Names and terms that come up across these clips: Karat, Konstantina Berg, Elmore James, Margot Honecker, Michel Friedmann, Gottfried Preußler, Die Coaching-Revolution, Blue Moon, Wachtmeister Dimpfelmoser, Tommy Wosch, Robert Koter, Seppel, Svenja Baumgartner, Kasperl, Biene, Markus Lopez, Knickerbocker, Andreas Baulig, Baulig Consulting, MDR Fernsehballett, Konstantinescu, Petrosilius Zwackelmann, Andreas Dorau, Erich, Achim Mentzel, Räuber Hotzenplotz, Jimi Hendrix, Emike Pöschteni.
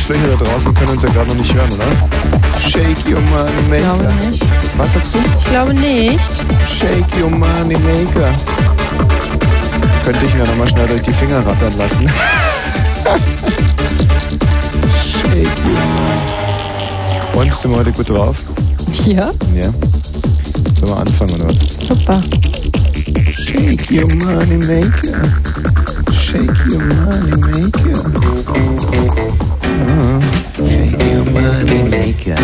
Arschlöcher da draußen können uns ja gerade noch nicht hören, oder? Shake your money maker. Ich glaube nicht. Was sagst du? Ich glaube nicht. Shake your money maker. Könnte ich mir nochmal schnell durch die Finger rattern lassen. Shake your money. Und sind wir heute gut drauf? Ja. Ja. Sollen wir anfangen, oder was? Super. Shake your money maker. Shake your money maker. Shake your money maker.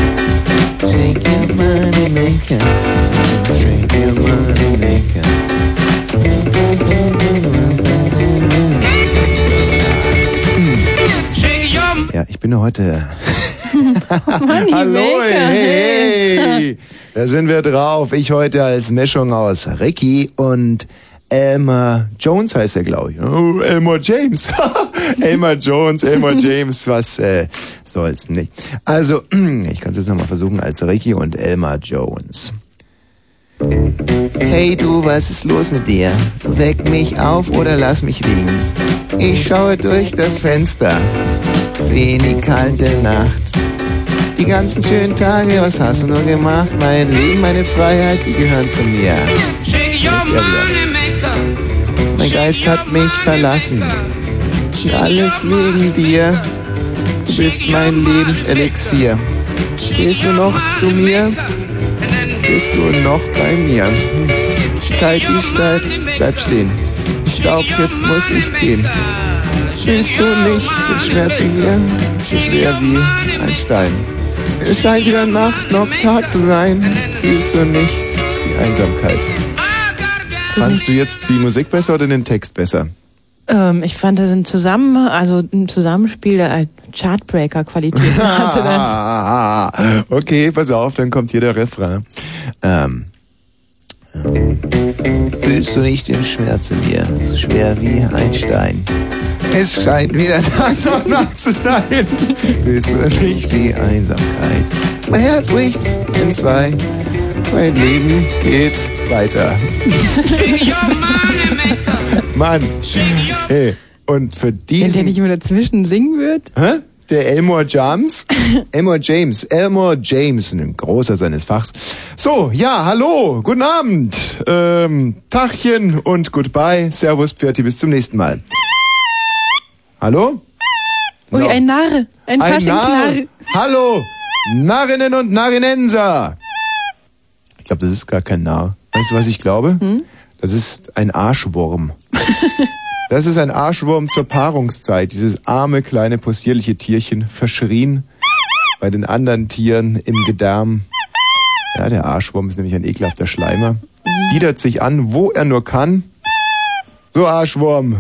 Shake your money maker. Shake your money maker. Shake your. Ja, ich bin ja heute. Money Hallo, maker. Hey. Da sind wir drauf. Ich heute als Mischung aus Ricky und Elmore Jones heißt er, glaube ich. Oh, Elmore James. Elmore Jones, Elmore James, was soll's nicht. Also, ich kann es jetzt nochmal versuchen als Ricky und Elmore Jones. Hey du, was ist los mit dir? Weck mich auf oder lass mich liegen. Ich schaue durch das Fenster, seh in die kalte Nacht. Die ganzen schönen Tage, was hast du nur gemacht? Mein Leben, meine Freiheit, die gehören zu mir. Jetzt ja wieder. Mein Geist hat mich verlassen. Und alles wegen dir. Du bist mein Lebenselixier. Stehst du noch zu mir? Bist du noch bei mir? Zeit, die Stadt, bleib stehen. Ich glaub, jetzt muss ich gehen. Fühlst du nicht den Schmerz in mir? So schwer wie ein Stein. Es scheint weder Nacht noch Tag zu sein. Fühlst du nicht die Einsamkeit? Fandst du jetzt die Musik besser oder den Text besser? Ich fand das im Zusammenspiel Chartbreaker-Qualität hatte das. Okay, pass auf, dann kommt hier der Refrain. Fühlst du nicht den Schmerz in mir? So schwer wie ein Stein. Es scheint weder Tag noch Nacht zu sein. Fühlst du nicht die Einsamkeit? Mein Herz bricht in zwei. Mein Leben geht weiter. Mann. Hey, und für diesen... Wenn der nicht immer dazwischen singen wird? Hä? Der Elmore James? Elmore James, ein Großer seines Fachs. So, ja, hallo, guten Abend, Tachchen und goodbye, servus, Pferdi, bis zum nächsten Mal. Hallo? Ui, no. Ein Narr, ein Faschingsnarr. Hallo, Narrinnen und Narrinenser. Ich glaube, das ist gar kein Narr. Weißt du, was ich glaube? Hm? Das ist ein Arschwurm. Das ist ein Arschwurm zur Paarungszeit. Dieses arme, kleine, possierliche Tierchen verschrien bei den anderen Tieren im Gedärm. Ja, der Arschwurm ist nämlich ein ekelhafter Schleimer. Biedert sich an, wo er nur kann. So, Arschwurm.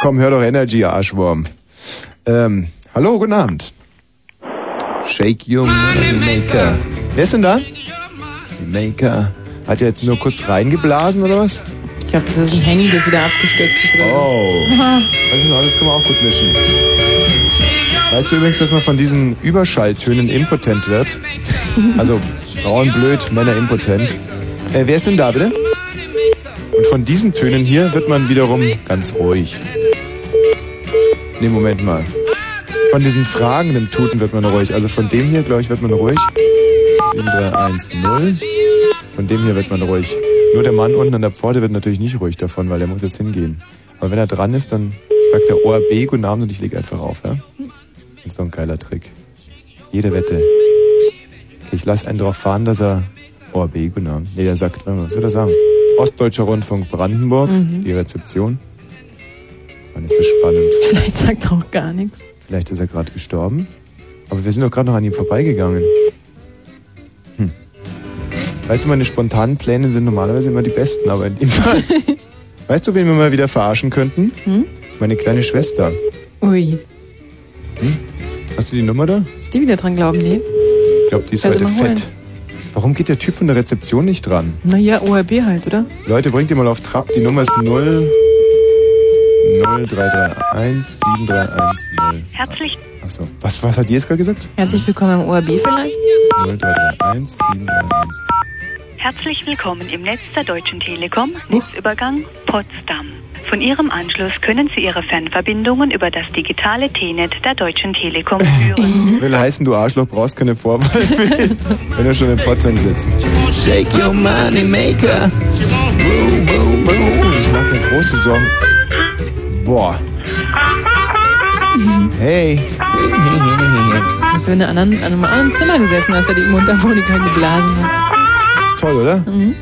Komm, hör doch Energy, Arschwurm. Hallo, guten Abend. Shake your money maker. Wer ist denn da? Maker. Hat er jetzt nur kurz reingeblasen, oder was? Ich glaube, das ist ein Handy, das wieder abgestürzt ist. Oh. Das kann man auch gut mischen. Weißt du übrigens, dass man von diesen Überschalltönen impotent wird? Also Frauen blöd, Männer impotent. Wer ist denn da, bitte? Und von diesen Tönen hier wird man wiederum ganz ruhig. Nee, Moment mal. Von diesen fragenden Tuten wird man ruhig. Also von dem hier, glaube ich, wird man ruhig. 7, 3, 1, 0. Von dem hier wird man ruhig. Nur der Mann unten an der Pforte wird natürlich nicht ruhig davon, weil der muss jetzt hingehen. Aber wenn er dran ist, dann sagt der ORB guten Abend und ich lege einfach auf. Ja? Ist doch ein geiler Trick. Jede Wette. Okay, ich lasse einen drauf fahren, dass er ORB guten Abend. Nee, der sagt, was soll er sagen? Ostdeutscher Rundfunk Brandenburg, Die Rezeption. Mann, ist das spannend. Vielleicht sagt er auch gar nichts. Vielleicht ist er gerade gestorben. Aber wir sind doch gerade noch an ihm vorbeigegangen. Weißt du, meine spontanen Pläne sind normalerweise immer die besten, aber in dem Fall... Weißt du, wen wir mal wieder verarschen könnten? Hm? Meine kleine Schwester. Ui. Hm? Hast du die Nummer da? Ist die wieder dran, glauben die? Ich glaube, die ist heute fett. Holen. Warum geht der Typ von der Rezeption nicht dran? Naja, ORB halt, oder? Leute, bringt die mal auf Trab. Die Nummer ist 0 0331 7310. Herzlich. Achso. Was hat die jetzt gerade gesagt? Herzlich willkommen im ORB vielleicht? 0 3 3 1 7 3 1. Herzlich willkommen im Netz der Deutschen Telekom, Netzübergang Potsdam. Von Ihrem Anschluss können Sie Ihre Fernverbindungen über das digitale T-Net der Deutschen Telekom führen. Will heißen, du Arschloch, brauchst keine Vorwahl, wenn du schon in Potsdam sitzt. Shake your money maker. Boom, boom, boom. Das macht mir große Sorgen. Boah. Hey. Als wenn du in einem anderen Zimmer gesessen hast, der die Mundharmonika geblasen hat. Ist toll, oder? Mhm.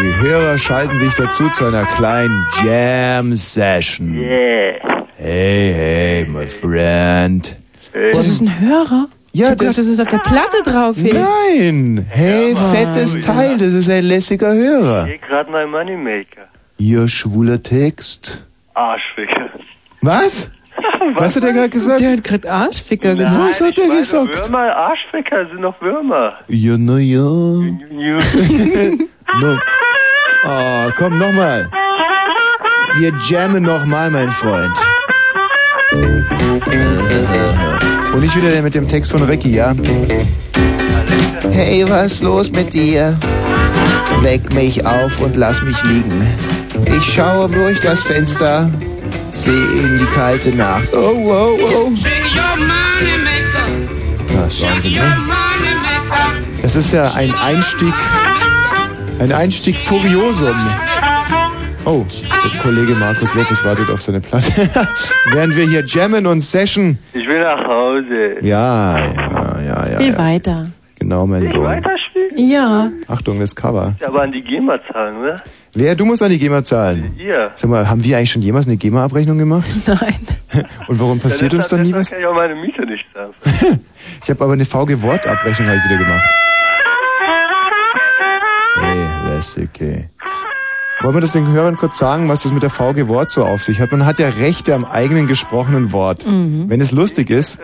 Die Hörer schalten sich dazu zu einer kleinen Jam-Session. Yeah. Hey, hey, my friend. Hey. Das ist ein Hörer? Ja, das ist auf der Platte drauf. Hey. Nein. Hey, ja, fettes Teil, das ist ein lässiger Hörer. Ich gerade mein Moneymaker. Ihr schwuler Text. Arschficker. Was? Was hat er gerade gesagt? Der hat gerade Arschficker gesagt. Was hat er gesagt? Würmer, Arschficker sind noch Würmer. Ja, na ja. No. Oh, komm, nochmal. Wir jammen nochmal, mein Freund. Und nicht wieder der mit dem Text von Ricky, ja? Hey, was ist los mit dir? Weck mich auf und lass mich liegen. Ich schaue durch das Fenster, sehe in die kalte Nacht. Oh, oh, oh. Das ist Wahnsinn, ne? Das ist ja ein Einstieg... Ein Einstieg Furiosum. Oh, der Kollege Markus Lopez wartet auf seine Platte. Während wir hier jammen und session. Ich will nach Hause. Ja. Geh weiter. Genau, mein Sohn. Will weiterspielen? Ja. Achtung, das Cover. Aber an die GEMA zahlen, oder? Wer? Du musst an die GEMA zahlen. Ihr. Sag mal, haben wir eigentlich schon jemals eine GEMA-Abrechnung gemacht? Nein. Und warum passiert uns dann nie was? Kann ich auch meine Miete nicht zahlen. Ich habe aber eine VG-Wort-Abrechnung halt wieder gemacht. Okay. Wollen wir das den Hörern kurz sagen, was das mit der VG Wort so auf sich hat? Man hat ja Rechte am eigenen gesprochenen Wort. Mhm. Wenn es lustig ist,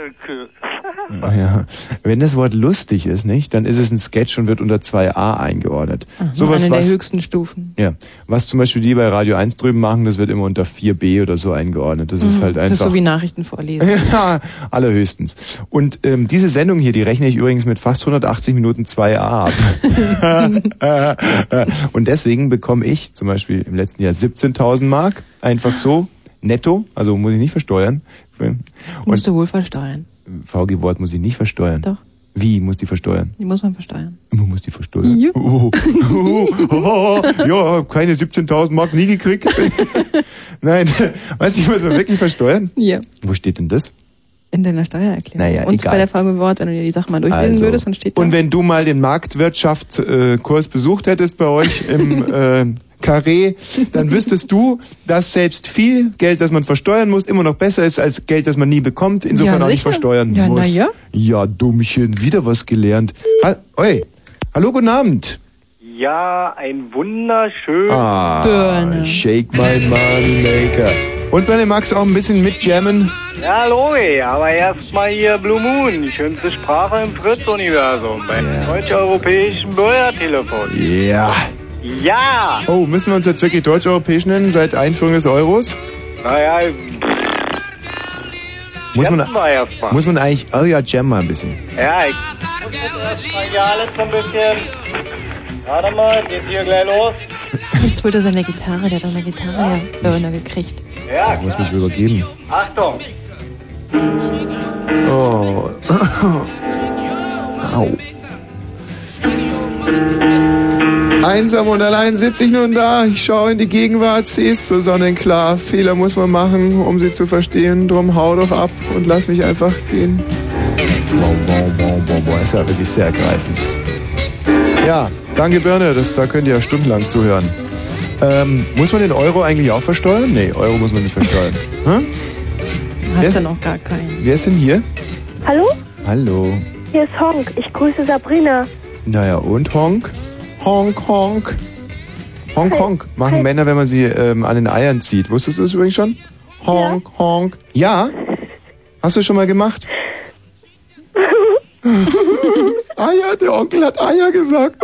ja, wenn das Wort lustig ist, nicht, dann ist es ein Sketch und wird unter 2a eingeordnet. Mhm, sowas, eine der höchsten Stufen. Ja, was zum Beispiel die bei Radio 1 drüben machen, das wird immer unter 4b oder so eingeordnet. Das ist halt einfach. Das ist so wie Nachrichten vorlesen. Ja, allerhöchstens. Und diese Sendung hier, die rechne ich übrigens mit fast 180 Minuten 2a ab. Und deswegen bekomme ich zum Beispiel im letzten Jahr 17.000 Mark einfach so netto, also muss ich nicht versteuern. Musst du wohl versteuern. VG-Wort muss ich nicht versteuern. Doch. Wie muss die versteuern? Die muss man versteuern. Man muss die versteuern? Ja. Ja, keine 17.000 Mark nie gekriegt. Nein, weißt du, muss man wirklich versteuern? Ja. Wo steht denn das? In deiner Steuererklärung. Naja, und egal. Bei der VG-Wort, wenn du dir die Sachen mal durchlesen würdest, dann steht da. Und wenn du mal den Marktwirtschaftskurs besucht hättest bei euch im... Karree, dann wüsstest du, dass selbst viel Geld, das man versteuern muss, immer noch besser ist als Geld, das man nie bekommt. Insofern ja, auch nicht versteuern muss. Na ja. Ja, Dummchen, wieder was gelernt. Hallo, guten Abend. Ja, ein wunderschön. Shake my money maker. Und bei dem Max auch ein bisschen mitjammen? Ja, Lori, aber erstmal hier Blue Moon, die schönste Sprache im Fritz-Universum, beim deutsch-europäischen Bürgertelefon. Ja. Ja! Oh, müssen wir uns jetzt wirklich deutsch-europäisch nennen seit Einführung des Euros? Naja, muss man eigentlich, jam mal ein bisschen. Ja, ich muss jetzt erstmal hier alles so ein bisschen. Warte mal, geht hier gleich los. Jetzt holt er seine Gitarre, der hat auch eine Gitarre gekriegt. Ja, ich muss mich übergeben. Achtung! Oh. Au. Einsam und allein sitze ich nun da, ich schaue in die Gegenwart, sie ist so sonnenklar. Fehler muss man machen, um sie zu verstehen, drum hau doch ab und lass mich einfach gehen. Wow, ist ja wirklich sehr ergreifend. Ja, danke Birne, da könnt ihr ja stundenlang zuhören. Muss man den Euro eigentlich auch versteuern? Nee, Euro muss man nicht versteuern. Hm? Hast du noch gar keinen. Wer ist denn hier? Hallo? Hallo. Hier ist Honk, ich grüße Sabrina. Naja, und Honk? Honk, honk. Honk, honk. Machen Männer, wenn man sie an den Eiern zieht. Wusstest du das übrigens schon? Honk, honk. Ja? Hast du schon mal gemacht? Eier, der Onkel hat Eier gesagt.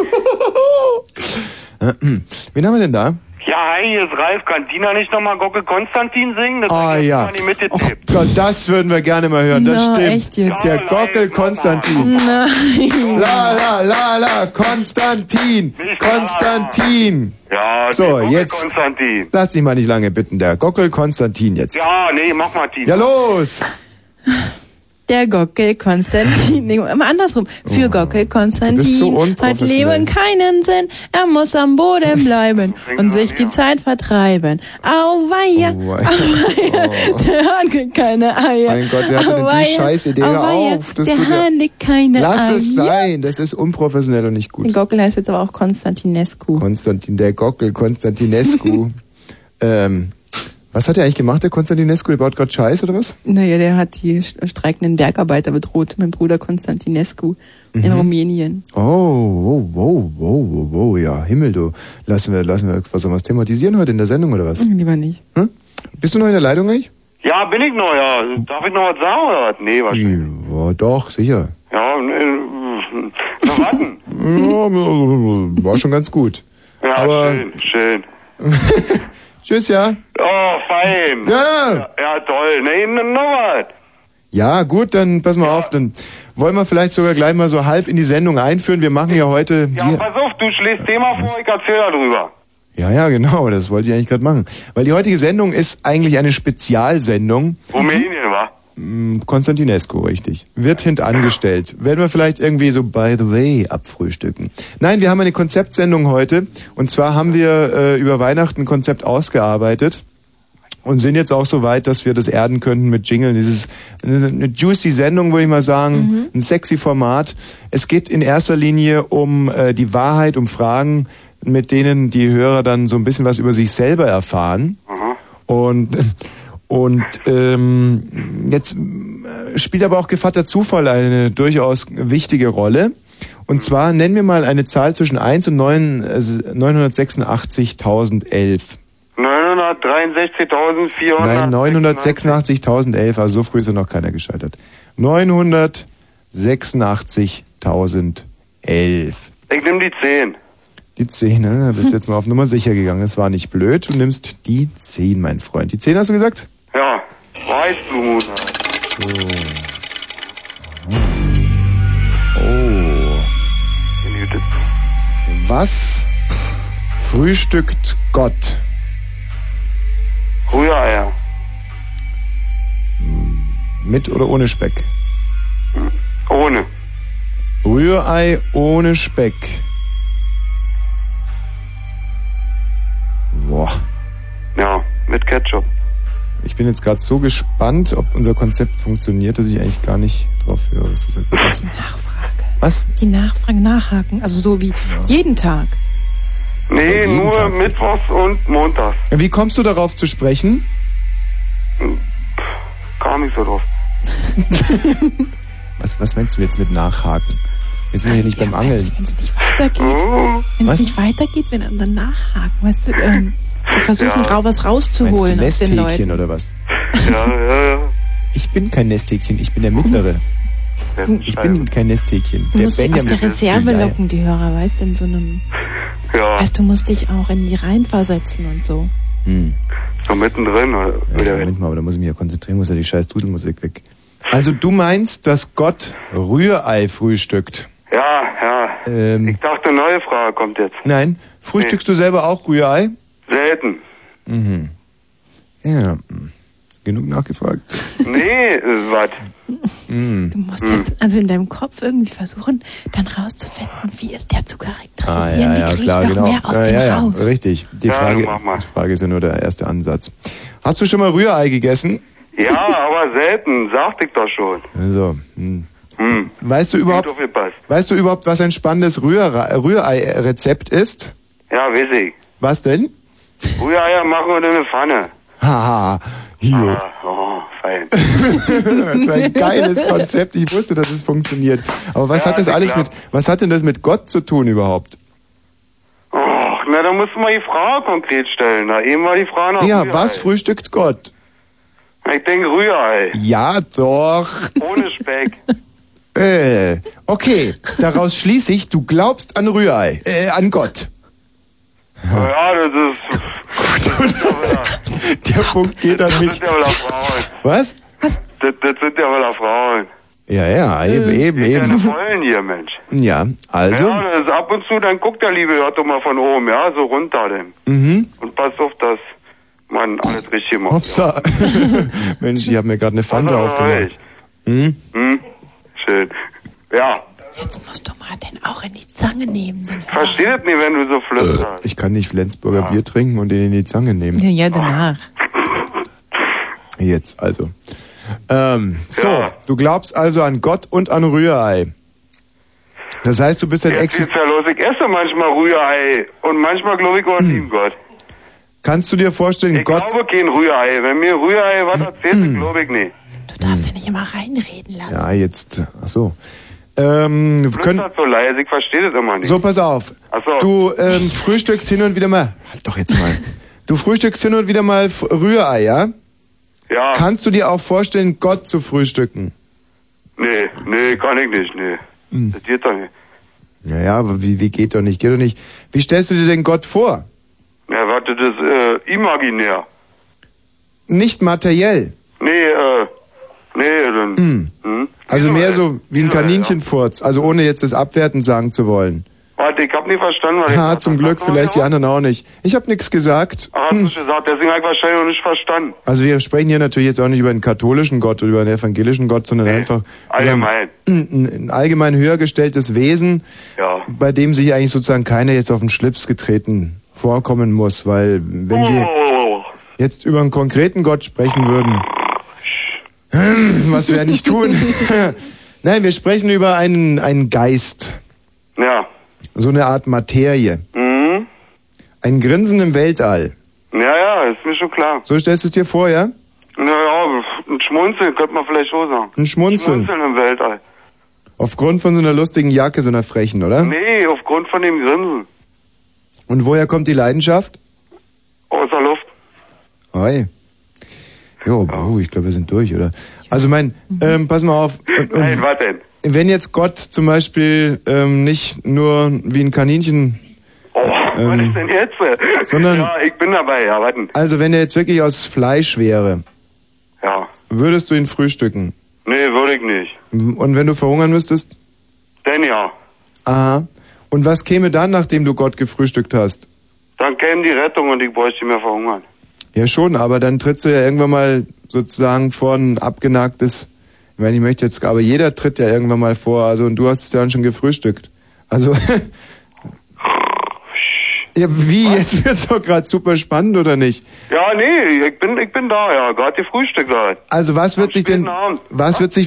Wen haben wir denn da? Ja, hi, hier ist Ralf. Kann Dina nicht nochmal Gockel Konstantin singen? Das ja. Oh Gott, das würden wir gerne mal hören. Das stimmt. Echt jetzt? Der Gockel Konstantin. Nein. La, la, la, la, Konstantin. Nicht Konstantin. Ja, so, jetzt. Konstantin. Lass dich mal nicht lange bitten. Der Gockel Konstantin jetzt. Ja, nee, mach mal, Dina. Ja, los. Der Gockel Konstantin, nee, immer andersrum. Für Gockel Konstantin so hat Leben keinen Sinn. Er muss am Boden bleiben und sich die Zeit vertreiben. Auweia, auweia, der Hahn legt keine Eier. Mein Gott, wer hatte denn die Scheißidee auf? Der Hahn legt keine Eier. Lass es sein, das ist unprofessionell und nicht gut. Der Gockel heißt jetzt aber auch Konstantinescu. Der Gockel Konstantinescu. Was hat er eigentlich gemacht, der Konstantinescu? Der baut gerade Scheiß, oder was? Naja, der hat die streikenden Bergarbeiter bedroht, mein Bruder Konstantinescu in Rumänien. Oh, ja, Himmel, du. Lassen wir was soll man thematisieren heute in der Sendung, oder was? Lieber nicht. Hm? Bist du noch in der Leitung eigentlich? Ja, bin ich noch, ja. Darf ich noch was sagen, oder was? Nee, wahrscheinlich. Ja, doch, sicher. Ja, na, warten. Ja, war schon ganz gut. Ja, aber schön. Tschüss, ja. Oh, fein. Ja. Ja, toll. Ne, noch was. Ja, gut, dann pass mal auf. Dann wollen wir vielleicht sogar gleich mal so halb in die Sendung einführen. Wir machen ja heute... Ja, pass auf, du schlägst Thema vor, ich erzähl darüber. Ja, genau, das wollte ich eigentlich gerade machen. Weil die heutige Sendung ist eigentlich eine Spezialsendung. Rumänien, wa? Konstantinescu, richtig. Wird hintangestellt. Werden wir vielleicht irgendwie so by the way abfrühstücken. Nein, wir haben eine Konzeptsendung heute. Und zwar haben wir über Weihnachten ein Konzept ausgearbeitet und sind jetzt auch so weit, dass wir das erden könnten mit Jingle. Das ist eine juicy Sendung, würde ich mal sagen. Ein sexy Format. Es geht in erster Linie um die Wahrheit, um Fragen, mit denen die Hörer dann so ein bisschen was über sich selber erfahren. Und jetzt spielt aber auch Gevatter Zufall eine durchaus wichtige Rolle. Und zwar nennen wir mal eine Zahl zwischen 1 und 986.011. 963.400. Nein, 986.011, also so früh ist ja noch keiner gescheitert. 986.011. Ich nehme die 10. Die 10, ne? Bist jetzt mal auf Nummer sicher gegangen. Das war nicht blöd. Du nimmst die 10, mein Freund. Die 10 hast du gesagt? Ja, weiß Blue Moon. So. Was frühstückt Gott? Rühreier. Mit oder ohne Speck? Ohne. Rührei ohne Speck. Boah. Ja, mit Ketchup. Ich bin jetzt gerade so gespannt, ob unser Konzept funktioniert, dass ich eigentlich gar nicht drauf höre. Was du sagst. Die Nachfrage. Was? Die Nachfrage, nachhaken. Also so wie jeden Tag. Nee, jeden nur Tag. Mittwochs und Montags. Wie kommst du darauf zu sprechen? Gar nicht so drauf. Was meinst du jetzt mit nachhaken? Wir sind ja nicht beim Angeln. Wenn es nicht weitergeht, wenn er dann nachhaken, weißt du, zu versuchen, was rauszuholen aus den Leuten. Nesthäkchen oder was? Ja. Ich bin kein Nesthäkchen, ich bin der Mittlere. Ich bin kein Nesthäkchen. Du musst dich aus der Reserve locken, die Hörer, weißt du, in so einem... Ja. Weißt du, musst dich auch in die Reihen versetzen und so. So mittendrin, oder? Ja, Moment mal, aber da muss ich mich ja konzentrieren, muss ja die scheiß Dudelmusik weg. Also du meinst, dass Gott Rührei frühstückt? Ja. Ich dachte, eine neue Frage kommt jetzt. Nein. Frühstückst du selber auch Rührei? Selten. Ja. Genug nachgefragt. Nee, was? Du musst jetzt also in deinem Kopf irgendwie versuchen, dann rauszufinden, wie ist der zu charakterisieren, wie kriege ich mehr aus dem raus? Richtig. Die Frage ist ja nur der erste Ansatz. Hast du schon mal Rührei gegessen? Ja, aber selten, sagte ich doch schon. Also, Weißt du überhaupt, was ein spannendes Rührei-Rezept ist? Ja, weiß ich. Was denn? Rühreier machen wir in eine Pfanne. Haha, hier. Fein. Das ist ein geiles Konzept, ich wusste, dass es funktioniert. Aber was hat denn das mit Gott zu tun überhaupt? Och, na, da musst du mal die Frage konkret stellen. Na, eben war die Frage nach Rührei. Was frühstückt Gott? Ich denke Rührei. Ja, doch. Ohne Speck. Okay, daraus schließe ich, du glaubst an Rührei, an Gott. Ja, das ist der Punkt geht an mich. Das sind ja wohl auch Frauen. Was? Was? Das sind ja wohl auch Frauen. Ja, ja, eben. Das Vollen hier, Mensch. Ja, also. Ja, das ist ab und zu, dann guckt der liebe Hört doch mal von oben, ja, so runter denn. Mhm. Und pass auf, dass man alles richtig gemacht. Hopsa. Mensch, ich habe mir gerade eine Fanta aufgemacht. Hm? Hm? Schön. Ja. Jetzt musst du mal den auch in die Zange nehmen. Versteh das nicht, wenn du so flüsterst. Ich kann nicht Flensburger Bier trinken und den in die Zange nehmen. Ja, ja, danach. Jetzt, also. So, du glaubst also an Gott und an Rührei. Das heißt, du bist ein Existenz. Ich esse manchmal Rührei und manchmal glaube ich auch an Gott. Kannst du dir vorstellen, ich Gott... Ich glaube kein Rührei. Wenn mir Rührei was erzählt, glaube ich nicht. Du darfst ja nicht immer reinreden lassen. Ja, jetzt... Ach so. So leise, ich verstehe das immer nicht. So, pass auf. Ach so. Du frühstückst hin und wieder mal... Halt doch jetzt mal. Du frühstückst hin und wieder mal Rührei, ja? Ja. Kannst du dir auch vorstellen, Gott zu frühstücken? Nee, kann ich nicht, nee. Hm. Das geht doch nicht. Naja, aber wie geht doch nicht? Geht doch nicht. Wie stellst du dir denn Gott vor? Ja, warte, das ist imaginär. Nicht materiell? Nee, dann... Hm. Hm? Also mehr so wie ein Kaninchenfurz, also ohne jetzt das abwertend sagen zu wollen. Warte, ich hab nicht verstanden, was ich... Ah, zum Glück, vielleicht die anderen auch nicht. Ich hab nichts gesagt. Ah, hast du gesagt, deswegen hab ich wahrscheinlich noch nicht verstanden. Also wir sprechen hier natürlich jetzt auch nicht über einen katholischen Gott oder über einen evangelischen Gott, sondern einfach allgemein. Ein allgemein höher gestelltes Wesen, bei dem sich eigentlich sozusagen keiner jetzt auf den Schlips getreten vorkommen muss, weil wenn wir jetzt über einen konkreten Gott sprechen würden, was wir ja nicht tun. Nein, wir sprechen über einen Geist. Ja. So eine Art Materie. Mhm. Ein Grinsen im Weltall. Ja, ist mir schon klar. So stellst du es dir vor, ja? Naja, ein Schmunzeln könnte man vielleicht so sagen. Ein Schmunzeln. Schmunzeln im Weltall. Aufgrund von so einer lustigen Jacke, so einer frechen, oder? Nee, aufgrund von dem Grinsen. Und woher kommt die Leidenschaft? Aus der Luft. Oi. Jo, ich glaube, wir sind durch, oder? Also pass mal auf. Nein, warte denn? Wenn jetzt Gott zum Beispiel nicht nur wie ein Kaninchen... was ist denn jetzt? Sondern, ja, ich bin dabei, ja, warten. Also wenn er jetzt wirklich aus Fleisch wäre, würdest du ihn frühstücken? Nee, würde ich nicht. Und wenn du verhungern müsstest? Dann ja. Aha. Und was käme dann, nachdem du Gott gefrühstückt hast? Dann käme die Rettung und ich bräuchte mehr verhungern. Ja schon, aber dann trittst du ja irgendwann mal sozusagen vor ein abgenagtes... Ich möchte jetzt, aber jeder tritt ja irgendwann mal vor, also, und du hast es dann schon gefrühstückt. Also, ja, wie, jetzt wird's doch gerade super spannend, oder nicht? Ja, nee, ich bin da, ja, gerade gefrühstückt halt. Also, was wird sich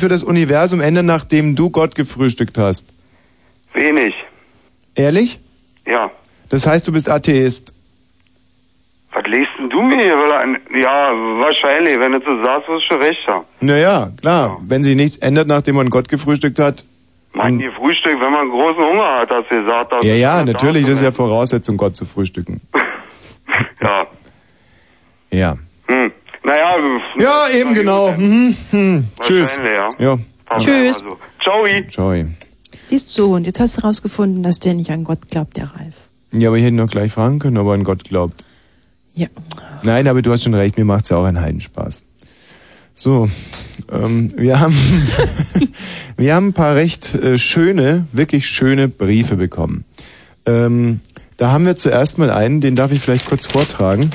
für das Universum ändern, nachdem du Gott gefrühstückt hast? Wenig. Ehrlich? Ja. Das heißt, du bist Atheist. Was legst denn du mir hier? Ja, wahrscheinlich. Wenn du so sagst, wirst du schon recht haben. Naja, klar. Ja. Wenn sich nichts ändert, nachdem man Gott gefrühstückt hat. Man gefrühstückt, wenn man großen Hunger hat, hast du gesagt. Ja, natürlich. Das ist ja Voraussetzung, Gott zu frühstücken. Ja. Ja. Hm. Naja. Ja, eben genau. Tschüss. Ja. Tschüss. Also. Ciao. Siehst du, und jetzt hast du herausgefunden, dass der nicht an Gott glaubt, der Ralf. Ja, aber ich hätte noch gleich fragen können, ob er an Gott glaubt. Ja. Nein, aber du hast schon recht, mir macht's ja auch einen Heidenspaß. So, wir haben ein paar recht schöne, wirklich schöne Briefe bekommen. Da haben wir zuerst mal einen, den darf ich vielleicht kurz vortragen.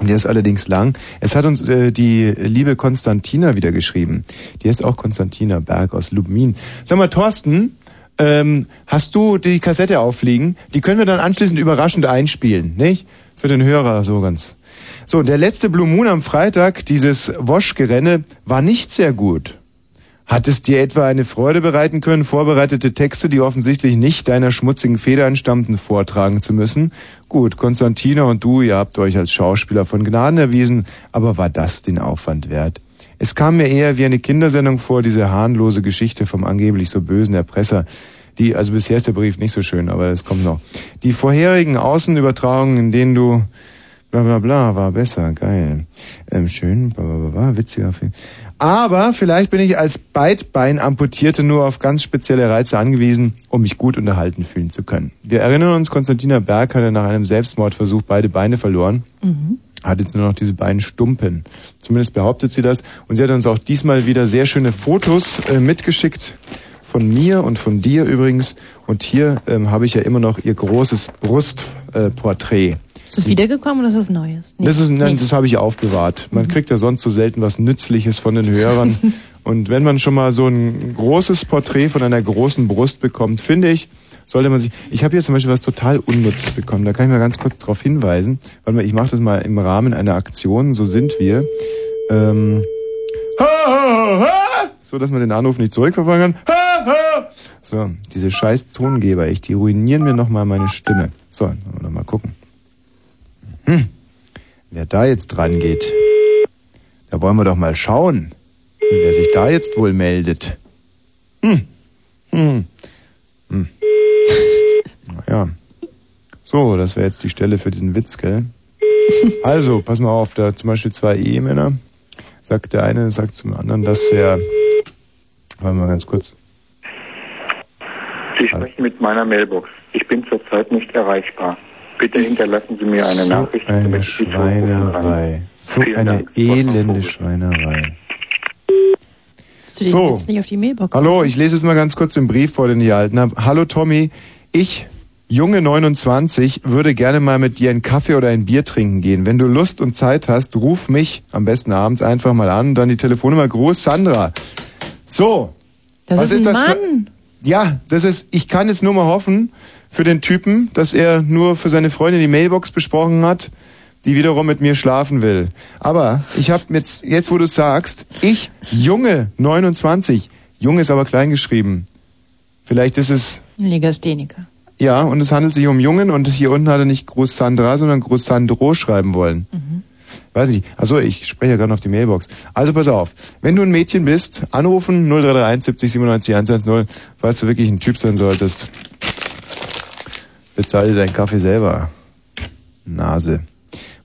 Der ist allerdings lang. Es hat uns die liebe Konstantina wieder geschrieben. Die heißt auch Konstantina Berg aus Lubmin. Sag mal, Thorsten, hast du die Kassette aufliegen? Die können wir dann anschließend überraschend einspielen, nicht? Für den Hörer so ganz. So, der letzte Blue Moon am Freitag, dieses Wosch-Gerenne, war nicht sehr gut. Hat es dir etwa eine Freude bereiten können, vorbereitete Texte, die offensichtlich nicht deiner schmutzigen Feder entstammten, vortragen zu müssen? Gut, Konstantina und du, ihr habt euch als Schauspieler von Gnaden erwiesen, aber war das den Aufwand wert? Es kam mir eher wie eine Kindersendung vor, diese harmlose Geschichte vom angeblich so bösen Erpresser. Also bisher ist der Brief nicht so schön, aber das kommt noch. Die vorherigen Außenübertragungen, in denen du bla bla bla, war besser, geil. Schön, bla bla bla, witziger Film. Aber vielleicht bin ich als Beidbeinamputierte nur auf ganz spezielle Reize angewiesen, um mich gut unterhalten fühlen zu können. Wir erinnern uns, Konstantina Berg hatte nach einem Selbstmordversuch beide Beine verloren. Mhm. Hat jetzt nur noch diese Beinstumpen. Zumindest behauptet sie das. Und sie hat uns auch diesmal wieder sehr schöne Fotos mitgeschickt. Von mir und von dir übrigens. Und hier habe ich ja immer noch ihr großes Brustporträt. Ist das wiedergekommen oder ist das Neues? Nee. Das habe ich aufbewahrt. Man kriegt ja sonst so selten was Nützliches von den Hörern. Und wenn man schon mal so ein großes Porträt von einer großen Brust bekommt, finde ich, sollte man sich... Ich habe hier zum Beispiel was total Unnützes bekommen. Da kann ich mal ganz kurz darauf hinweisen. Warte mal, ich mache das mal im Rahmen einer Aktion. So sind wir. So, dass man den Anruf nicht zurückverfolgen kann. So, diese scheiß Tongeber, die ruinieren mir nochmal meine Stimme. So, nochmal gucken. Wer da jetzt dran geht, da wollen wir doch mal schauen, wer sich da jetzt wohl meldet. Naja. So, das wäre jetzt die Stelle für diesen Witz, gell? Also, pass mal auf, da zum Beispiel zwei Ehemänner. Sagt der eine, sagt zum anderen, dass er... Warte mal ganz kurz. Sie sprechen mit meiner Mailbox. Ich bin zurzeit nicht erreichbar. Bitte hinterlassen Sie mir eine Nachricht. Eine Schweinerei. So eine elende Schweinerei. So, nicht auf die Mailbox. Hallo, ich lese jetzt mal ganz kurz den Brief vor, den ich erhalten habe. Hallo Tommy, ich, junge 29, würde gerne mal mit dir einen Kaffee oder ein Bier trinken gehen. Wenn du Lust und Zeit hast, ruf mich am besten abends einfach mal an und dann die Telefonnummer. Gruß, Sandra. So, das was ist ein das Mann. Ja, das ist, ich kann jetzt nur mal hoffen für den Typen, dass er nur für seine Freundin die Mailbox besprochen hat, die wiederum mit mir schlafen will. Aber ich habe jetzt wo du sagst, ich, junge 29, jung ist aber klein geschrieben. Vielleicht ist es... Legastheniker. Ja, und es handelt sich um Jungen und hier unten hat er nicht Groß Sandra, sondern Groß Sandro schreiben wollen. Mhm. Weiß ich. Also ich spreche ja gerade auf die Mailbox. Also pass auf. Wenn du ein Mädchen bist, anrufen 0331 70 97 110, falls du wirklich ein Typ sein solltest. Bezahl dir deinen Kaffee selber. Nase.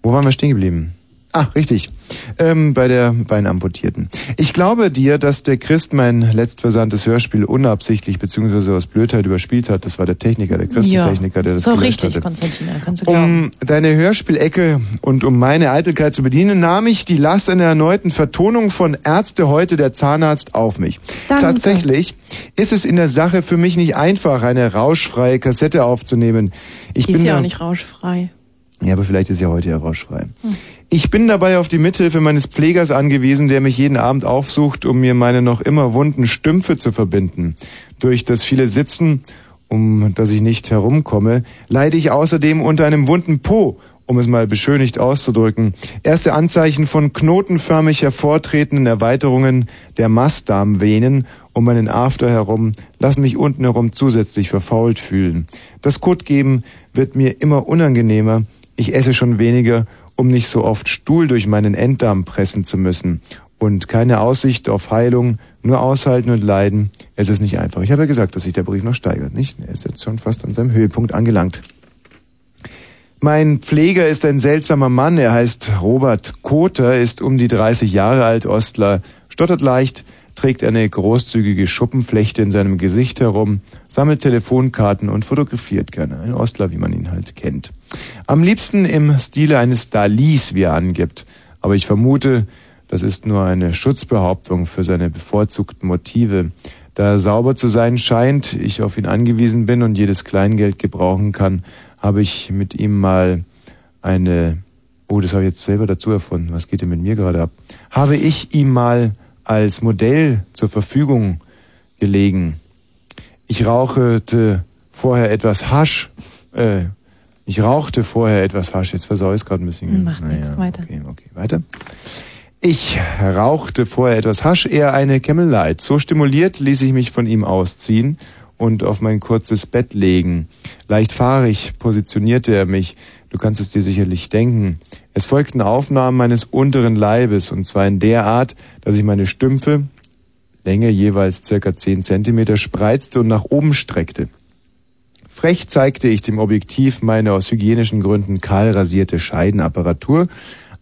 Wo waren wir stehen geblieben? Ah, richtig. Bei der Beinamputierten. Ich glaube dir, dass der Christ mein letztversandtes Hörspiel unabsichtlich bzw. aus Blödheit überspielt hat. Das war der Techniker, der Christentechniker, der das gemacht hatte. So richtig, Konstantina, kannst du glauben. Um deine Hörspielecke und um meine Eitelkeit zu bedienen, nahm ich die Last einer erneuten Vertonung von Ärzte heute der Zahnarzt auf mich. Danke. Tatsächlich ist es in der Sache für mich nicht einfach, eine rauschfreie Kassette aufzunehmen. Die ist ja auch nicht rauschfrei. Ja, aber vielleicht ist ja heute ja rauschfrei. Ich bin dabei auf die Mithilfe meines Pflegers angewiesen, der mich jeden Abend aufsucht, um mir meine noch immer wunden Stümpfe zu verbinden. Durch das viele Sitzen, um das ich nicht herumkomme, leide ich außerdem unter einem wunden Po, um es mal beschönigt auszudrücken. Erste Anzeichen von knotenförmig hervortretenden Erweiterungen der Mastdarmvenen um meinen After herum lassen mich unten herum zusätzlich verfault fühlen. Das Kotgeben wird mir immer unangenehmer. Ich esse schon weniger, um nicht so oft Stuhl durch meinen Enddarm pressen zu müssen. Und keine Aussicht auf Heilung, nur aushalten und leiden. Es ist nicht einfach. Ich habe ja gesagt, dass sich der Brief noch steigert, nicht? Er ist jetzt schon fast an seinem Höhepunkt angelangt. Mein Pfleger ist ein seltsamer Mann. Er heißt Robert Koter, ist um die 30 Jahre alt, Ostler, stottert leicht, trägt eine großzügige Schuppenflechte in seinem Gesicht herum, sammelt Telefonkarten und fotografiert gerne. Ein Ostler, wie man ihn halt kennt. Am liebsten im Stile eines Dalis, wie er angibt. Aber ich vermute, das ist nur eine Schutzbehauptung für seine bevorzugten Motive. Da er sauber zu sein scheint, ich auf ihn angewiesen bin und jedes Kleingeld gebrauchen kann, habe ich mit ihm mal das habe ich jetzt selber dazu erfunden, was geht denn mit mir gerade ab? Habe ich ihm mal als Modell zur Verfügung gelegen. Ich rauchte vorher etwas Hasch. Jetzt versau ich es gerade ein bisschen. Macht nichts, weiter. Okay, weiter. Ich rauchte vorher etwas Hasch, eher eine Camel Light. So stimuliert ließ ich mich von ihm ausziehen und auf mein kurzes Bett legen. Leichtfahrig positionierte er mich. Du kannst es dir sicherlich denken. Es folgten Aufnahmen meines unteren Leibes, und zwar in der Art, dass ich meine Stümpfe, Länge jeweils circa 10 Zentimeter, spreizte und nach oben streckte. Frech zeigte ich dem Objektiv meine aus hygienischen Gründen kahl rasierte Scheidenapparatur,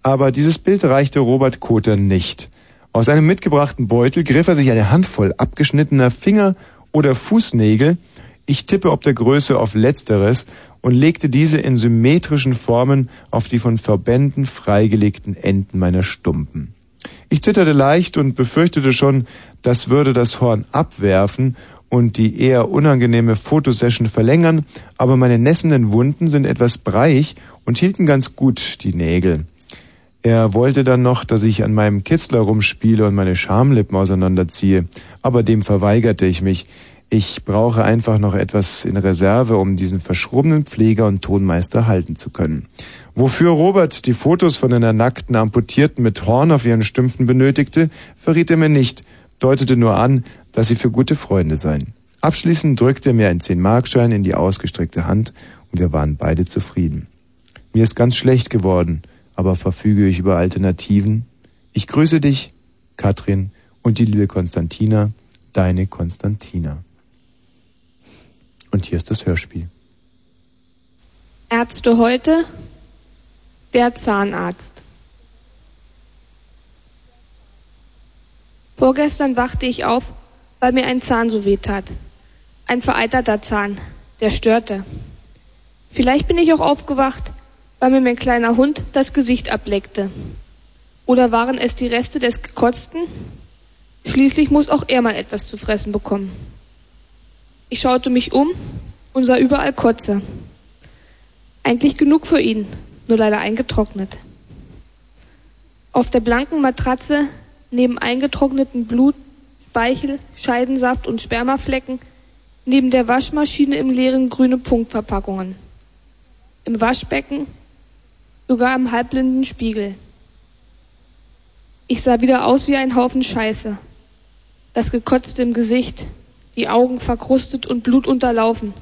aber dieses Bild reichte Robert Koter nicht. Aus einem mitgebrachten Beutel griff er sich eine Handvoll abgeschnittener Finger- oder Fußnägel, ich tippe ob der Größe auf letzteres, und legte diese in symmetrischen Formen auf die von Verbänden freigelegten Enden meiner Stumpen. Ich zitterte leicht und befürchtete schon, das würde das Horn abwerfen und die eher unangenehme Fotosession verlängern, aber meine nässenden Wunden sind etwas breich und hielten ganz gut die Nägel. Er wollte dann noch, dass ich an meinem Kitzler rumspiele und meine Schamlippen auseinanderziehe, aber dem verweigerte ich mich. Ich brauche einfach noch etwas in Reserve, um diesen verschrobenen Pfleger und Tonmeister halten zu können. Wofür Robert die Fotos von einer nackten Amputierten mit Horn auf ihren Stümpfen benötigte, verriet er mir nicht, deutete nur an, dass sie für gute Freunde seien. Abschließend drückte er mir einen 10-Markschein in die ausgestreckte Hand und wir waren beide zufrieden. Mir ist ganz schlecht geworden, aber verfüge ich über Alternativen? Ich grüße dich, Katrin, und die liebe Konstantina, deine Konstantina. Und hier ist das Hörspiel. Ärzte heute, der Zahnarzt. Vorgestern wachte ich auf, weil mir ein Zahn so weh tat. Ein vereiterter Zahn, der störte. Vielleicht bin ich auch aufgewacht, weil mir mein kleiner Hund das Gesicht ableckte. Oder waren es die Reste des Gekotzten? Schließlich muss auch er mal etwas zu fressen bekommen. Ich schaute mich um und sah überall Kotze. Eigentlich genug für ihn, nur leider eingetrocknet. Auf der blanken Matratze, neben eingetrocknetem Blut, Speichel, Scheidensaft und Spermaflecken, neben der Waschmaschine im leeren grüne Punktverpackungen. Im Waschbecken, sogar im halbblinden Spiegel. Ich sah wieder aus wie ein Haufen Scheiße. Das Gekotzte im Gesicht, die Augen verkrustet und blutunterlaufen,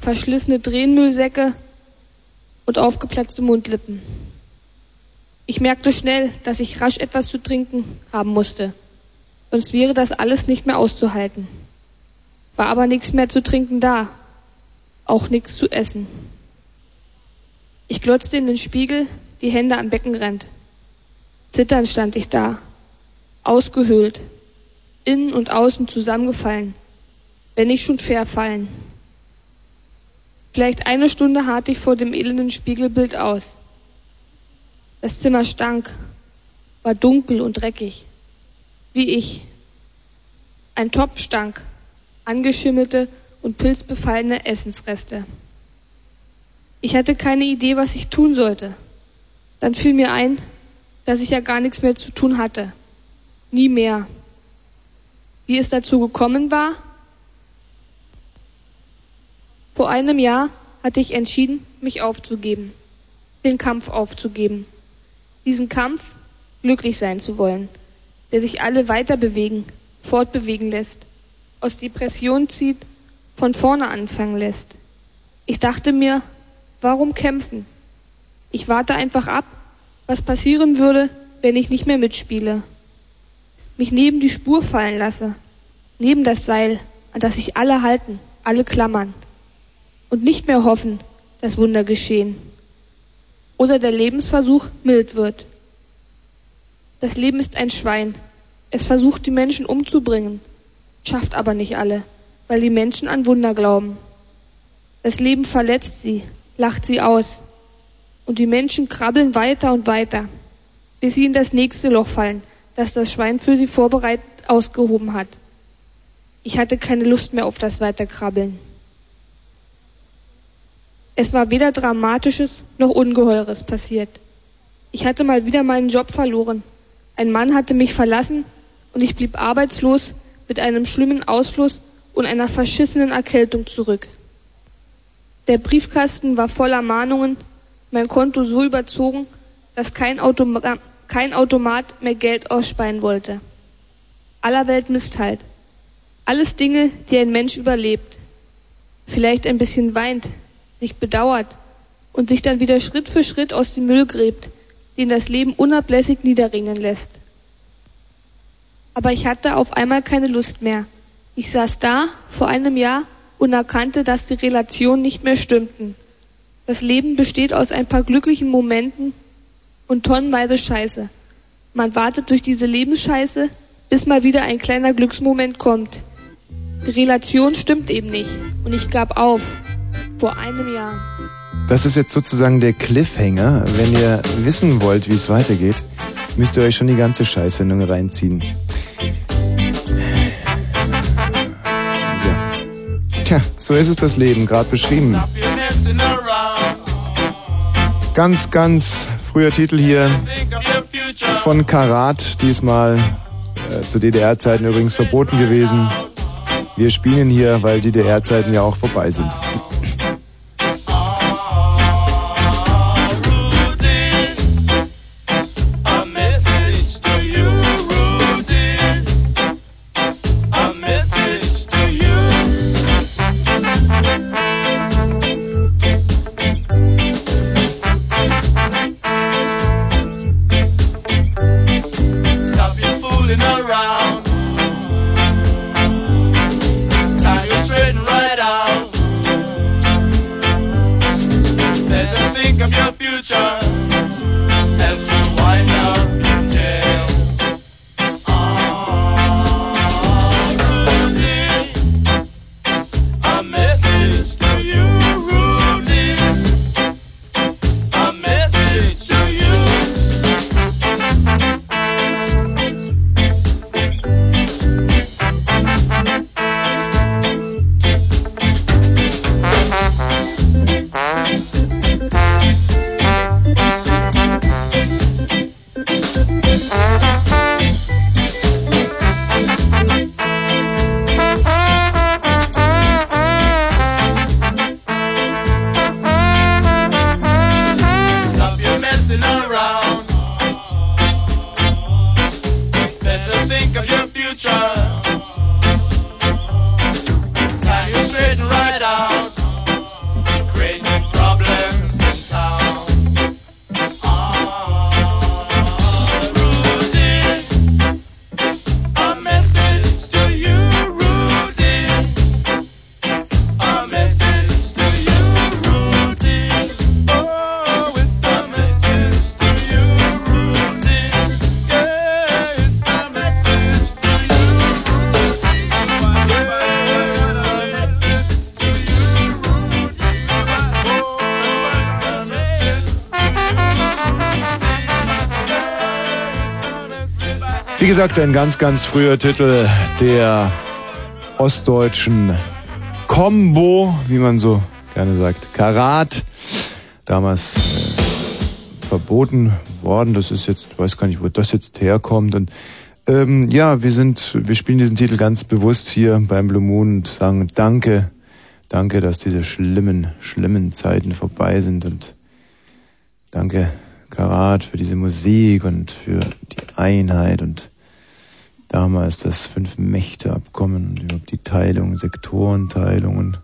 verschlissene Drehenmüllsäcke und aufgeplatzte Mundlippen. Ich merkte schnell, dass ich rasch etwas zu trinken haben musste, sonst wäre das alles nicht mehr auszuhalten. War aber nichts mehr zu trinken da, auch nichts zu essen. Ich glotzte in den Spiegel, die Hände am Beckenrand. Zitternd stand ich da, ausgehöhlt. Innen und außen zusammengefallen, wenn nicht schon verfallen. Vielleicht eine Stunde harrte ich vor dem elenden Spiegelbild aus. Das Zimmer stank, war dunkel und dreckig, wie ich. Ein Topf stank, angeschimmelte und pilzbefallene Essensreste. Ich hatte keine Idee, was ich tun sollte. Dann fiel mir ein, dass ich ja gar nichts mehr zu tun hatte. Nie mehr. Wie es dazu gekommen war? Vor einem Jahr hatte ich entschieden, mich aufzugeben, den Kampf aufzugeben. Diesen Kampf, glücklich sein zu wollen, der sich alle weiter bewegen, fortbewegen lässt, aus Depressionen zieht, von vorne anfangen lässt. Ich dachte mir, warum kämpfen? Ich warte einfach ab, was passieren würde, wenn ich nicht mehr mitspiele. Mich neben die Spur fallen lasse, neben das Seil, an das sich alle halten, alle klammern und nicht mehr hoffen, dass Wunder geschehen oder der Lebensversuch mild wird. Das Leben ist ein Schwein, es versucht die Menschen umzubringen, schafft aber nicht alle, weil die Menschen an Wunder glauben. Das Leben verletzt sie, lacht sie aus und die Menschen krabbeln weiter und weiter, bis sie in das nächste Loch fallen, dass das Schwein für sie vorbereitet ausgehoben hat. Ich hatte keine Lust mehr auf das Weiterkrabbeln. Es war weder Dramatisches noch Ungeheures passiert. Ich hatte mal wieder meinen Job verloren. Ein Mann hatte mich verlassen und ich blieb arbeitslos mit einem schlimmen Ausfluss und einer verschissenen Erkältung zurück. Der Briefkasten war voller Mahnungen, mein Konto so überzogen, dass kein Automat mehr Geld ausspeien wollte. Aller Welt Misthalt. Alles Dinge, die ein Mensch überlebt. Vielleicht ein bisschen weint, sich bedauert und sich dann wieder Schritt für Schritt aus dem Müll gräbt, den das Leben unablässig niederringen lässt. Aber ich hatte auf einmal keine Lust mehr. Ich saß da vor einem Jahr und erkannte, dass die Relationen nicht mehr stimmten. Das Leben besteht aus ein paar glücklichen Momenten und tonnenweise Scheiße, Man wartet durch diese Lebensscheiße, bis mal wieder ein kleiner Glücksmoment kommt. Die Relation stimmt eben nicht. Und ich gab auf. Vor einem Jahr. Das ist jetzt sozusagen der Cliffhanger. Wenn ihr wissen wollt, wie es weitergeht, müsst ihr euch schon die ganze Scheißsendung reinziehen. Ja. Tja, so ist es das Leben, gerade beschrieben. Ganz, ganz früher Titel hier von Karat, diesmal zu DDR-Zeiten übrigens verboten gewesen. Wir spielen hier, weil DDR-Zeiten ja auch vorbei sind. Wie gesagt, ein ganz, ganz früher Titel der ostdeutschen Combo, wie man so gerne sagt, Karat. Damals verboten worden. Das ist jetzt, ich weiß gar nicht, wo das jetzt herkommt. Und ja, wir spielen diesen Titel ganz bewusst hier beim Blue Moon und sagen Danke, danke, dass diese schlimmen, schlimmen Zeiten vorbei sind. Und danke, Karat, für diese Musik und für die Einheit und damals das 5-Mächte-Abkommen und überhaupt die Teilung, Sektorenteilungen.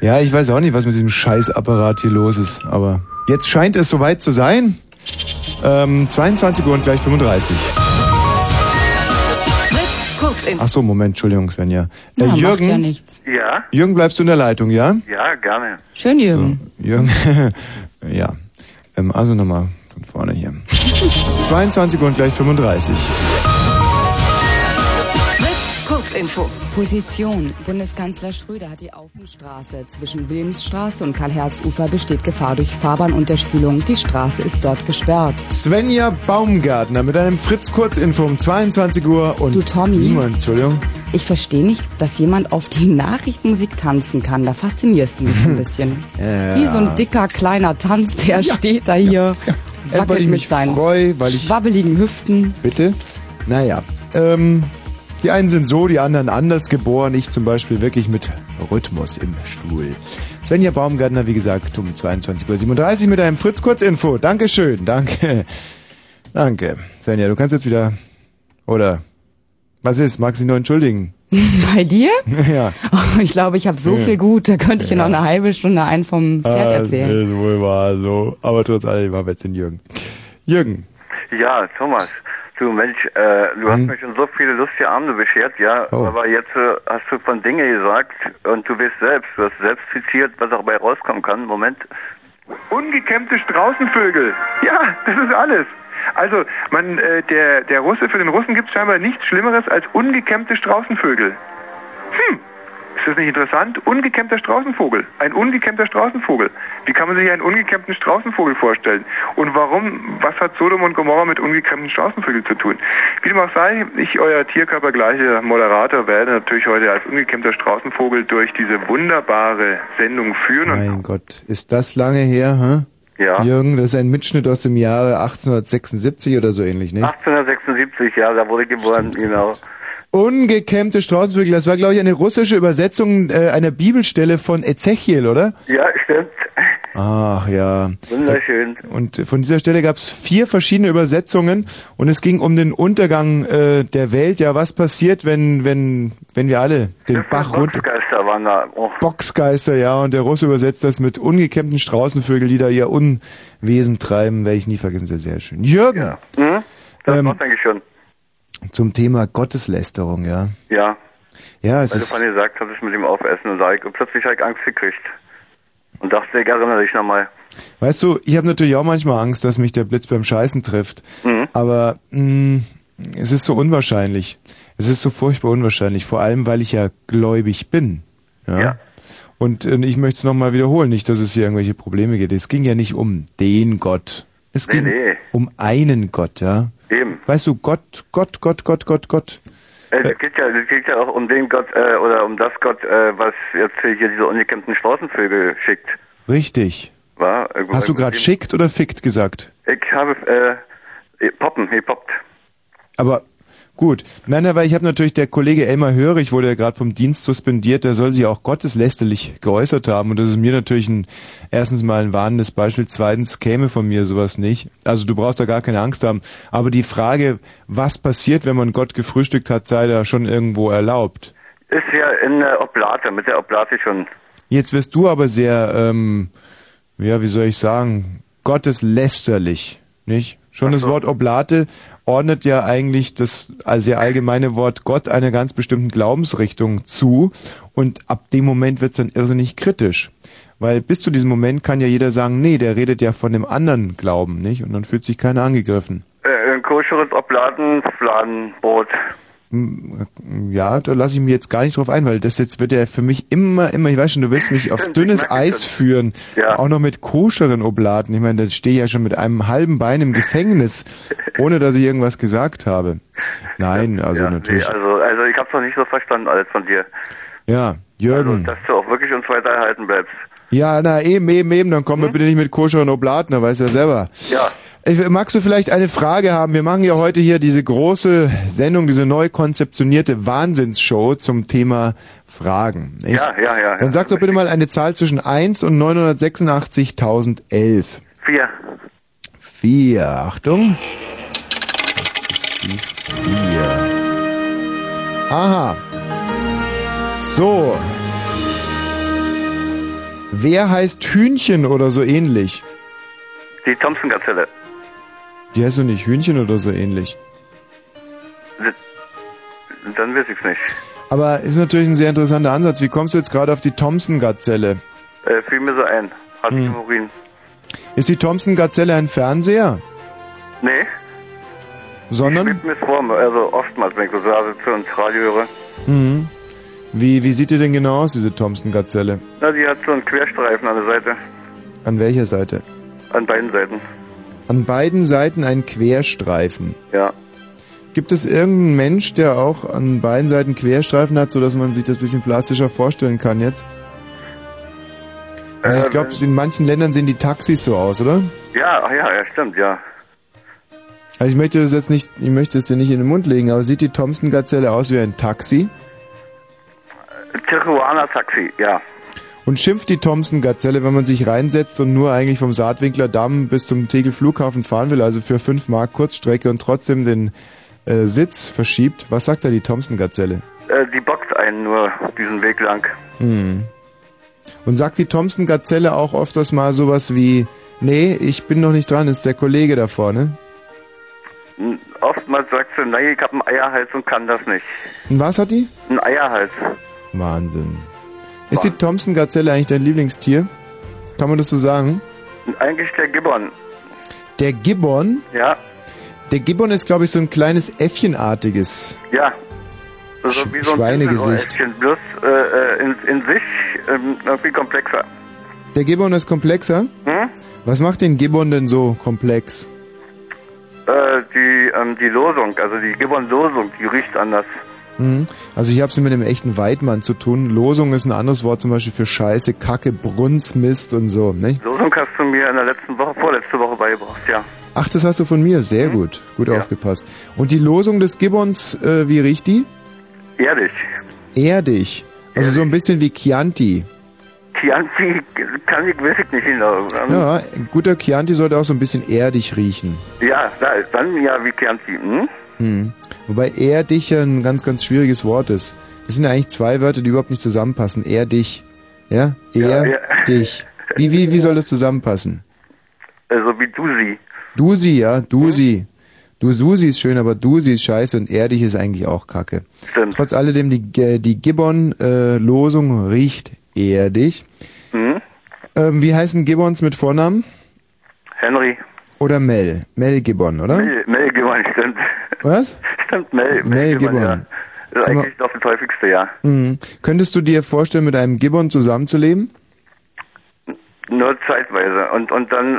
Ja, ich weiß auch nicht, was mit diesem Scheißapparat hier los ist, aber jetzt scheint es soweit zu sein. 22 Uhr und gleich 35. Ach so, Moment, Entschuldigung, Svenja. Ja, Jürgen, ja nichts. Ja? Jürgen, bleibst du in der Leitung, ja? Ja, gerne. Schön, Jürgen. So, Jürgen, ja. Also nochmal von vorne hier. 22 Uhr und gleich 35. Info. Position. Bundeskanzler Schröder hat die Aufenstraße zwischen Wilhelmsstraße und Karl-Herz-Ufer besteht Gefahr durch Fahrbahn und der Spülung. Die Straße ist dort gesperrt. Svenja Baumgartner mit einem Fritz-Kurz-Info um 22 Uhr und du, Tommy, Simon, Entschuldigung. Ich verstehe nicht, dass jemand auf die Nachrichtenmusik tanzen kann. Da faszinierst du mich ein bisschen. Ja. Wie so ein dicker, kleiner Tanzbär steht da hier. Ja. Wackelt ich mit mich seinen schwabbeligen Hüften. Bitte? Naja, die einen sind so, die anderen anders geboren. Ich zum Beispiel wirklich mit Rhythmus im Stuhl. Svenja Baumgartner, wie gesagt, um 22.37 Uhr mit einem Fritz-Kurz-Info. Dankeschön, danke. Danke. Svenja, du kannst jetzt wieder... Oder... Was ist? Magst du dich noch entschuldigen? Bei dir? Ja. Oh, ich glaube, ich habe so viel gut. Da könnte ich dir noch eine halbe Stunde einen vom Pferd erzählen. Das wohl war so. Aber trotz allem haben wir jetzt den Jürgen. Jürgen. Ja, Thomas. Du Mensch, du hast mir schon so viele lustige Abende beschert, ja, aber jetzt hast du von Dinge gesagt und du hast selbst zitiert, was auch bei rauskommen kann. Moment. Ungekämmte Straußenvögel. Ja, das ist alles. Also, der Russe, für den Russen gibt es scheinbar nichts Schlimmeres als ungekämmte Straußenvögel. Hm, ist das nicht interessant? Ungekämmter Straußenvogel. Ein ungekämmter Straußenvogel. Wie kann man sich einen ungekämmten Straußenvogel vorstellen? Und warum, was hat Sodom und Gomorra mit ungekämmten Straußenvögeln zu tun? Wie dem auch sei, ich, euer tierkörpergleicher Moderator, werde natürlich heute als ungekämmter Straußenvogel durch diese wunderbare Sendung führen. Mein Gott, ist das lange her, hä? Ja. Jürgen, das ist ein Mitschnitt aus dem Jahre 1876 oder so ähnlich, nicht? 1876, ja, da wurde geboren, stimmt, genau. Gott. Ungekämmte Straußenvögel, das war, glaube ich, eine russische Übersetzung einer Bibelstelle von Ezechiel, oder? Ja, stimmt. Ach ja. Wunderschön. Und von dieser Stelle gab es 4 verschiedene Übersetzungen und es ging um den Untergang der Welt. Ja, was passiert, wenn wir alle den Bach runter... Boxgeister waren da. Oh. Boxgeister, ja, und der Russe übersetzt das mit ungekämmten Straußenvögel, die da ihr Unwesen treiben, werde ich nie vergessen, sehr, sehr schön. Jürgen! Ja. Mhm. Das war's eigentlich schon. Zum Thema Gotteslästerung, ja. Ja. Ja, es ist... Weil du vorhin gesagt hast, mit dem Aufessen und da ich, und plötzlich habe ich Angst gekriegt. Und dachte, ich erinnere dich nochmal. Weißt du, ich habe natürlich auch manchmal Angst, dass mich der Blitz beim Scheißen trifft. Mhm. Aber es ist so unwahrscheinlich. Es ist so furchtbar unwahrscheinlich. Vor allem, weil ich ja gläubig bin. Ja. Ja. Und ich möchte es nochmal wiederholen. Nicht, dass es hier irgendwelche Probleme gibt. Es ging ja nicht um den Gott. Es ging um einen Gott, ja. Eben. Weißt du, Gott. Es geht ja auch um den Gott, oder um das Gott, was jetzt hier diese ungekämmten Straußenvögel schickt. Richtig. War, hast du gerade schickt oder fickt gesagt? Ich habe gepoppt. Aber gut. Nein, aber ich habe natürlich, der Kollege Elmar Hörig wurde ja gerade vom Dienst suspendiert, der soll sich auch gotteslästerlich geäußert haben und das ist mir natürlich erstens mal ein warnendes Beispiel, zweitens käme von mir sowas nicht. Also du brauchst da gar keine Angst haben, aber die Frage, was passiert, wenn man Gott gefrühstückt hat, sei da schon irgendwo erlaubt. Ist ja in der Oblate, mit der Oblate schon. Jetzt wirst du aber sehr, ja, wie soll ich sagen, gotteslästerlich, nicht? Schon das Wort Oblate ordnet ja eigentlich das sehr allgemeine Wort Gott einer ganz bestimmten Glaubensrichtung zu und ab dem Moment wird es dann irrsinnig kritisch, weil bis zu diesem Moment kann ja jeder sagen, nee, der redet ja von dem anderen Glauben, nicht? Und dann fühlt sich keiner angegriffen. Ein koscheres Oblatenfladenbrot. Ja, da lasse ich mich jetzt gar nicht drauf ein, weil das jetzt wird ja für mich immer, ich weiß schon, du willst mich auf dünnes Eis führen, ja. Auch noch mit koscheren Oblaten. Ich meine, da stehe ich ja schon mit einem halben Bein im Gefängnis, ohne dass ich irgendwas gesagt habe. Nein, also ja, natürlich. Nee, also ich habe es noch nicht so verstanden alles von dir. Ja, Jürgen. Also, dass du auch wirklich uns weiter erhalten bleibst. Ja, na eben, dann kommen wir bitte nicht mit koscheren Oblaten, da weißt du ja selber. Ja. Magst du vielleicht eine Frage haben? Wir machen ja heute hier diese große Sendung, diese neu konzeptionierte Wahnsinnsshow zum Thema Fragen. Ja. Dann sag doch bitte mal eine Zahl zwischen 1 und 986.011. 4. 4, Achtung. Das ist die 4. Aha. So. Wer heißt Hühnchen oder so ähnlich? Die Thompson-Gazelle. Die heißt doch nicht Hühnchen oder so ähnlich. Dann weiß ich's nicht. Aber ist natürlich ein sehr interessanter Ansatz. Wie kommst du jetzt gerade auf die Thompson-Gazelle? Fiel mir so ein. Hatte ich im Urin. Ist die Thompson-Gazelle ein Fernseher? Nee. Sondern? Ich spiele mir vor, also oftmals, wenn ich so sitze und Radio höre. Mhm. Wie sieht die denn genau aus, diese Thompson-Gazelle? Na, die hat so einen Querstreifen an der Seite. An welcher Seite? An beiden Seiten. An beiden Seiten ein Querstreifen. Ja. Gibt es irgendeinen Mensch, der auch an beiden Seiten Querstreifen hat, sodass man sich das ein bisschen plastischer vorstellen kann jetzt? Also ich glaube, in manchen Ländern sehen die Taxis so aus, oder? Ja, stimmt, ja. Also ich möchte das jetzt nicht, ich möchte es dir nicht in den Mund legen, aber sieht die Thompson-Gazelle aus wie ein Taxi? Tijuana-Taxi, ja. Und schimpft die Thompson-Gazelle, wenn man sich reinsetzt und nur eigentlich vom Saatwinkler Damm bis zum Tegel Flughafen fahren will, also für 5 Mark Kurzstrecke und trotzdem den Sitz verschiebt. Was sagt da die Thompson-Gazelle? Die bockt einen nur diesen Weg lang. Hm. Und sagt die Thompson-Gazelle auch oft das mal sowas wie, nee, ich bin noch nicht dran, ist der Kollege da vorne? Oftmals sagt sie, nein, ich hab einen Eierhals und kann das nicht. Und was hat die? Ein Eierhals. Wahnsinn. Ist die Thompson-Gazelle eigentlich dein Lieblingstier? Kann man das so sagen? Eigentlich der Gibbon. Der Gibbon? Ja. Der Gibbon ist, glaube ich, so ein kleines Äffchenartiges. Ja. So wie so ein Schweinegesicht. Bloß in sich viel komplexer. Der Gibbon ist komplexer? Hm? Was macht den Gibbon denn so komplex? Die Losung, also die Gibbon-Losung, die riecht anders. Mhm. Also ich habe es mit dem echten Weidmann zu tun. Losung ist ein anderes Wort zum Beispiel für Scheiße, Kacke, Brunz, Mist und so. Nicht? Losung hast du mir in der letzten Woche, vorletzte Woche beigebracht, ja. Ach, das hast du von mir, sehr gut. Gut ja. Aufgepasst. Und die Losung des Gibbons, wie riecht die? Erdig. Erdig. Also so ein bisschen wie Chianti. Chianti kann ich wirklich nicht genau. Ja, ein guter Chianti sollte auch so ein bisschen erdig riechen. Ja, dann ja wie Chianti. Hm? Hm. Wobei erdig ja ein ganz, ganz schwieriges Wort ist. Es sind ja eigentlich zwei Wörter, die überhaupt nicht zusammenpassen. Erdig. Ja? Erdig. Ja. Wie soll das zusammenpassen? Also wie Dusi. Dusi, ja, Dusi. Hm? Du, Susi ist schön, aber Dusi ist scheiße und erdig ist eigentlich auch Kacke. Stimmt. Trotz alledem, die Gibbon-Losung riecht erdig. Mhm. Wie heißen Gibbons mit Vornamen? Henry. Oder Mel. Mel Gibbon, oder? Mel Gibbon, stimmt. Was? Stimmt, Mel Gibbon. Ja. Das ist eigentlich doch das häufigste, ja. Mhm. Könntest du dir vorstellen, mit einem Gibbon zusammenzuleben? Nur zeitweise. Und dann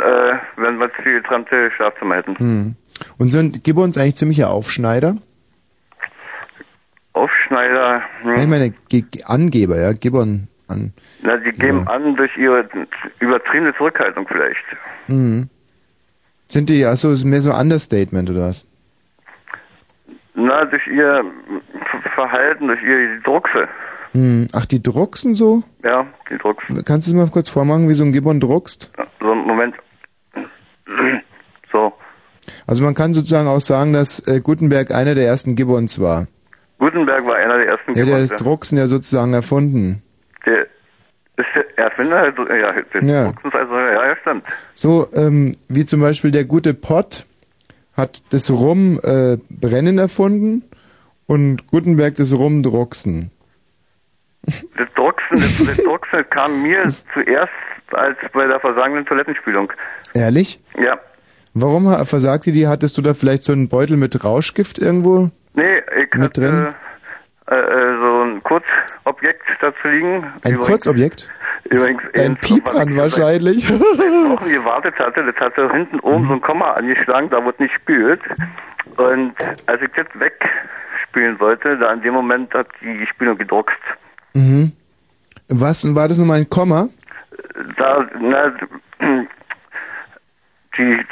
werden wir zu viel getrennte Schlafzimmer hätten. Mhm. Und sind Gibbons eigentlich ziemliche Aufschneider? Aufschneider? Hm. Ich meine, Angeber, ja, Gibbon an. Na, die geben an durch ihre übertriebene Zurückhaltung vielleicht. Mhm. Sind die, also ist mehr so ein Understatement oder was? Na, durch ihr Verhalten, durch ihre Druckse. Mhm. Ach, die drucksen so? Ja, die drucksen. Kannst du es mal kurz vormachen, wie so ein Gibbon druckst? Ja, so, Moment. So. Also man kann sozusagen auch sagen, dass Gutenberg einer der ersten Gibbons war. Gutenberg war einer der ersten Gibbons. Ja, der hat das Drucksen ja sozusagen erfunden. Der ist der Erfinder, ja, des Drucksens, also ja, stimmt. So, wie zum Beispiel der gute Pott hat das Rumbrennen erfunden und Gutenberg das Rumdrucksen. Das Drucksen, das Drucksen kam mir zuerst als bei der versagenden Toilettenspülung. Ehrlich? Ja. Warum versagt die? Hattest du da vielleicht so einen Beutel mit Rauschgift irgendwo? Nee, ich hatte so ein Kurzobjekt dazu liegen. Ein Kurzobjekt? Übrigens. Ein Piepern wahrscheinlich. Wochen gewartet hatte, das hatte hinten oben so ein Komma angeschlagen, da wurde nicht gespült. Und als ich das wegspülen wollte, da in dem Moment hat die Spülung gedruckst. Mhm. Was, war das nun mal ein Komma? Da, na...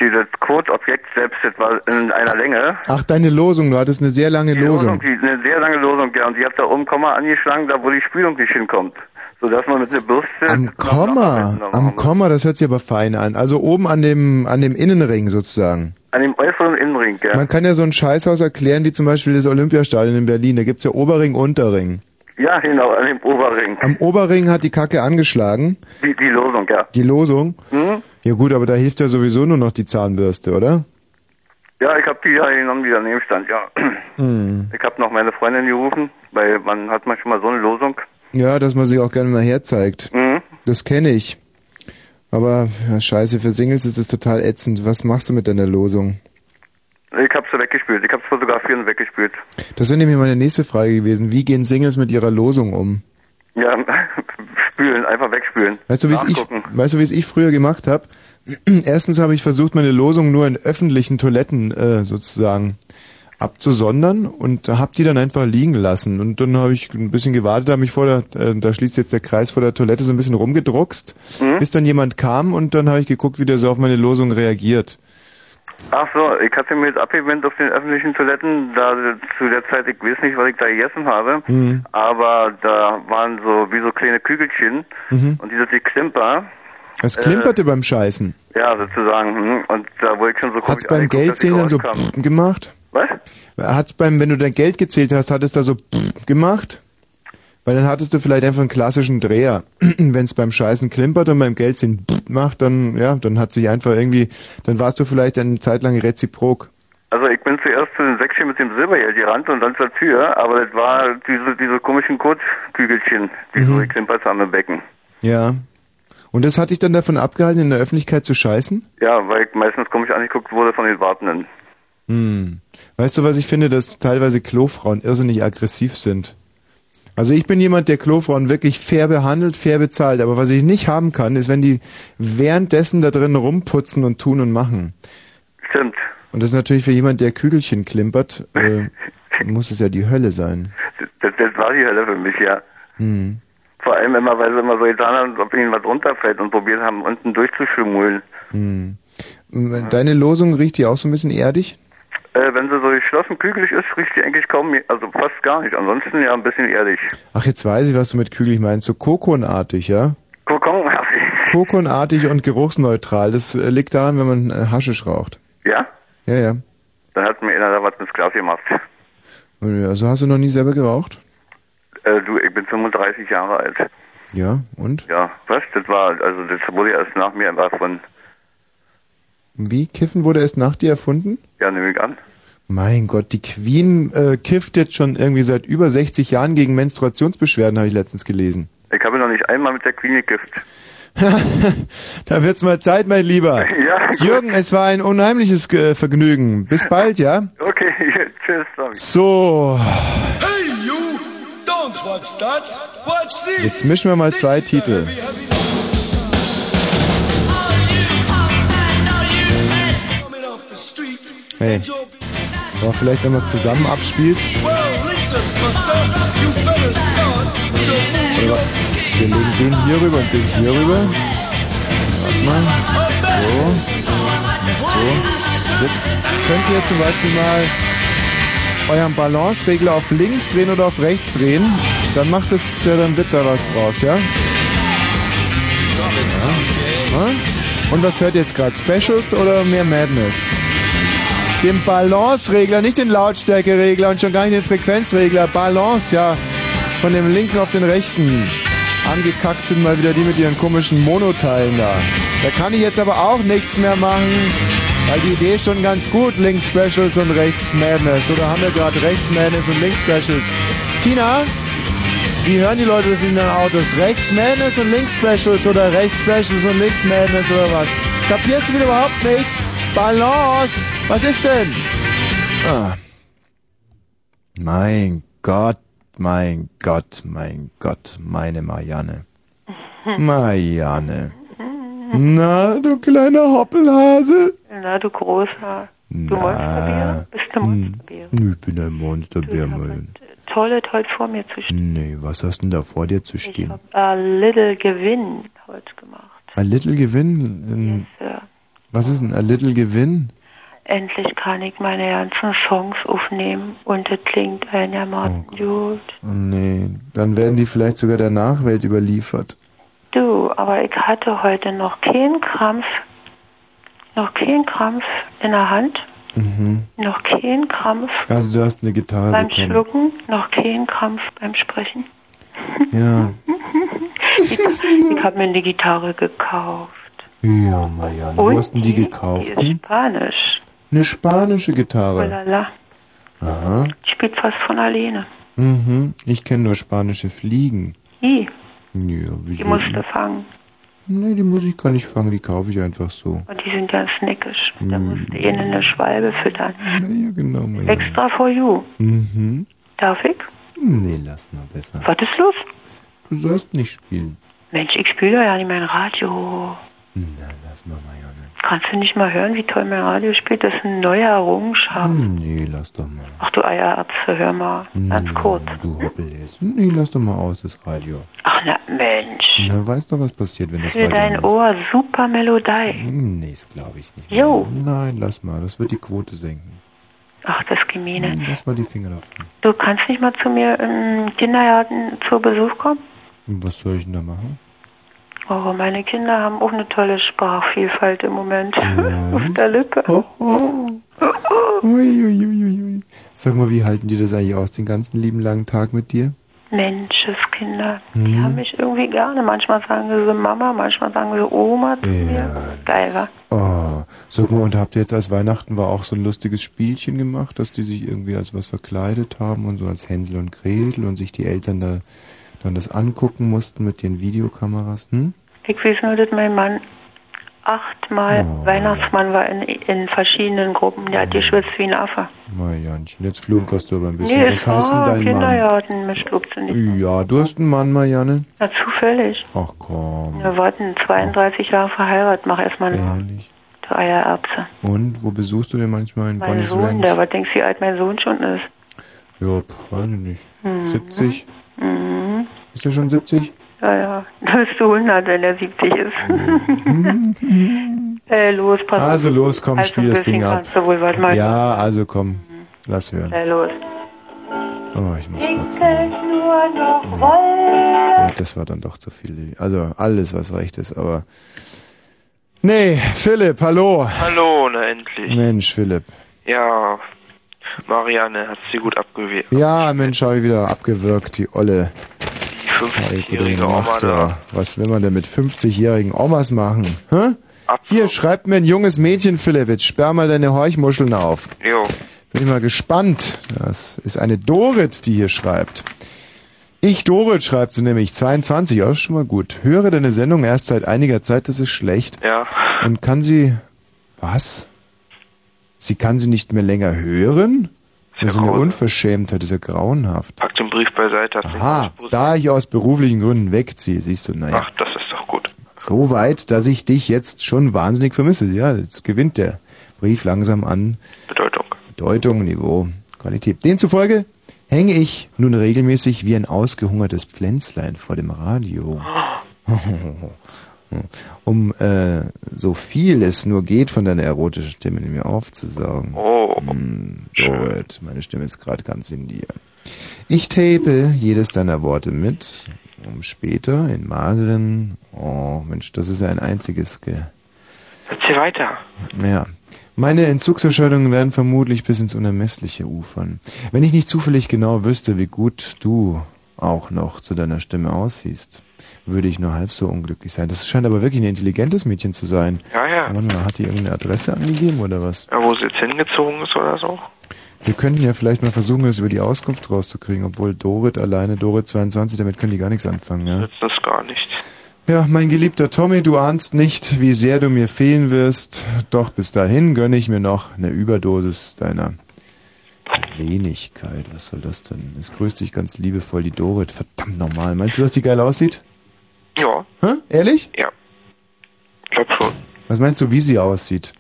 Das Kurzobjekt selbst, das war in einer Länge. Ach, deine Losung, du hattest eine sehr lange Losung. Eine sehr lange Losung, ja. Und die hat da oben Komma angeschlagen, da wo die Spülung nicht hinkommt. Sodass man mit einer Bürste... Am Komma, das hört sich aber fein an. Also oben an dem Innenring sozusagen. An dem äußeren Innenring, ja. Man kann ja so ein Scheißhaus erklären, wie zum Beispiel das Olympiastadion in Berlin. Da gibt's ja Oberring, Unterring. Ja, genau, an dem Oberring. Am Oberring hat die Kacke angeschlagen. Die Losung, ja. Die Losung. Mhm. Ja gut, aber da hilft ja sowieso nur noch die Zahnbürste, oder? Ja, ich habe die ja genommen, die daneben stand, ja. Mhm. Ich habe noch meine Freundin gerufen, weil man hat manchmal so eine Losung. Ja, dass man sich auch gerne mal herzeigt. Mhm. Das kenne ich. Aber ja, scheiße, für Singles ist das total ätzend. Was machst du mit deiner Losung? Ich hab's weggespült. Ich hab's fotografiert und weggespült. Das wäre nämlich meine nächste Frage gewesen. Wie gehen Singles mit ihrer Losung um? Ja, spülen, einfach wegspülen. Weißt du, wie es ich früher gemacht habe? Erstens habe ich versucht, meine Losung nur in öffentlichen Toiletten sozusagen abzusondern und hab die dann einfach liegen lassen. Und dann habe ich ein bisschen gewartet, habe mich da schließt jetzt der Kreis vor der Toilette, so ein bisschen rumgedruckst, bis dann jemand kam und dann habe ich geguckt, wie der so auf meine Losung reagiert. Ach so, ich hatte mir jetzt abgewendet auf den öffentlichen Toiletten, da zu der Zeit, ich weiß nicht, was ich da gegessen habe, aber da waren so wie so kleine Kügelchen und dieses Geklimper. Das klimperte beim Scheißen. Ja, sozusagen. Und da wurde ich schon so komisch. Hat's beim Geldzählen dann so gemacht? Was? Hat's wenn du dein Geld gezählt hast, hat es da so gemacht? Weil dann hattest du vielleicht einfach einen klassischen Dreher. Wenn es beim Scheißen klimpert und beim Geldsinn macht, dann hat sich einfach irgendwie, dann warst du vielleicht eine Zeit lang reziprok. Also ich bin zuerst zu den Säckchen mit dem Silbergeld gerannt und dann zur Tür, aber das war diese komischen Kurzkügelchen, die so geklimpert haben im Becken. Ja. Und das hat dich dann davon abgehalten, in der Öffentlichkeit zu scheißen? Ja, weil ich meistens komisch angeguckt wurde von den Wartenden. Hm. Weißt du, was ich finde, dass teilweise Klofrauen irrsinnig aggressiv sind? Also ich bin jemand, der Klofrauen wirklich fair behandelt, fair bezahlt. Aber was ich nicht haben kann, ist, wenn die währenddessen da drin rumputzen und tun und machen. Stimmt. Und das ist natürlich für jemand, der Kügelchen klimpert, muss es ja die Hölle sein. Das war die Hölle für mich, ja. Hm. Vor allem immer, weil sie immer so getan haben, ob ihnen was runterfällt und probiert haben, unten durchzuschumulen. Hm. Deine Losung riecht die auch so ein bisschen erdig? Wenn sie so geschlossen kügelig ist, riecht die eigentlich kaum, also fast gar nicht. Ansonsten ja ein bisschen erdig. Ach, jetzt weiß ich, was du mit kügelig meinst. So kokonartig, ja? Kokonartig. Kokonartig und geruchsneutral. Das liegt daran, wenn man Haschisch raucht. Ja? Ja, ja. Dann hat mir einer da was mit Glas gemacht. Also hast du noch nie selber geraucht? Du, ich bin 35 Jahre alt. Ja, und? Ja, was? Das wurde erst nach mir erfunden. Wie? Kiffen wurde erst nach dir erfunden? Ja, nehme ich an. Mein Gott, die Queen kifft jetzt schon irgendwie seit über 60 Jahren gegen Menstruationsbeschwerden, habe ich letztens gelesen. Ich habe noch nicht einmal mit der Queen gekifft. Da wird's mal Zeit, mein Lieber. Ja, Jürgen, es war ein unheimliches Vergnügen. Bis bald, ja? Okay, tschüss. Tommy. So. Hey, you! Don't watch that! Watch this! Jetzt mischen wir mal zwei Titel. Hey. Aber vielleicht, wenn man es zusammen abspielt. Oder wir legen den hier rüber und den hier rüber. Warte mal. So. Jetzt könnt ihr zum Beispiel mal euren Balanceregler auf links drehen oder auf rechts drehen. Dann macht es ja dann bitter was draus, ja? Ja. Und was hört ihr jetzt gerade? Specials oder mehr Madness? Den Balance-Regler, nicht den Lautstärkeregler und schon gar nicht den Frequenzregler. Balance, ja, von dem linken auf den rechten. Angekackt sind mal wieder die mit ihren komischen Monoteilen da. Da kann ich jetzt aber auch nichts mehr machen, weil die Idee ist schon ganz gut, links Specials und rechts Madness. Oder haben wir gerade rechts Madness und links Specials? Tina, wie hören die Leute das in ihren Autos? Rechts Madness und links Specials oder rechts Specials und links Madness oder was? Kapierst du wieder überhaupt nichts? Balance! Was ist denn? Ah. Mein Gott, mein Gott, mein Gott, meine Marianne. Marianne. Na, du kleiner Hoppelhase. Na, du Großhaar. Du Monsterbär? Bist du Monsterbär? Ich bin ein Monsterbär, Mann. Toll, heute vor mir zu stehen. Nee, was hast denn da vor dir zu stehen? Ich hab a little Gewinn heute gemacht. A little Gewinn? Yes, sir. Was ist denn a little Gewinn? Endlich kann ich meine ganzen Songs aufnehmen und das klingt einigermaßen gut. Oh nee, dann werden die vielleicht sogar der Nachwelt überliefert. Du, aber ich hatte heute noch keinen Krampf in der Hand, noch keinen Krampf. Also du hast eine Gitarre beim bekommen. Schlucken, noch keinen Krampf beim Sprechen. Ja. Ich habe mir eine Gitarre gekauft. Ja, Marianne, wo hast du die gekauft? Die ist spanisch. Eine spanische Gitarre. Oh la la. Aha. Spielt fast von alleine. Mhm, ich kenne nur spanische Fliegen. Die? Ja, wieso? Die musst du fangen. Nee, die muss ich gar nicht fangen, die kaufe ich einfach so. Und die sind ganz neckisch. Da musst du ihnen eine Schwalbe füttern. Ja, genau, Marianne. Extra for you. Mhm. Darf ich? Nee, lass mal besser. Was ist los? Du sollst nicht spielen. Mensch, ich spiele doch ja nicht mein Radio. Na, lass mal, Marianne. Kannst du nicht mal hören, wie toll mein Radio spielt? Das ist eine neue Errungenschaft. Nee, lass doch mal. Ach du Eiererbse, hör mal. Ganz kurz. Du Hoppelhäs. Nee, lass doch mal aus, das Radio. Ach na, Mensch. Na, weißt doch, was passiert, wenn das Radio ist. Für dein Ohr super Melodei. Nee, das glaube ich nicht. Jo. Nein, lass mal, das wird die Quote senken. Ach, das Gemine. Lass mal die Finger davon. Du kannst nicht mal zu mir im Kindergarten zu Besuch kommen? Was soll ich denn da machen? Oh, meine Kinder haben auch eine tolle Sprachvielfalt im Moment. Ja. Auf der Lippe. Oh, oh. Oh, oh. Ui, ui, ui, ui. Sag mal, wie halten die das eigentlich aus, den ganzen lieben langen Tag mit dir? Menscheskinder, die haben mich irgendwie gerne. Manchmal sagen sie so Mama, manchmal sagen sie Oma zu mir. Geil, wa? Oh, sag mal, und habt ihr jetzt als Weihnachten war auch so ein lustiges Spielchen gemacht, dass die sich irgendwie als was verkleidet haben und so als Hänsel und Gretel und sich die Eltern da dann das angucken mussten mit den Videokameras, Ich weiß nur, dass mein Mann 8-mal Weihnachtsmann war in verschiedenen Gruppen. Der hat geschwitzt wie ein Affe. Marianchen, jetzt flunkast du aber ein bisschen. Nee, was heißt denn dein Kindergarten, Mann? Nicht. Ja, du hast einen Mann, Marianne. Na, zufällig. Ach komm. Wir warten 32 Jahre verheiratet. Mach erstmal einen Eiererbse. Und wo besuchst du denn manchmal in Bonnie's Ranch? Mein Sohn, aber denkst du, wie alt mein Sohn schon ist? Ja, weiß ich nicht. 70? Mhm. Ist er schon 70? Ja, ja. Da bist du 100, wenn er 70 ist. Los, pass auf. Also los, komm, also spiel das Ding ab. Wohl was machen. Ja, also komm, lass hören. Los. Oh, ich muss kotzen. Ja, das war dann doch zu viel. Also alles, was recht ist, aber... Nee, Philipp, hallo. Hallo, na endlich. Mensch, Philipp. Ja, Marianne hat sie gut abgewirkt. Ja, Mensch, habe ich wieder abgewirkt, die Olle. Die 50-jährige Oma da. Was will man denn mit 50-jährigen Omas machen? Hä? Hier, schreibt mir ein junges Mädchen, Philipp. Jetzt sperr mal deine Horchmuscheln auf. Jo. Bin ich mal gespannt. Das ist eine Dorit, die hier schreibt. Ich, Dorit, schreibt sie nämlich, 22, ja, das ist schon mal gut. Höre deine Sendung erst seit einiger Zeit, das ist schlecht. Ja. Und kann sie... Was? Sie kann sie nicht mehr länger hören? Das ist eine Unverschämtheit, das ist ja grauenhaft. Pack den Brief beiseite. Aha, da ich aus beruflichen Gründen wegziehe, siehst du, naja. Ach, das ist doch gut. So weit, dass ich dich jetzt schon wahnsinnig vermisse. Ja, jetzt gewinnt der Brief langsam an... Bedeutung, Niveau, Qualität. Demzufolge... hänge ich nun regelmäßig wie ein ausgehungertes Pflänzlein vor dem Radio. Um so viel es nur geht von deiner erotischen Stimme in mir aufzusaugen. Oh, Dorit, meine Stimme ist gerade ganz in dir. Ich tape jedes deiner Worte mit, um später in mageren... Oh, Mensch, das ist ja ein einziges... Erzähl weiter. Ja. Meine Entzugserscheinungen werden vermutlich bis ins Unermessliche ufern. Wenn ich nicht zufällig genau wüsste, wie gut du auch noch zu deiner Stimme aussiehst, würde ich nur halb so unglücklich sein. Das scheint aber wirklich ein intelligentes Mädchen zu sein. Ja, ja. Mann, hat die irgendeine Adresse angegeben oder was? Ja, wo sie jetzt hingezogen ist oder so? Wir könnten ja vielleicht mal versuchen, das über die Auskunft rauszukriegen, obwohl Dorit alleine, Dorit 22, damit können die gar nichts anfangen, ja? Das ist gar nicht. Ja, mein geliebter Tommy, du ahnst nicht, wie sehr du mir fehlen wirst. Doch bis dahin gönne ich mir noch eine Überdosis deiner Wenigkeit. Was soll das denn? Es grüßt dich ganz liebevoll die Dorit. Verdammt normal. Meinst du, dass die geil aussieht? Ja. Hä? Ehrlich? Ja. Ich glaub schon. Was meinst du, wie sie aussieht?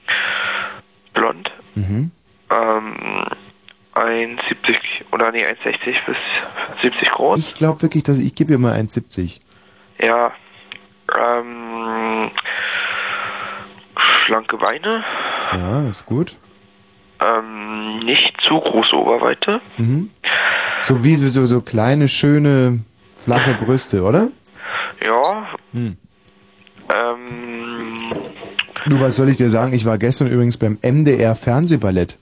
Blond. Mhm. 1,70 oder nee, 1,60 bis 70 groß. Ich glaube wirklich, dass ich gebe ihr mal 1,70. Ja. Schlanke Beine. Ja, ist gut. Nicht zu große Oberweite. Mhm. So wie so kleine, schöne, flache Brüste, oder? Ja. Hm. Du, was soll ich dir sagen? Ich war gestern übrigens beim MDR Fernsehballett.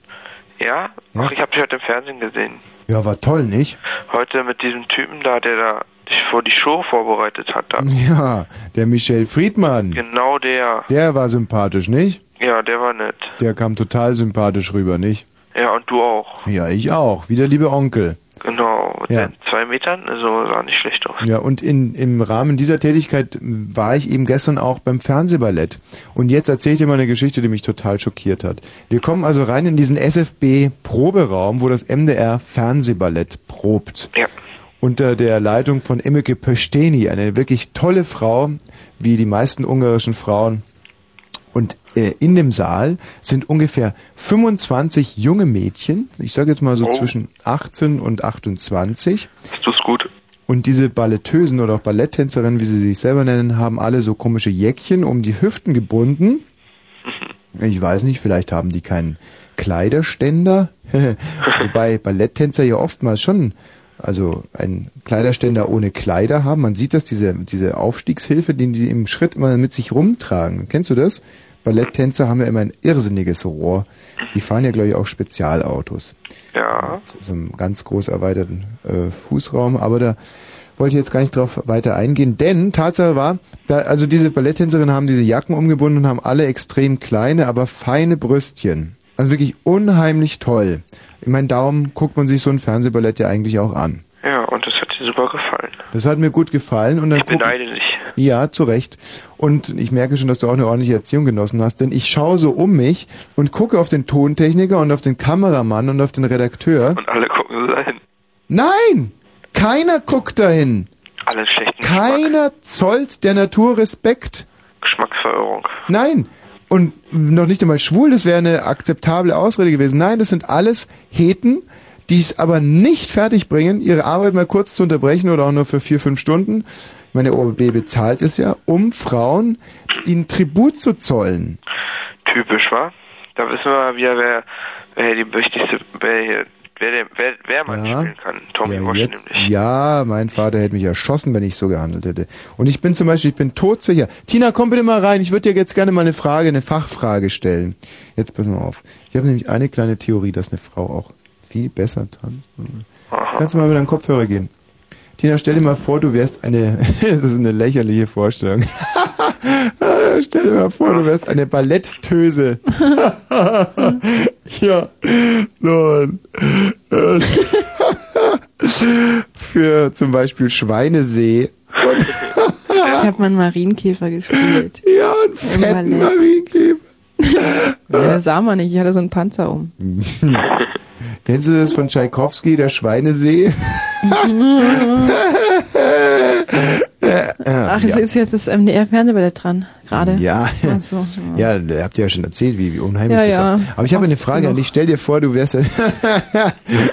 Ja? Ach, ich hab dich heute im Fernsehen gesehen. Ja, war toll, nicht? Heute mit diesem Typen da, der da vor die Show vorbereitet hat. Dann. Ja, der Michel Friedmann. Genau der. Der war sympathisch, nicht? Ja, der war nett. Der kam total sympathisch rüber, nicht? Ja, und du auch. Ja, ich auch. Wie der liebe Onkel. Genau. Mit den 2 Metern, also sah nicht schlecht aus. Ja, und im Rahmen dieser Tätigkeit war ich eben gestern auch beim Fernsehballett. Und jetzt erzähle ich dir mal eine Geschichte, die mich total schockiert hat. Wir kommen also rein in diesen SFB-Proberaum, wo das MDR Fernsehballett probt. Ja. Unter der Leitung von Emike Pöschteni, eine wirklich tolle Frau, wie die meisten ungarischen Frauen. Und in dem Saal sind ungefähr 25 junge Mädchen, ich sage jetzt mal so zwischen 18 und 28. Ist das gut? Und diese Ballettösen oder auch Balletttänzerinnen, wie sie sich selber nennen, haben alle so komische Jäckchen um die Hüften gebunden. Ich weiß nicht, vielleicht haben die keinen Kleiderständer. Wobei Balletttänzer ja oftmals schon... also ein Kleiderständer ohne Kleider haben. Man sieht das, diese Aufstiegshilfe, den die im Schritt immer mit sich rumtragen. Kennst du das? Balletttänzer haben ja immer ein irrsinniges Rohr. Die fahren ja, glaube ich, auch Spezialautos. Ja. Mit so einem ganz groß erweiterten Fußraum. Aber da wollte ich jetzt gar nicht drauf weiter eingehen. Denn Tatsache war, also diese Balletttänzerinnen haben diese Jacken umgebunden und haben alle extrem kleine, aber feine Brüstchen. Also wirklich unheimlich toll. Ich meine, darum guckt man sich so ein Fernsehballett ja eigentlich auch an. Ja, und das hat dir super gefallen. Das hat mir gut gefallen. Und dann ich beneide dich. Ja, zu Recht. Und ich merke schon, dass du auch eine ordentliche Erziehung genossen hast, denn ich schaue so um mich und gucke auf den Tontechniker und auf den Kameramann und auf den Redakteur. Und alle gucken dahin. Nein! Keiner guckt dahin! Alles schlechten Geschmack. Keiner zollt der Natur Respekt. Geschmacksverirrung. Nein! Und noch nicht einmal schwul, das wäre eine akzeptable Ausrede gewesen. Nein, das sind alles Heten, die es aber nicht fertigbringen, ihre Arbeit mal kurz zu unterbrechen oder auch nur für 4, 5 Stunden. Ich meine, der ORB bezahlt es ja, um Frauen ihnen Tribut zu zollen. Typisch, wa? Da wissen wir wieder, wer die wichtigste, wer man spielen kann. Tommy Wosch nämlich. Ja, mein Vater hätte mich erschossen, wenn ich so gehandelt hätte. Und ich bin zum Beispiel, ich bin todsicher. Tina, komm bitte mal rein, ich würde dir jetzt gerne mal eine Frage, eine Fachfrage stellen. Jetzt pass mal auf. Ich habe nämlich eine kleine Theorie, dass eine Frau auch viel besser tanzt. Aha. Kannst du mal mit deinem Kopfhörer gehen? Tina, stell dir mal vor, du wärst eine... Das ist eine lächerliche Vorstellung. Stell dir mal vor, du wärst eine Balletttöse. Ja. Nun. Für zum Beispiel Schweinesee. Ich habe mal einen Marienkäfer gespielt. Ja, einen fetten Marienkäfer. Ja, sah man nicht, ich hatte so einen Panzer um. Kennst du das von Tschaikowski, der Schweinesee? Ach, es ist jetzt das MDR Fernsehballett dran, gerade. Ja. So, ja, ja, habt ihr ja schon erzählt, wie unheimlich ja, das war. Ja. Aber ich habe eine Frage an dich. Stell dir vor, du wärst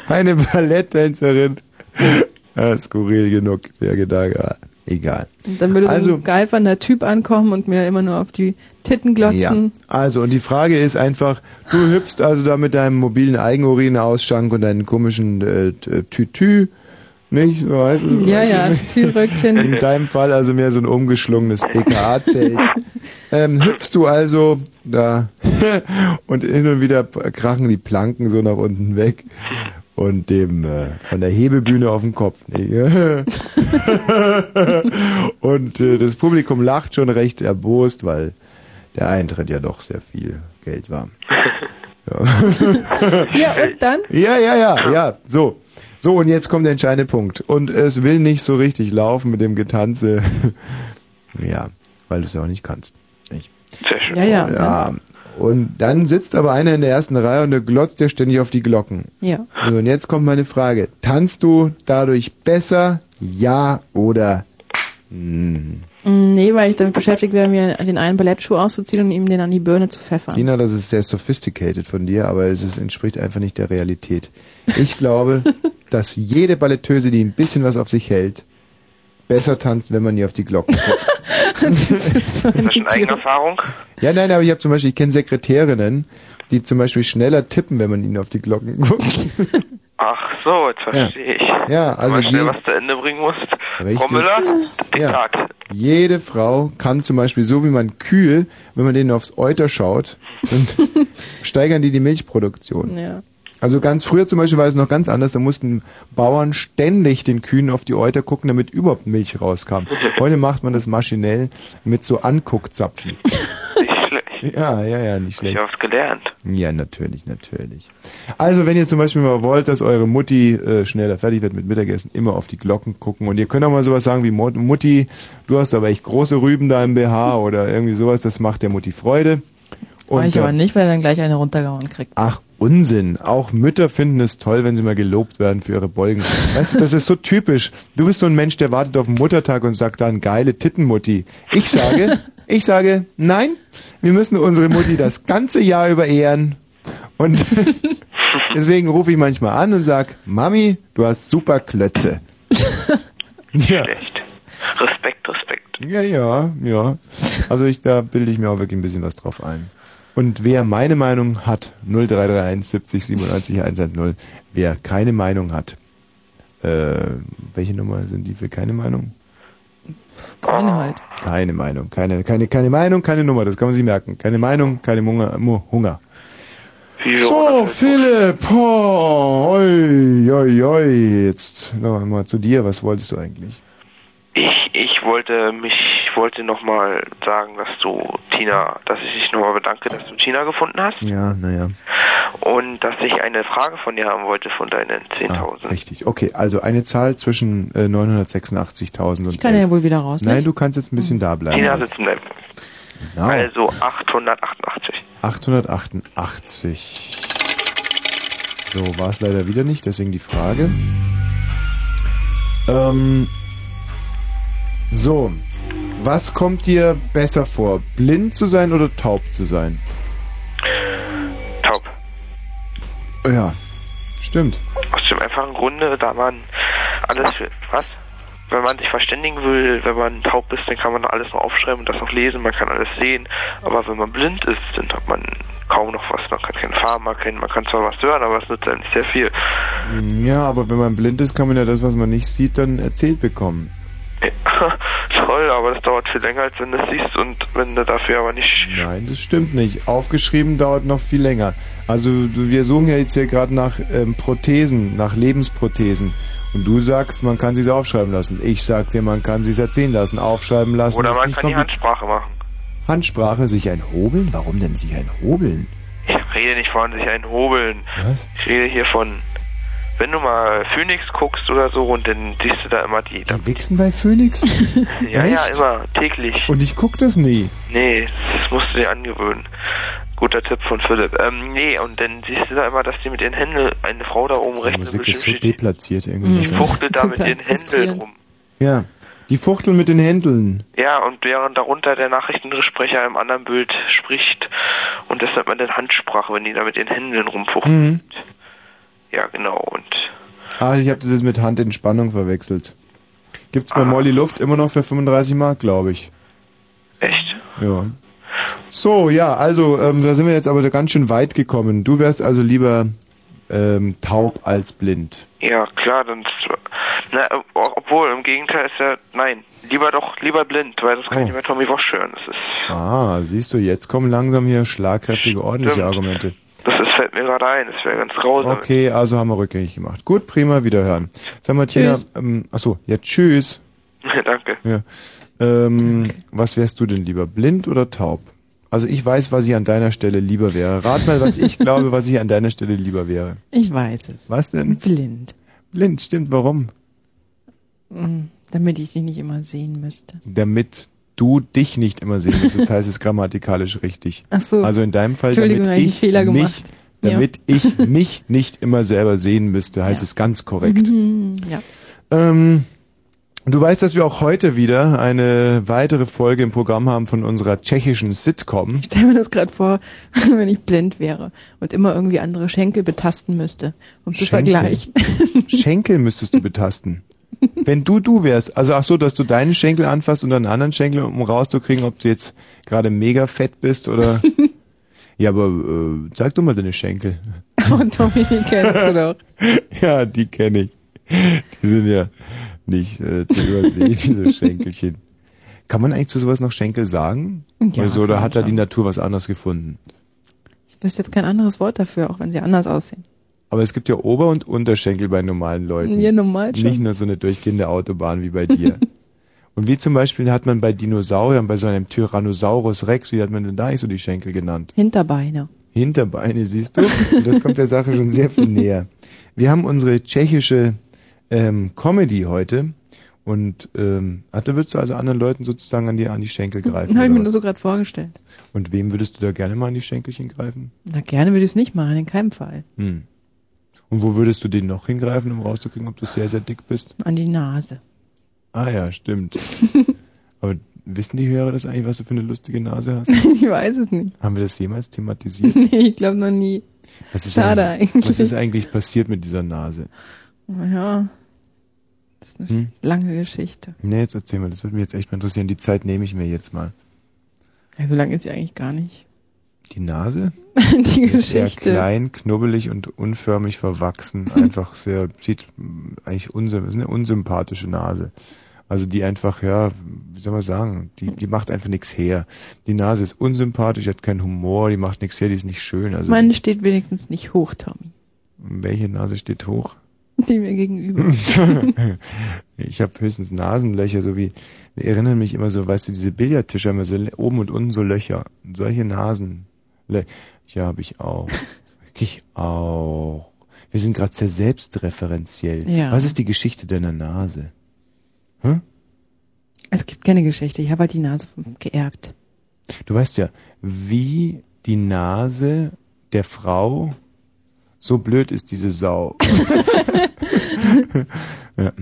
eine Balletttänzerin. Ja, skurril genug, der Gedanke. Egal. Und dann würde so ein geifernder Typ ankommen und mir immer nur auf die Titten glotzen. Ja. Also, und die Frage ist einfach, du hüpfst also da mit deinem mobilen Eigenurinausschank und deinen komischen Tütü, nicht? So heißt es. Ja, ja, Tütüröckchen. In deinem Fall also mehr so ein umgeschlungenes BKA-Zelt. Hüpfst du also da und hin und wieder krachen die Planken so nach unten weg. Und dem von der Hebebühne auf den Kopf. Und das Publikum lacht schon recht erbost, weil der Eintritt ja doch sehr viel Geld war. Ja, ja und dann? Ja, so. So, und jetzt kommt der entscheidende Punkt. Und es will nicht so richtig laufen mit dem Getanze. Ja, weil du es ja auch nicht kannst. Nicht? Sehr schön. Ja. Und dann sitzt aber einer in der ersten Reihe und der glotzt ja ständig auf die Glocken. Ja. So, und jetzt kommt meine Frage. Tanzt du dadurch besser? Ja oder nein? Nee, weil ich damit beschäftigt wäre, mir den einen Ballettschuh auszuziehen und ihm den an die Birne zu pfeffern. Tina, das ist sehr sophisticated von dir, aber es entspricht einfach nicht der Realität. Ich glaube, dass jede Ballettöse, die ein bisschen was auf sich hält, besser tanzt, wenn man ihr auf die Glocken guckt. Das ist schon eigene Erfahrung? Ja, nein, aber ich kenne Sekretärinnen, die zum Beispiel schneller tippen, wenn man ihnen auf die Glocken guckt. Ach so, jetzt verstehe ich. Ja, also wenn du schnell was zu Ende bringen musst. Richtig. Formula, Diktat. Ja. Jede Frau kann zum Beispiel, so wie man Kühe, wenn man denen aufs Euter schaut, dann steigern die Milchproduktion. Ja. Also ganz früher zum Beispiel war es noch ganz anders, da mussten Bauern ständig den Kühen auf die Euter gucken, damit überhaupt Milch rauskam. Heute macht man das maschinell mit so Anguckzapfen. Nicht schlecht. Ja, nicht schlecht. Ich hab's gelernt. Ja, natürlich. Also wenn ihr zum Beispiel mal wollt, dass eure Mutti schneller fertig wird mit Mittagessen, immer auf die Glocken gucken. Und ihr könnt auch mal sowas sagen wie, Mutti, du hast aber echt große Rüben da im BH oder irgendwie sowas, das macht der Mutti Freude. Und ich aber nicht, weil er dann gleich eine runtergehauen kriegt. Ach, Unsinn. Auch Mütter finden es toll, wenn sie mal gelobt werden für ihre Beugen. Weißt du, das ist so typisch. Du bist so ein Mensch, der wartet auf den Muttertag und sagt dann, geile Tittenmutti. Ich sage, nein, wir müssen unsere Mutti das ganze Jahr über ehren. Und deswegen rufe ich manchmal an und sag, Mami, du hast super Klötze. Ja. Respekt. Ja. Also da bilde ich mir auch wirklich ein bisschen was drauf ein. Und wer meine Meinung hat, 0331 70 97 110, wer keine Meinung hat, welche Nummer sind die für keine Meinung? Keine halt. Keine Meinung, keine Meinung, keine Nummer, das kann man sich merken. Keine Meinung, keine Hunger. So, Philipp, jetzt noch einmal zu dir, was wolltest du eigentlich? Ich wollte nochmal sagen, dass ich mich nochmal bedanke, dass du Tina gefunden hast. Ja, naja. und dass ich eine Frage von dir haben wollte von deinen 10.000. Ah, richtig, okay. Also eine Zahl zwischen 986.000 und... Ich kann 11. ja wohl wieder raus, Nein, nicht? Du kannst jetzt ein bisschen da bleiben. Ja, sitzen bleiben. Genau. Also 888. 888. So, war es leider wieder nicht, deswegen die Frage. So, was kommt dir besser vor? Blind zu sein oder taub zu sein? Taub. Ja, stimmt. Aus dem einfachen Grunde, da man alles... Was? Wenn man sich verständigen will, wenn man taub ist, dann kann man alles noch aufschreiben und das noch lesen, man kann alles sehen. Aber wenn man blind ist, dann hat man kaum noch was, man kann keine Farben erkennen, man kann zwar was hören, aber es nützt einem nicht sehr viel. Ja, aber wenn man blind ist, kann man ja das, was man nicht sieht, dann erzählt bekommen. Ja, toll, aber das dauert viel länger, als wenn du es siehst und wenn du dafür aber nicht... Nein, das stimmt nicht. Aufgeschrieben dauert noch viel länger. Also wir suchen ja jetzt hier gerade nach Prothesen, nach Lebensprothesen. Und du sagst, man kann sich's aufschreiben lassen. Ich sag dir, man kann sich's erzählen lassen, aufschreiben lassen. Oder man kann die Handsprache machen. Handsprache, sich ein Hobeln? Warum denn sich ein Hobeln? Ich rede nicht von sich ein Hobeln. Was? Ich rede hier von, wenn du mal Phoenix guckst oder so und dann siehst du da immer die... Die wichsen bei Phoenix? Ja, ja, immer, täglich. Und ich guck das nie? Nee, das musst du dir angewöhnen. Guter Tipp von Philipp. Nee, und dann siehst du da immer, dass die mit ihren Händen, eine Frau da oben rechts... Die Musik ist so deplatziert irgendwie. Die fuchtelt da mit ihren Händeln rum. Ja, die fuchteln mit den Händeln. Ja, und während darunter der Nachrichtensprecher im anderen Bild spricht. Und das nennt man dann Handsprache, wenn die da mit ihren Händeln rumfuchtelt. Mhm. Ja, genau, und... Ah, ich habe das jetzt mit Handentspannung verwechselt. Gibt's bei Molly Luft immer noch für 35 Mark, glaube ich. Echt? Ja. So, ja, also da sind wir jetzt aber ganz schön weit gekommen. Du wärst also lieber taub als blind. Ja, klar, dann... Na, obwohl, im Gegenteil ist ja... Nein, lieber blind, weil das kann ich nicht mehr Tommy Wosch hören. Das ist... Ah, siehst du, jetzt kommen langsam hier schlagkräftige, ordentliche Argumente. Fällt mir gerade ein, das wäre ganz grausam. Okay, also haben wir rückgängig gemacht. Gut, prima, wiederhören. Sag mal, Tina, achso, ja, tschüss. Danke. Ja. Was wärst du denn lieber, blind oder taub? Also ich weiß, was ich an deiner Stelle lieber wäre. Rat mal, was ich glaube, was ich an deiner Stelle lieber wäre. Ich weiß es. Was denn? Blind. Blind, stimmt, warum? Damit ich dich nicht immer sehen müsste. Damit du dich nicht immer sehen müsstest, das heißt es grammatikalisch richtig. Ach so. Also in deinem Fall, damit ich mich nicht immer selber sehen müsste, heißt es ganz korrekt. Mhm, ja. Du weißt, dass wir auch heute wieder eine weitere Folge im Programm haben von unserer tschechischen Sitcom. Ich stelle mir das gerade vor, wenn ich blind wäre und immer irgendwie andere Schenkel betasten müsste, um zu vergleichen. Schenkel müsstest du betasten? Wenn du wärst, also ach so, dass du deinen Schenkel anfasst und einen anderen Schenkel, um rauszukriegen, ob du jetzt gerade mega fett bist oder... Ja, aber sag doch mal deine Schenkel. Oh, Tommy, die kennst du doch. Ja, die kenne ich. Die sind ja nicht zu übersehen, diese Schenkelchen. Kann man eigentlich zu sowas noch Schenkel sagen? Ja, oder so, oder hat da die Natur was anderes gefunden? Ich wüsste jetzt kein anderes Wort dafür, auch wenn sie anders aussehen. Aber es gibt ja Ober- und Unterschenkel bei normalen Leuten. Ja, normal schon. Nicht nur so eine durchgehende Autobahn wie bei dir. Und wie zum Beispiel hat man bei Dinosauriern, bei so einem Tyrannosaurus Rex, wie hat man denn da eigentlich so die Schenkel genannt? Hinterbeine. Hinterbeine, siehst du? Und das kommt der Sache schon sehr viel näher. Wir haben unsere tschechische Comedy heute. Und da würdest du also anderen Leuten sozusagen an die Schenkel greifen? Nein, mir nur so gerade vorgestellt. Und wem würdest du da gerne mal an die Schenkelchen greifen? Na, gerne würde ich es nicht machen, in keinem Fall. Hm. Und wo würdest du den noch hingreifen, um rauszukriegen, ob du sehr, sehr dick bist? An die Nase. Ah ja, stimmt. Aber wissen die Hörer das eigentlich, was du für eine lustige Nase hast? Ich weiß es nicht. Haben wir das jemals thematisiert? Nee, ich glaube noch nie. Schade eigentlich. Was ist eigentlich passiert mit dieser Nase? Naja, das ist eine lange Geschichte. Nee, jetzt erzähl mal, das würde mich jetzt echt mal interessieren. Die Zeit nehme ich mir jetzt mal. Ja, so lang ist sie eigentlich gar nicht. Die Nase? Die Geschichte. Ist sehr klein, knubbelig und unförmig verwachsen. Einfach sehr, sieht eigentlich ist eine unsympathische Nase. Also die einfach, ja, wie soll man sagen, die macht einfach nichts her. Die Nase ist unsympathisch, hat keinen Humor, die macht nichts her, die ist nicht schön. Also meine steht wenigstens nicht hoch, Tommy. Welche Nase steht hoch? Die mir gegenüber. Ich habe höchstens Nasenlöcher, so wie, erinnern mich immer so, weißt du, diese Billardtische haben immer so oben und unten so Löcher. Solche Nasen. Ja, habe ich auch. wirklich auch, wir sind gerade sehr selbstreferenziell. Ja. Was ist die Geschichte deiner Nase? Hm? Es gibt keine Geschichte, ich habe halt die Nase geerbt. Du weißt ja, wie die Nase der Frau, so blöd ist diese Sau. Ja.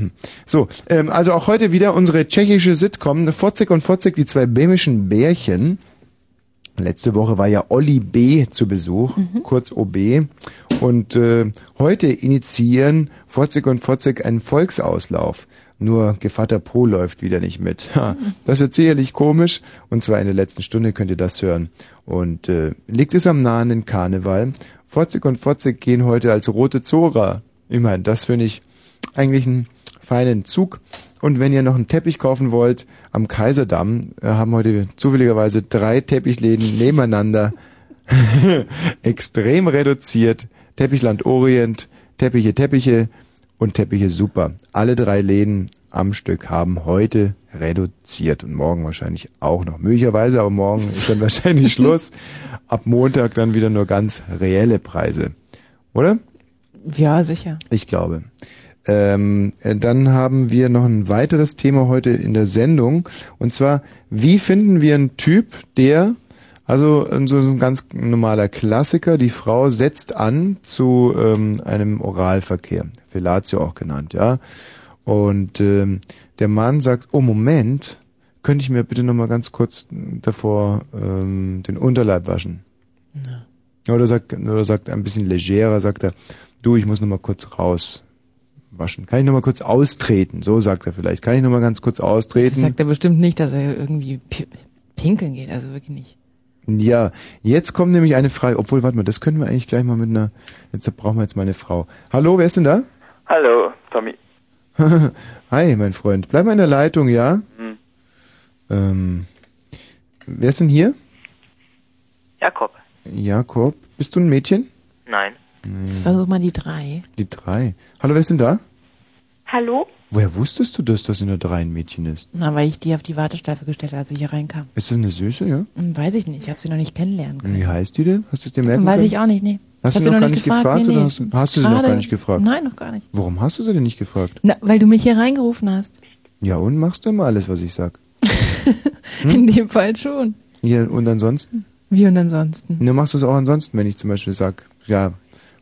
So, also auch heute wieder unsere tschechische Sitcom, Fotzig und Fotzig, die zwei böhmischen Bärchen. Letzte Woche war ja Olli B. zu Besuch, kurz OB. Und heute initiieren Fotzig und Fotzig einen Volksauslauf. Nur Gevatter Po läuft wieder nicht mit. Ha, das wird sicherlich komisch. Und zwar in der letzten Stunde könnt ihr das hören. Und liegt es am nahenden Karneval? Fotzig und Fotzig gehen heute als rote Zora. Immerhin, das finde ich eigentlich einen feinen Zug. Und wenn ihr noch einen Teppich kaufen wollt, am Kaiserdamm haben heute zufälligerweise 3 Teppichläden nebeneinander extrem reduziert. Teppichland Orient, Teppiche und Teppiche Super. Alle 3 Läden am Stück haben heute reduziert und morgen wahrscheinlich auch noch. Möglicherweise, aber morgen ist dann wahrscheinlich Schluss. Ab Montag dann wieder nur ganz reelle Preise. Oder? Ja, sicher. Ich glaube. Dann haben wir noch ein weiteres Thema heute in der Sendung. Und zwar, wie finden wir einen Typ, der, also so ein ganz normaler Klassiker, die Frau setzt an zu einem Oralverkehr, Fellatio auch genannt, ja. Und der Mann sagt, oh Moment, könnte ich mir bitte nochmal ganz kurz davor den Unterleib waschen? Ja. Oder sagt ein bisschen legerer, sagt er, du, ich muss nochmal kurz raus. Waschen. Kann ich nochmal kurz austreten? So sagt er vielleicht. Kann ich nochmal ganz kurz austreten? Das sagt er bestimmt nicht, dass er irgendwie pinkeln geht, also wirklich nicht. Ja, jetzt kommt nämlich eine Frage, obwohl, warte mal, das können wir eigentlich gleich mal mit einer, jetzt brauchen wir jetzt mal eine Frau. Hallo, wer ist denn da? Hallo, Tommy. Hi, mein Freund. Bleib mal in der Leitung, ja? Mhm. Wer ist denn hier? Jakob. Jakob, bist du ein Mädchen? Nein. Versuch mal die 3. Die 3. Hallo, wer ist denn da? Hallo? Woher wusstest du, dass das in der 3 ein Mädchen ist? Na, weil ich die auf die Warteschleife gestellt habe, als ich hier reinkam. Ist das eine Süße, ja? Weiß ich nicht, ich habe sie noch nicht kennenlernen können. Wie heißt die denn? Hast du es dir merken können? Weiß ich auch nicht, nee. Hast du sie noch gar nicht gefragt? Nee. Oder hast du sie noch gar nicht gefragt? Nein, noch gar nicht. Warum hast du sie denn nicht gefragt? Na, weil du mich hier reingerufen hast. Ja, und machst du immer alles, was ich sag? Hm? In dem Fall schon. Ja, und ansonsten? Wie und ansonsten? Du machst es auch ansonsten, wenn ich zum Beispiel sag, ja...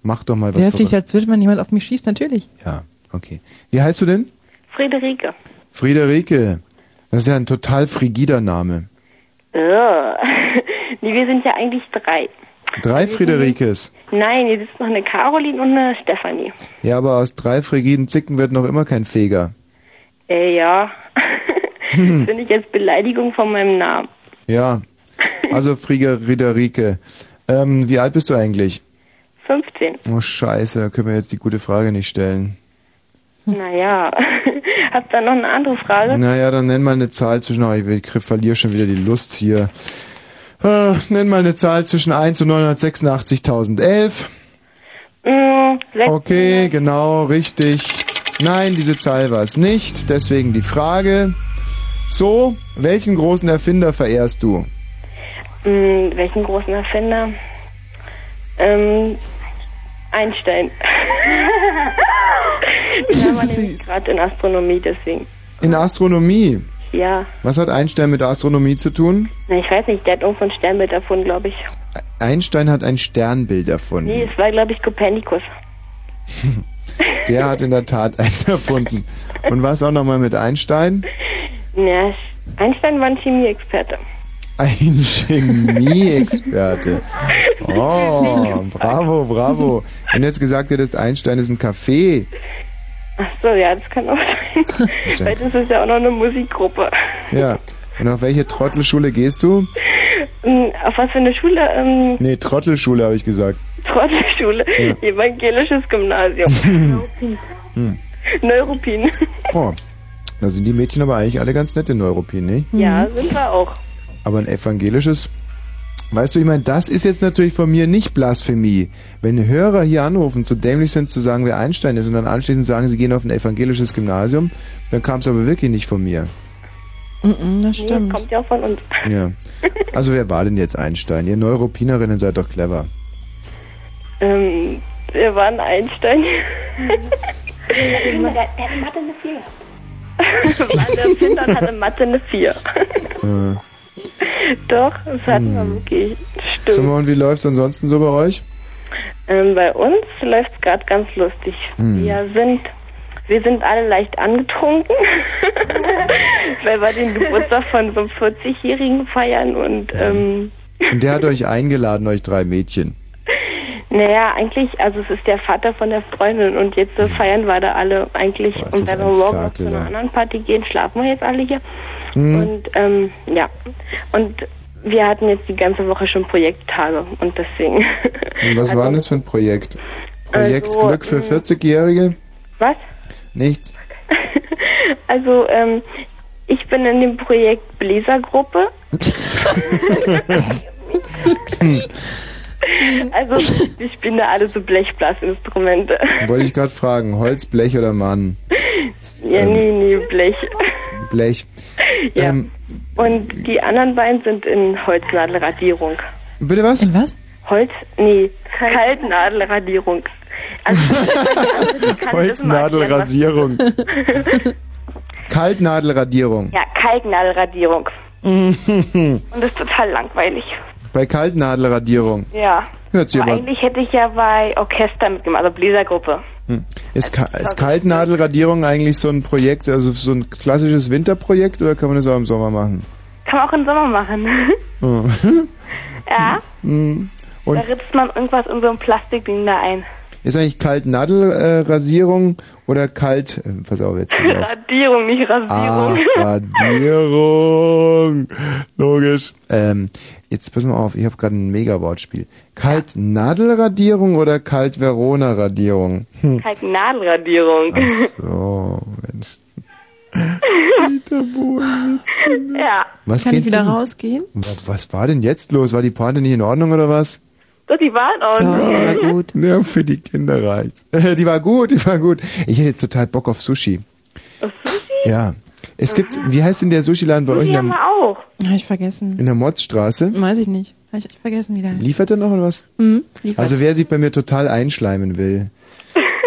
Mach doch mal was. Werf dich dazwischen, wenn jemand auf mich schießt, natürlich. Ja, okay. Wie heißt du denn? Friederike. Friederike. Das ist ja ein total frigider Name. Ja. Nee, wir sind ja eigentlich 3. 3 Friederikes? Nein, hier sitzt noch eine Caroline und eine Stefanie. Ja, aber aus 3 frigiden Zicken wird noch immer kein Feger. Ja. Das finde ich jetzt Beleidigung von meinem Namen. Ja. Also Friederike. Wie alt bist du eigentlich? 15. Oh, scheiße, da können wir jetzt die gute Frage nicht stellen. Naja, habt ihr noch eine andere Frage? Naja, dann nenn mal eine Zahl zwischen... Oh, ich verliere schon wieder die Lust hier. Nenn mal eine Zahl zwischen 1 und 986.011. Okay, genau, richtig. Nein, diese Zahl war es nicht, deswegen die Frage. So, welchen großen Erfinder verehrst du? Welchen großen Erfinder? Einstein. Ja, man ist gerade in Astronomie, deswegen. In Astronomie? Ja. Was hat Einstein mit Astronomie zu tun? Na, ich weiß nicht, der hat irgendwo ein Sternbild erfunden, glaube ich. Einstein hat ein Sternbild erfunden? Nee, es war, glaube ich, Kopernikus. Der hat in der Tat eins erfunden. Und was auch nochmal mit Einstein? Na, Einstein war ein Chemieexperte. Ein Chemieexperte. Oh, bravo, bravo. Wenn du jetzt gesagt hättest, Einstein ist ein Kaffee. Ach so, ja, das kann auch sein. Vielleicht ist es ja auch noch eine Musikgruppe. Ja. Und auf welche Trottelschule gehst du? Auf was für eine Schule? Nee, Trottelschule habe ich gesagt. Trottelschule? Ja. Evangelisches Gymnasium. Neuruppin. Oh, da sind die Mädchen aber eigentlich alle ganz nett in Neuruppin, nicht? Ja, sind wir auch. Aber ein evangelisches, weißt du, ich meine, das ist jetzt natürlich von mir nicht Blasphemie. Wenn Hörer hier anrufen, zu dämlich sind, zu sagen, wer Einstein ist, und dann anschließend sagen, sie gehen auf ein evangelisches Gymnasium, dann kam es aber wirklich nicht von mir. Das stimmt. Das kommt ja auch von uns. Ja. Also wer war denn jetzt Einstein? Ihr Neuropinerinnen seid doch clever. Wir waren Einstein. Der hatte Mathe eine 4. Der Finder hatte Mathe eine 4. Doch, das hatten wir wirklich. Stimmt. Zimmer, und wie läuft es ansonsten so bei euch? Bei uns läuft es gerade ganz lustig. Wir sind alle leicht angetrunken, weil wir den Geburtstag von so einem 40-Jährigen feiern. Und der hat euch eingeladen, euch drei Mädchen. Naja, eigentlich, also es ist der Vater von der Freundin und jetzt feiern wir da alle eigentlich. Boah, und wenn wir morgen noch zu einer anderen Party gehen, schlafen wir jetzt alle hier. Und ja, und wir hatten jetzt die ganze Woche schon Projekttage und deswegen. Und was war das für ein Projekt? Projekt also, Glück für 40-Jährige? Was? Nichts. Also, ich bin in dem Projekt Bläsergruppe. Also, wir spielen da alle so Blechblasinstrumente. Wollte ich gerade fragen, Holz, Blech oder Mann? Ja, nee, Blech. Blech. Ja. Und die anderen beiden sind in Holznadelradierung. Bitte was? In was? Kaltnadelradierung. Also, Holznadelradierung. Kaltnadelradierung. Ja, Kaltnadelradierung. Und das ist total langweilig. Bei Kaltnadelradierung? Ja. Aber eigentlich hätte ich ja bei Orchester mitgemacht, also Bläsergruppe. Ist Kaltnadelradierung eigentlich so ein Projekt, also so ein klassisches Winterprojekt, oder kann man das auch im Sommer machen? Kann man auch im Sommer machen. Oh. Ja. Und da ritzt man irgendwas in so ein Plastikding da ein. Ist eigentlich Kaltnadelrasierung oder Kalt... pass auf, jetzt. Radierung, nicht Rasierung. Ach, Radierung. Logisch. Jetzt pass mal auf, ich habe gerade ein Mega-Wortspiel. Kaltnadelradierung oder Kalt-Verona-Radierung? Kaltnadelradierung. Ach so, Mensch. Ja. Was kann ich wieder rausgehen? Was war denn jetzt los? War die Party nicht in Ordnung oder was? Doch, die waren auch. Die war gut. Ja, für die Kinder reicht's. Die war gut. Ich hätte jetzt total Bock auf Sushi. Auf Sushi? Ja. Es gibt, wie heißt denn der Sushi-Laden bei euch? Den haben wir auch. Habe ich vergessen. In der Motzstraße? Weiß ich nicht. Habe ich vergessen wieder. Liefert er noch oder was? Mhm, liefert. Also wer sich bei mir total einschleimen will,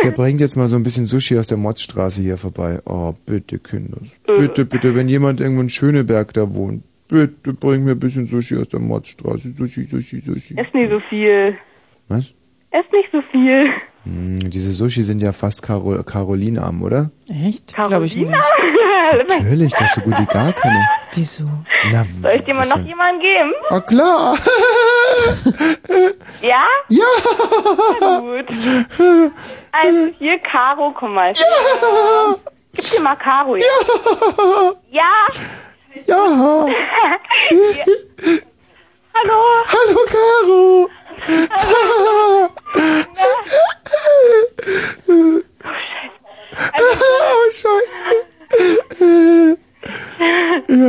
der bringt jetzt mal so ein bisschen Sushi aus der Motzstraße hier vorbei. Oh, bitte, Kinder. Bitte, wenn jemand irgendwo in Schöneberg da wohnt. Bitte bring mir ein bisschen Sushi aus der Motzstraße. Sushi. Ess nicht so viel. Was? Ess nicht so viel. Diese Sushi sind ja fast Carolinarm, oder? Echt? Glaube ich nicht. Natürlich, das ist so gut wie gar keine. Wieso? Na, soll ich dir mal noch jemanden geben? Ah, klar. Ja? Ja. Na gut. Also hier, Caro, komm mal. Ja. Gib dir mal Caro jetzt. Ja. Ja! Hallo! Hallo, Caro! Oh, Scheiße! Ja.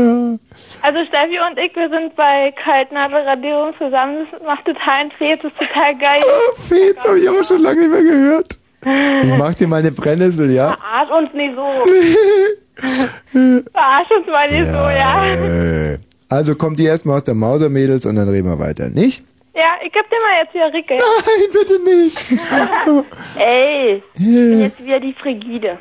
Also Steffi und ich, wir sind bei Kaltnadelradierung zusammen. Das macht totalen Fetz, das ist total geil. Oh, Fetz habe ich auch schon lange nicht mehr gehört. Ich mach dir mal eine Brennnessel, ja? Verarsch uns nicht so! Verarsch uns mal nicht so, ja. Also kommt ihr erstmal aus der Mauser-Mädels und dann reden wir weiter, nicht? Ja, ich hab dir mal jetzt wieder Ricke. Nein, bitte nicht. Ey, ich bin jetzt wieder die Frigide.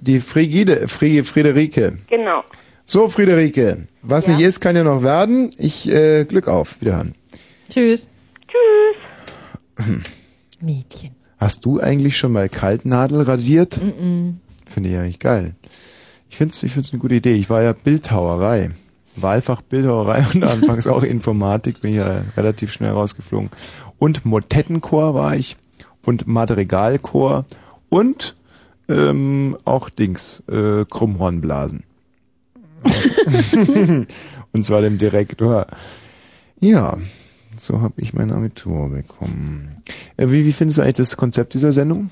Die Frigide, Friederike. Genau. So, Friederike, was nicht ist, kann ja noch werden. Ich Glück auf, wiederhören. Tschüss. Tschüss. Mädchen. Hast du eigentlich schon mal Kaltnadel rasiert? Finde ich eigentlich geil. Ich find's eine gute Idee. Ich war ja Bildhauerei. Wahlfach Bildhauerei und anfangs auch Informatik. Bin ich ja relativ schnell rausgeflogen. Und Motettenchor war ich. Und Madrigalchor. Und auch Krummhornblasen. Und zwar dem Direktor. Ja, so habe ich mein Abitur bekommen. Wie findest du eigentlich das Konzept dieser Sendung?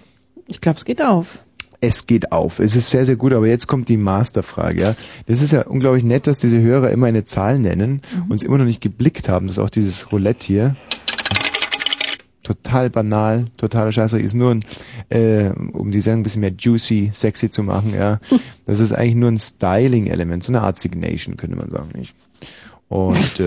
Ich glaube, es geht auf. Es geht auf. Es ist sehr, sehr gut. Aber jetzt kommt die Masterfrage. Ja? Das ist ja unglaublich nett, dass diese Hörer immer eine Zahl nennen und es immer noch nicht geblickt haben, dass auch dieses Roulette hier total banal, totaler Scheiße ist nur ein, um die Sendung ein bisschen mehr juicy, sexy zu machen. Ja, das ist eigentlich nur ein Styling-Element, so eine Art Signation, könnte man sagen. Und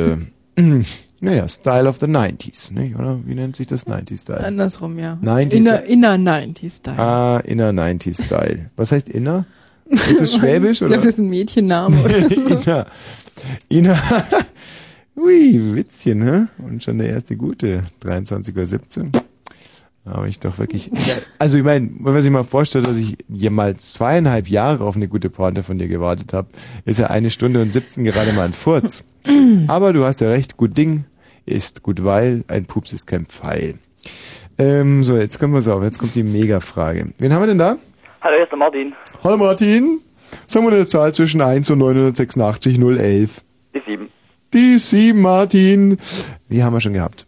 Naja, Style of the 90s, nicht? Oder wie nennt sich das? 90s Style? Andersrum, ja. 90s inner 90s Style. Ah, inner 90s Style. Was heißt inner? Ist es Schwäbisch? Oder? Ich glaube, das ist ein Mädchenname. Oder so. Inner. Ui, Witzchen, hä? Und schon der erste gute. 23:17 Uhr. Aber ich doch wirklich... Also ich meine, wenn man sich mal vorstellt, dass ich jemals 2,5 Jahre auf eine gute Pointe von dir gewartet habe, ist ja 1 Stunde und 17 gerade mal ein Furz. Aber du hast ja recht, gut Ding ist gut, weil ein Pups ist kein Pfeil. So, jetzt können wir es auf. Jetzt kommt die Mega-Frage. Wen haben wir denn da? Hallo, hier ist der Martin. Hallo Martin. Sagen wir eine Zahl zwischen 1 und 986 011. Die 7. Die 7, Martin. Die haben wir schon gehabt.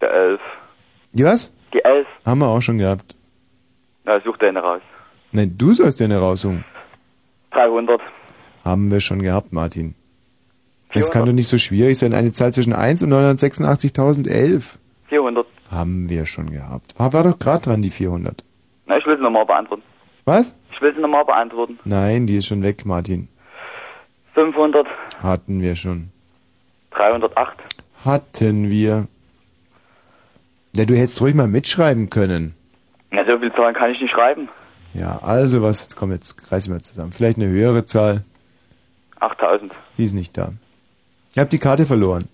Der 11. Die was? Die 11. Haben wir auch schon gehabt. Na, such dir eine raus. Nein, du sollst dir eine raussuchen. 300. Haben wir schon gehabt, Martin. 400. Das kann doch nicht so schwierig sein. Eine Zahl zwischen 1 und 986.011. 400. Haben wir schon gehabt. War doch gerade dran, die 400. Na, ich will sie nochmal beantworten. Was? Ich will sie nochmal beantworten. Nein, die ist schon weg, Martin. 500. Hatten wir schon. 308. Hatten wir. Ja, du hättest ruhig mal mitschreiben können. Ja, so viele Zahlen kann ich nicht schreiben. Ja, also was? Komm, jetzt reiß ich mal zusammen. Vielleicht eine höhere Zahl. 8000. Die ist nicht da. Ich habe die Karte verloren.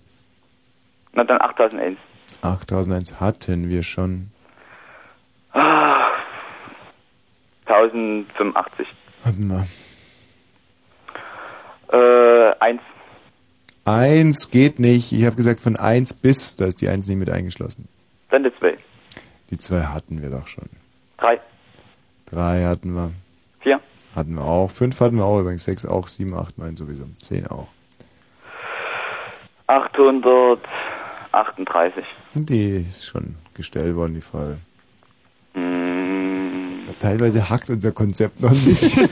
Na dann 8001. 8001 hatten wir schon. 1085. Warten wir. 1. 1 geht nicht. Ich habe gesagt von 1 bis, da ist die 1 nicht mit eingeschlossen. Dann die 2. Die 2 hatten wir doch schon. 3. 3 hatten wir. 4. Hatten wir auch. 5 hatten wir auch übrigens. 6 auch. 7, 8, 9 sowieso. 10 auch. 838. Die ist schon gestellt worden, die Frage. Mm. Teilweise hackt unser Konzept noch ein bisschen.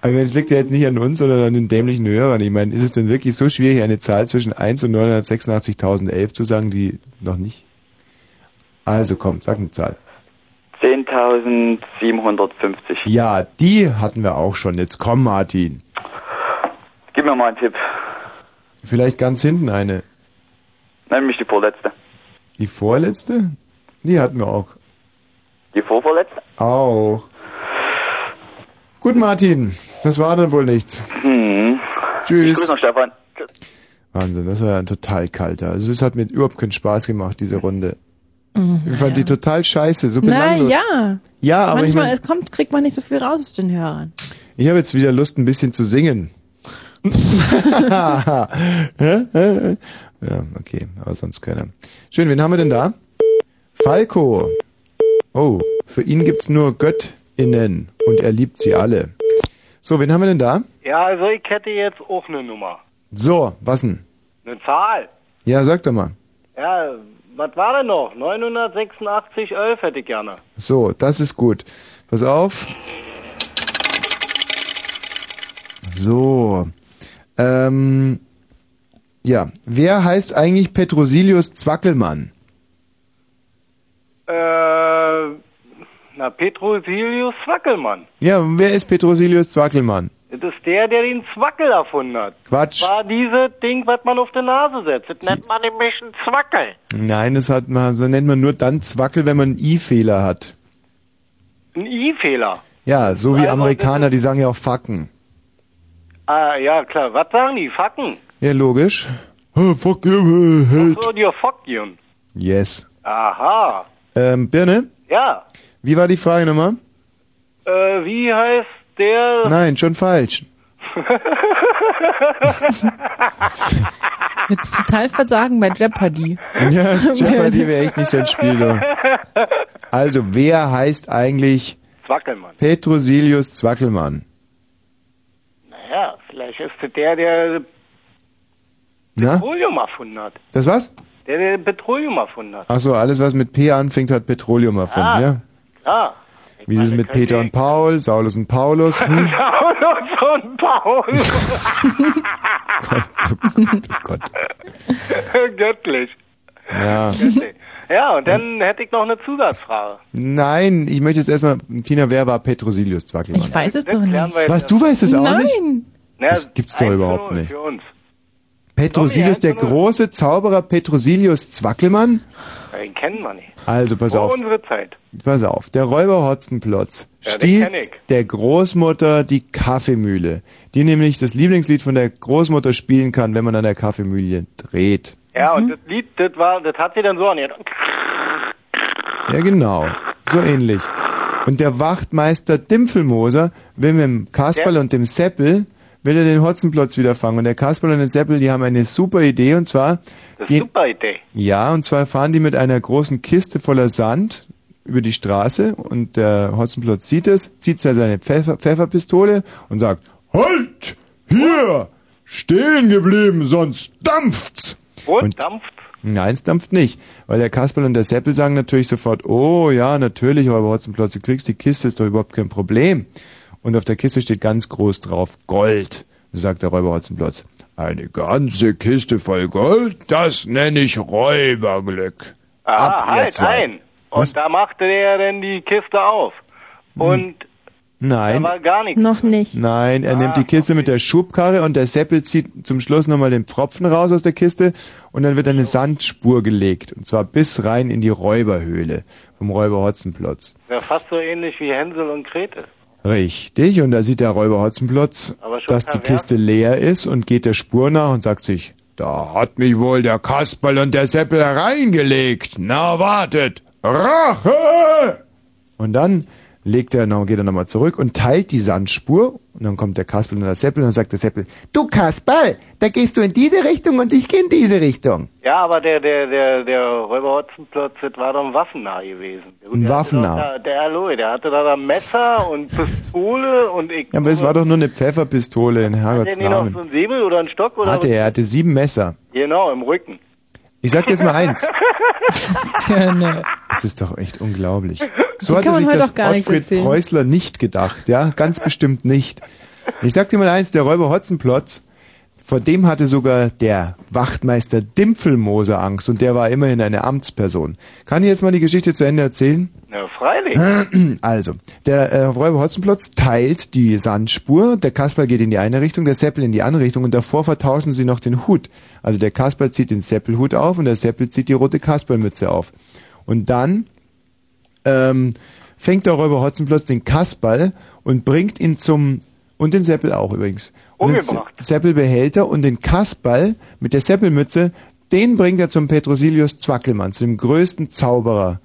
Aber das liegt ja jetzt nicht an uns, sondern an den dämlichen Hörern. Ich meine, ist es denn wirklich so schwierig, eine Zahl zwischen 1 und 986.011 zu sagen, die noch nicht... Also komm, sag eine Zahl. 10.750. Ja, die hatten wir auch schon. Jetzt komm, Martin. Gib mir mal einen Tipp. Vielleicht ganz hinten eine. Nämlich die vorletzte. Die vorletzte? Die hatten wir auch. Die vorvorletzte? Auch. Gut, Martin, das war dann wohl nichts. Hm. Tschüss. Grüß noch, Stefan. Tschüss. Wahnsinn, das war ja ein total kalter. Also es hat mir überhaupt keinen Spaß gemacht, diese Runde. Ich fand die total scheiße, so belanglos. Ja, aber manchmal, ich mein, kriegt man nicht so viel raus aus den Hörern. Ich habe jetzt wieder Lust, ein bisschen zu singen. Ja, okay, aber sonst keiner. Schön, wen haben wir denn da? Falco. Oh, für ihn gibt's nur Göttinnen. Und er liebt sie alle. So, wen haben wir denn da? Ja, also ich hätte jetzt auch eine Nummer. So, was denn? Eine Zahl. Ja, sag doch mal. Ja, was war denn noch? 986.11 hätte ich gerne. So, das ist gut. Pass auf. So. Ja, wer heißt eigentlich Petrosilius Zwackelmann? Na, Petrosilius Zwackelmann. Ja, und wer ist Petrosilius Zwackelmann? Das ist der den Zwackel erfunden hat. Quatsch. Das war dieses Ding, was man auf die Nase setzt. Das nennt man nämlich einen Zwackel. Nein, das nennt man nur dann Zwackel, wenn man einen I-Fehler hat. Ein I-Fehler? Ja, so wie Amerikaner, die sagen ja auch Facken. Ah, ja, klar. Was sagen die? Facken? Ja, logisch. Fuck you, Held. Ach so, dir fuck you. Yes. Aha. Birne? Ja. Wie war die Frage nochmal? Wie heißt der... Nein, schon falsch. Jetzt total versagen bei Jeopardy. Ja, Jeopardy wäre echt nicht so ein Spiel. Doch. Also, wer heißt eigentlich... Zwackelmann. Petrosilius Zwackelmann. Naja, vielleicht ist es der Petroleum erfunden hat. Das was? Der Petroleum erfunden hat. Ach so, alles was mit P anfängt, hat Petroleum erfunden, ja? Ah, wie ist es mit Peter und Paul, Saulus und Paulus? Hm? Saulus und Paulus! Gott. Göttlich. Ja. Göttlich. Ja, und dann hätte ich noch eine Zusatzfrage. Nein, ich möchte jetzt erstmal, Tina, wer war Petrosilius Zwackelmann? Ich weiß es doch nicht. Was, du weißt es auch nicht? Nein! Das gibt's doch überhaupt nicht. Für uns. Petrosilius, der große Zauberer Petrosilius Zwackelmann? Den kennen wir nicht. Also, pass auf. Unsere Zeit. Pass auf, der Räuber Hotzenplotz stiehlt der Großmutter die Kaffeemühle, die nämlich das Lieblingslied von der Großmutter spielen kann, wenn man an der Kaffeemühle dreht. Ja, und das Lied, das hat sie dann so an ihr. Ja, genau. So ähnlich. Und der Wachtmeister Dimpfelmoser will mit dem Kasperl und dem Seppel, will er den Hotzenplotz wieder fangen. Und der Kasperl und der Seppel, die haben eine super Idee, und zwar... Eine super Idee? Ja, und zwar fahren die mit einer großen Kiste voller Sand über die Straße, und der Hotzenplotz sieht es, zieht seine Pfefferpistole und sagt, halt! Hier! Stehen geblieben, sonst dampft's! Und dampft's? Nein, es dampft nicht, weil der Kasperl und der Seppel sagen natürlich sofort, oh ja, natürlich, aber Hotzenplotz, du kriegst die Kiste, ist doch überhaupt kein Problem. Und auf der Kiste steht ganz groß drauf, Gold, sagt der Räuber Hotzenplotz. Eine ganze Kiste voll Gold, das nenne ich Räuberglück. Ah, halt, nein. Und was? Da machte er denn die Kiste auf. Und nein, da war gar nichts. Noch nicht. Nein, er nimmt die Kiste mit der Schubkarre, und der Seppel zieht zum Schluss nochmal den Pfropfen raus aus der Kiste, und dann wird eine Sandspur gelegt, und zwar bis rein in die Räuberhöhle vom Räuber Hotzenplotz. Ja, fast so ähnlich wie Hänsel und Gretel. Richtig, und da sieht der Räuber Hotzenplotz, dass die Kiste leer ist, und geht der Spur nach und sagt sich, da hat mich wohl der Kasperl und der Seppel reingelegt. Na, wartet! Rache! Und dann geht er nochmal zurück und teilt die Sandspur, und dann kommt der Kasperl und der Seppel, und dann sagt der Seppel, du Kasperl, da gehst du in diese Richtung und ich gehe in diese Richtung. Ja, aber der Räuber Hotzenplotz, das war doch ein Waffennarr gewesen. Ein Waffennarr. Der Aloe, der hatte da Messer und Pistole und... Ja, aber es war doch nur eine Pfefferpistole, in Herrgotts Namen. Hatte er nicht noch so einen Säbel oder einen Stock? Oder hatte 7 Messer. Genau, im Rücken. Ich sag dir jetzt mal eins. Das ist doch echt unglaublich. So hatte sich das Gottfried Preußler nicht gedacht, ja? Ganz bestimmt nicht. Ich sag dir mal eins, der Räuber Hotzenplotz, vor dem hatte sogar der Wachtmeister Dimpfelmoser Angst, und der war immerhin eine Amtsperson. Kann ich jetzt mal die Geschichte zu Ende erzählen? Ja, freilich. Also, der Räuber Hotzenplotz teilt die Sandspur, der Kasperl geht in die eine Richtung, der Seppel in die andere Richtung, und davor vertauschen sie noch den Hut. Also der Kasperl zieht den Seppelhut auf und der Seppel zieht die rote Kasperlmütze auf. Und dann fängt der Räuber Hotzenplotz den Kasperl und bringt ihn zum... Und den Seppel auch übrigens. Und den Seppelbehälter und den Kasperl mit der Seppelmütze, den bringt er zum Petrosilius Zwackelmann, zu dem größten Zauberer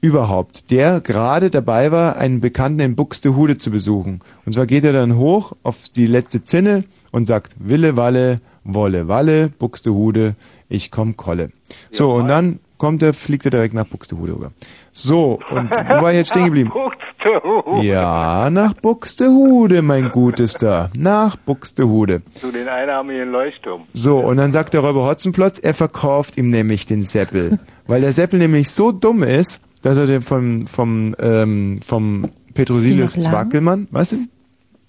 überhaupt, der gerade dabei war, einen Bekannten in Buxtehude zu besuchen. Und zwar geht er dann hoch auf die letzte Zinne und sagt, Wille, Walle, Wolle, Walle, Buxtehude, ich komm, Kolle. So, und dann fliegt er direkt nach Buxtehude rüber. So, und wo war ich jetzt stehen geblieben? Ja, nach Buxtehude, mein Gutester. Nach Buxtehude. Zu den einarmigen Leuchtturm. So, und dann sagt der Räuber Hotzenplotz, er verkauft ihm nämlich den Seppel. Weil der Seppel nämlich so dumm ist, dass er den vom Petrosilius Zwackelmann, weißt du,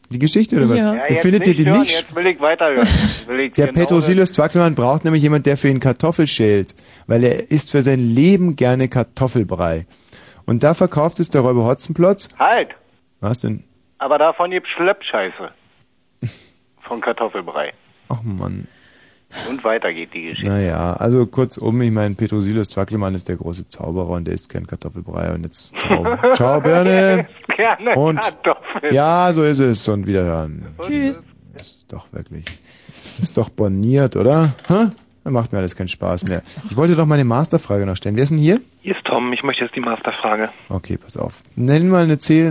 die Geschichte oder was? Ja, findet ihr die hören, nicht? Jetzt will ich weiterhören. Der Petrosilius Zwackelmann braucht nämlich jemand, der für ihn Kartoffel schält. Weil er isst für sein Leben gerne Kartoffelbrei. Und da verkauft es der Räuber Hotzenplotz. Halt! Was denn? Aber davon gibt's Schleppscheiße. Von Kartoffelbrei. Ach Mann. Und weiter geht die Geschichte. Naja, also kurzum, ich meine, Petrosilius Zwackelmann ist der große Zauberer und der isst kein Kartoffelbrei. Und jetzt ciao Birne! Und Kartoffeln. Ja, so ist es. Und wiederhören. Tschüss. Das ist doch wirklich... Das ist doch borniert, oder? Hä? Dann macht mir alles keinen Spaß mehr. Ich wollte doch meine Masterfrage noch stellen. Wer ist denn hier? Hier ist Tom, ich möchte jetzt die Masterfrage. Okay, pass auf. Nenn mal eine Zahl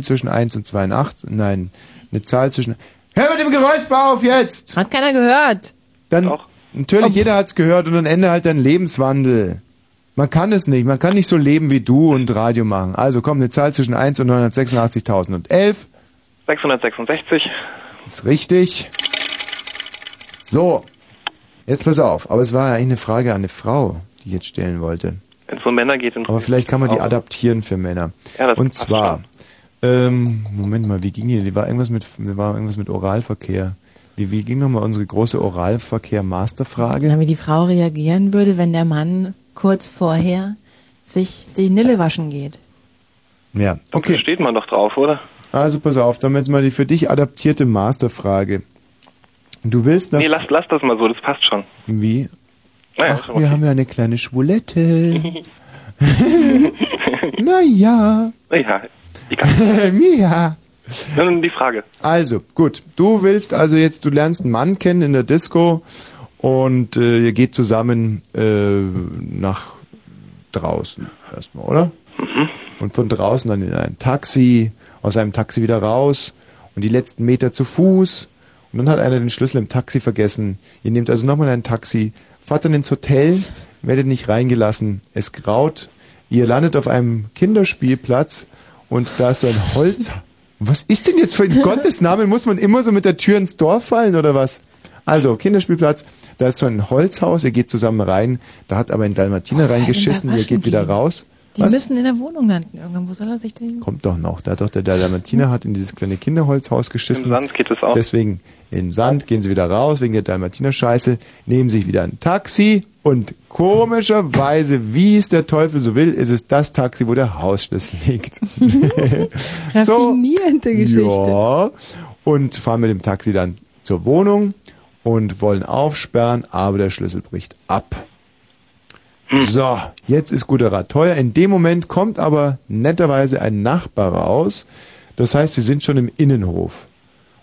zwischen 1 und 2 und 8. Nein, eine Zahl zwischen... Hör mit dem Geräuschbau auf jetzt! Hat keiner gehört. Dann doch. Natürlich, jeder hat's gehört, und dann ende halt dein Lebenswandel. Man kann es nicht. Man kann nicht so leben wie du und Radio machen. Also komm, eine Zahl zwischen 1 und 986.011. 666. Ist richtig. So. Jetzt pass auf, aber es war ja eigentlich eine Frage an eine Frau, die ich jetzt stellen wollte. Wenn es um Männer geht... Aber vielleicht kann man die adaptieren für Männer. Ja, das und zwar, Moment mal, wie ging die? Die war irgendwas mit Oralverkehr. Wie ging nochmal unsere große Oralverkehr-Masterfrage? Wie die Frau reagieren würde, wenn der Mann kurz vorher sich die Nille waschen geht. Ja, okay. Und da steht man doch drauf, oder? Also pass auf, dann jetzt mal die für dich adaptierte Masterfrage. Du willst das... Nee, lass das mal so, das passt schon. Wie? Naja, ach, wir haben ja eine kleine Schwulette. Naja. Naja. Mia. Dann die Frage. Also, gut. Du willst also jetzt, du lernst einen Mann kennen in der Disco und ihr geht zusammen nach draußen erstmal, oder? Mhm. Und von draußen dann in ein Taxi, aus einem Taxi wieder raus und die letzten Meter zu Fuß. Und dann hat einer den Schlüssel im Taxi vergessen. Ihr nehmt also nochmal ein Taxi, fahrt dann ins Hotel, werdet nicht reingelassen. Es graut. Ihr landet auf einem Kinderspielplatz und da ist so ein Holz... Was ist denn jetzt für ein Gottes Namen? Muss man immer so mit der Tür ins Dorf fallen oder was? Also, Kinderspielplatz, da ist so ein Holzhaus, ihr geht zusammen rein, da hat aber ein Dalmatiner reingeschissen, ihr geht wieder raus. Die müssen in der Wohnung landen irgendwann, wo soll er sich denn... Kommt doch noch, da hat doch der Dalmatiner hat in dieses kleine Kinderholzhaus geschissen. Im Sand geht es auch. Deswegen, im Sand gehen sie wieder raus, wegen der Dalmatiner-Scheiße, nehmen sich wieder ein Taxi und komischerweise, wie es der Teufel so will, ist es das Taxi, wo der Hausschlüssel liegt. So, raffinierende Geschichte. Ja, und fahren mit dem Taxi dann zur Wohnung und wollen aufsperren, aber der Schlüssel bricht ab. So, jetzt ist guter Rat teuer. In dem Moment kommt aber netterweise ein Nachbar raus. Das heißt, sie sind schon im Innenhof.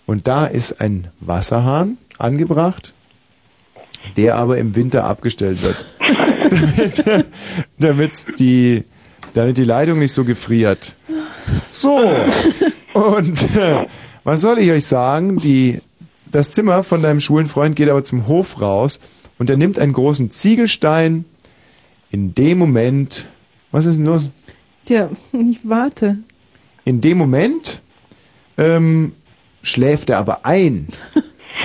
Und da ist ein Wasserhahn angebracht, der aber im Winter abgestellt wird. damit die Leitung nicht so gefriert. So, und was soll ich euch sagen? Das Zimmer von deinem schwulen Freund geht aber zum Hof raus und er nimmt einen großen Ziegelstein. In dem Moment... Was ist denn los? Ja, ich warte. In dem Moment schläft er aber ein.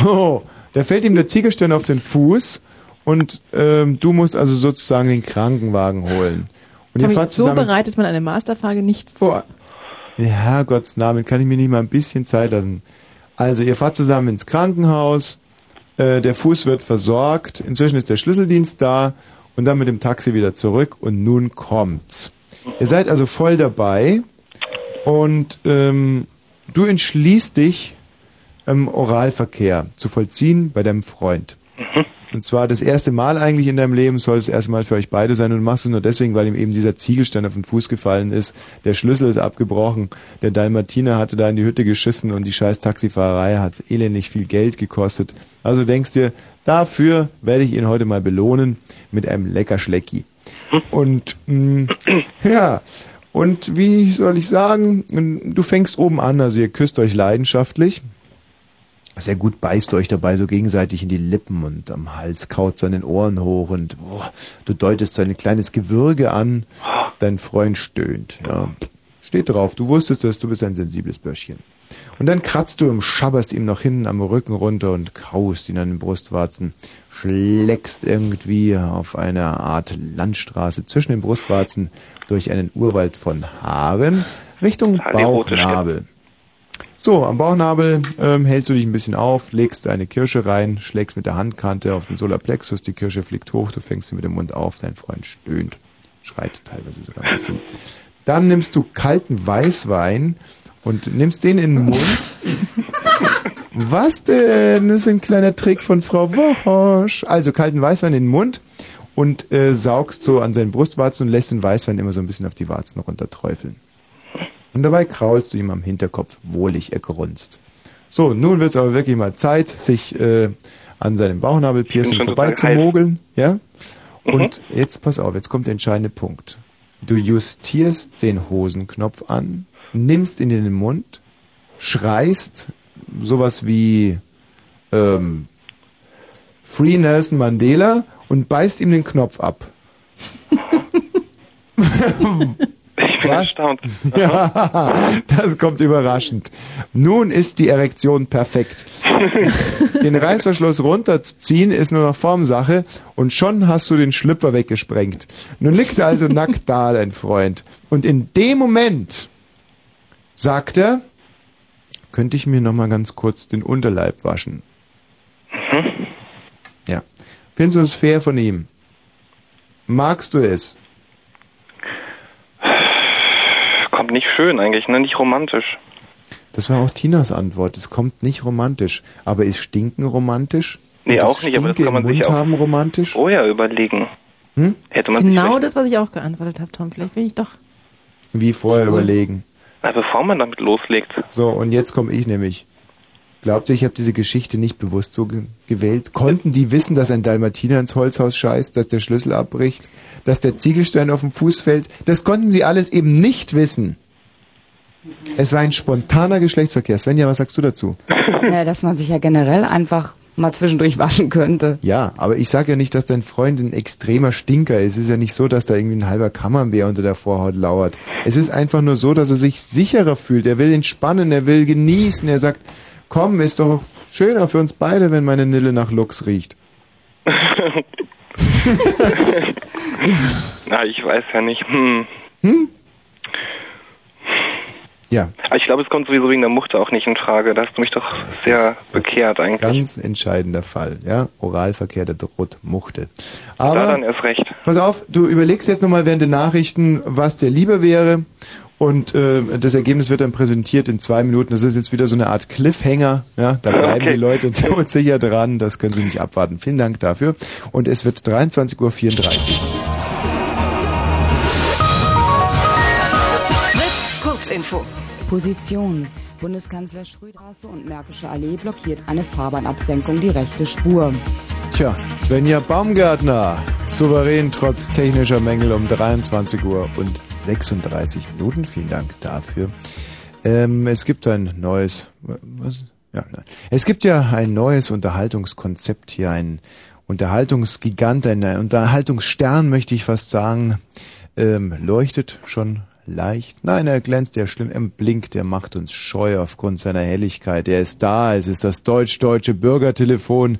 Oh, da fällt ihm der Ziegelstein auf den Fuß und du musst also sozusagen den Krankenwagen holen. Und ihr fahrt zusammen. So bereitet man eine Masterfrage nicht vor. Ja, Gottes Namen, kann ich mir nicht mal ein bisschen Zeit lassen. Also, ihr fahrt zusammen ins Krankenhaus, der Fuß wird versorgt, inzwischen ist der Schlüsseldienst da... Und dann mit dem Taxi wieder zurück und nun kommt's. Ihr seid also voll dabei und du entschließt dich, Oralverkehr zu vollziehen bei deinem Freund. Mhm. Und zwar das erste Mal eigentlich in deinem Leben soll es erstmal für euch beide sein und du machst es nur deswegen, weil ihm eben dieser Ziegelstein auf den Fuß gefallen ist, der Schlüssel ist abgebrochen, der Dalmatiner hatte da in die Hütte geschissen und die scheiß Taxifahrerei hat elendig viel Geld gekostet. Also denkst dir, dafür werde ich ihn heute mal belohnen mit einem Leckerschlecki. Und ja, und wie soll ich sagen, du fängst oben an, also ihr küsst euch leidenschaftlich. Sehr gut, beißt euch dabei so gegenseitig in die Lippen und am Hals kaut seinen Ohren hoch und boah, du deutest so ein kleines Gewürge an, dein Freund stöhnt. Ja. Steht drauf, du wusstest das, du bist ein sensibles Börschchen. Und dann kratzt du und schabberst ihm noch hinten am Rücken runter und kaust ihn an den Brustwarzen, schleckst irgendwie auf einer Art Landstraße zwischen den Brustwarzen durch einen Urwald von Haaren Richtung Bauchnabel. So, am Bauchnabel hältst du dich ein bisschen auf, legst eine Kirsche rein, schlägst mit der Handkante auf den Solarplexus, die Kirsche fliegt hoch, du fängst sie mit dem Mund auf, dein Freund stöhnt, schreit teilweise sogar ein bisschen. Dann nimmst du kalten Weißwein und nimmst den in den Mund. Was denn? Das ist ein kleiner Trick von Frau Wosch. Also kalten Weißwein in den Mund und saugst so an seinen Brustwarzen und lässt den Weißwein immer so ein bisschen auf die Warzen runterträufeln. Und dabei kraulst du ihm am Hinterkopf wohlig, er grunzt. So, nun wird es aber wirklich mal Zeit, sich an seinem Bauchnabelpiercing vorbeizumogeln. Ja? Und jetzt, pass auf, jetzt kommt der entscheidende Punkt. Du justierst den Hosenknopf an, nimmst ihn in den Mund, schreist sowas wie Free Nelson Mandela und beißt ihm den Knopf ab. Ich bin erstaunt. Ja, das kommt überraschend. Nun ist die Erektion perfekt. Den Reißverschluss runterzuziehen ist nur noch Formsache und schon hast du den Schlüpfer weggesprengt. Nun liegt er also nackt da, dein Freund. Und in dem Moment sagt er, könnte ich mir nochmal ganz kurz den Unterleib waschen? Mhm. Ja. Findest du es fair von ihm? Magst du es? Nicht schön eigentlich, ne? Nicht romantisch. Das war auch Tinas Antwort. Es kommt nicht romantisch. Aber ist Stinken romantisch? Nee, auch nicht, aber das kann man sich auch romantisch vorher überlegen. Hm? Hätte man genau das, was ich auch geantwortet habe, Tom. Vielleicht bin ich doch... Wie vorher überlegen? Na, bevor man damit loslegt. So, und jetzt komme ich nämlich. Glaubt ihr, ich habe diese Geschichte nicht bewusst so gewählt? Konnten die wissen, dass ein Dalmatiner ins Holzhaus scheißt, dass der Schlüssel abbricht, dass der Ziegelstein auf den Fuß fällt? Das konnten sie alles eben nicht wissen. Es war ein spontaner Geschlechtsverkehr. Svenja, was sagst du dazu? Ja, dass man sich ja generell einfach mal zwischendurch waschen könnte. Ja, aber ich sage ja nicht, dass dein Freund ein extremer Stinker ist. Es ist ja nicht so, dass da irgendwie ein halber Kammernbär unter der Vorhaut lauert. Es ist einfach nur so, dass er sich sicherer fühlt. Er will entspannen, er will genießen. Er sagt, komm, ist doch schöner für uns beide, wenn meine Nille nach Lux riecht. Na, ich weiß ja nicht. Hm? Ja. Ich glaube, es kommt sowieso wegen der Mutter auch nicht in Frage. Da hast du mich doch sehr bekehrt eigentlich. Ganz entscheidender Fall, ja. Oralverkehr der Drottmuchte. Aber da dann erst recht. Pass auf, du überlegst jetzt nochmal während der Nachrichten, was dir lieber wäre. Und das Ergebnis wird dann präsentiert in 2 Minuten. Das ist jetzt wieder so eine Art Cliffhanger. Ja, da bleiben die Leute ziemlich sicher dran. Das können sie nicht abwarten. Vielen Dank dafür. Und es wird 23:34 Uhr. Info. Position. Bundeskanzler Schröderstraße und Märkische Allee blockiert eine Fahrbahnabsenkung die rechte Spur. Tja, Svenja Baumgärtner. Souverän trotz technischer Mängel um 23:36 Uhr. Vielen Dank dafür. Es gibt ein neues... Was? Ja, nein. Es gibt ja ein neues Unterhaltungskonzept hier, ein Unterhaltungsgigant, ein Unterhaltungsstern, möchte ich fast sagen, leuchtet schon leicht. Nein, er glänzt ja schlimm, er blinkt, er macht uns scheu aufgrund seiner Helligkeit. Er ist da, es ist das deutsch-deutsche Bürgertelefon.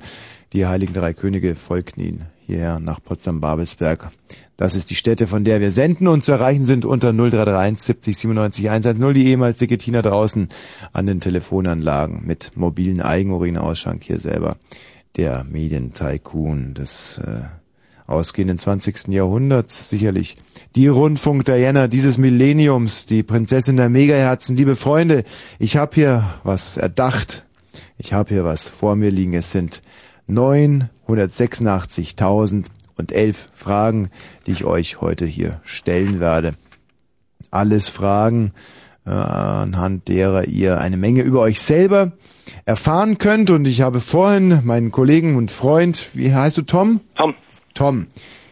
Die Heiligen Drei Könige folgten ihn hierher nach Potsdam-Babelsberg. Das ist die Stätte, von der wir senden und zu erreichen sind unter 0331 70 97 110, die ehemals dicke Tina draußen an den Telefonanlagen mit mobilen Eigenurinausschank hier selber. Der Medientycoon des... ausgehenden 20. Jahrhunderts sicherlich. Die Rundfunk-Diana dieses Millenniums, die Prinzessin der Megaherzen. Liebe Freunde, ich habe hier was erdacht. Ich habe hier was vor mir liegen. Es sind 986.011 Fragen, die ich euch heute hier stellen werde. Alles Fragen, anhand derer ihr eine Menge über euch selber erfahren könnt. Und ich habe vorhin meinen Kollegen und Freund, wie heißt du, Tom? Tom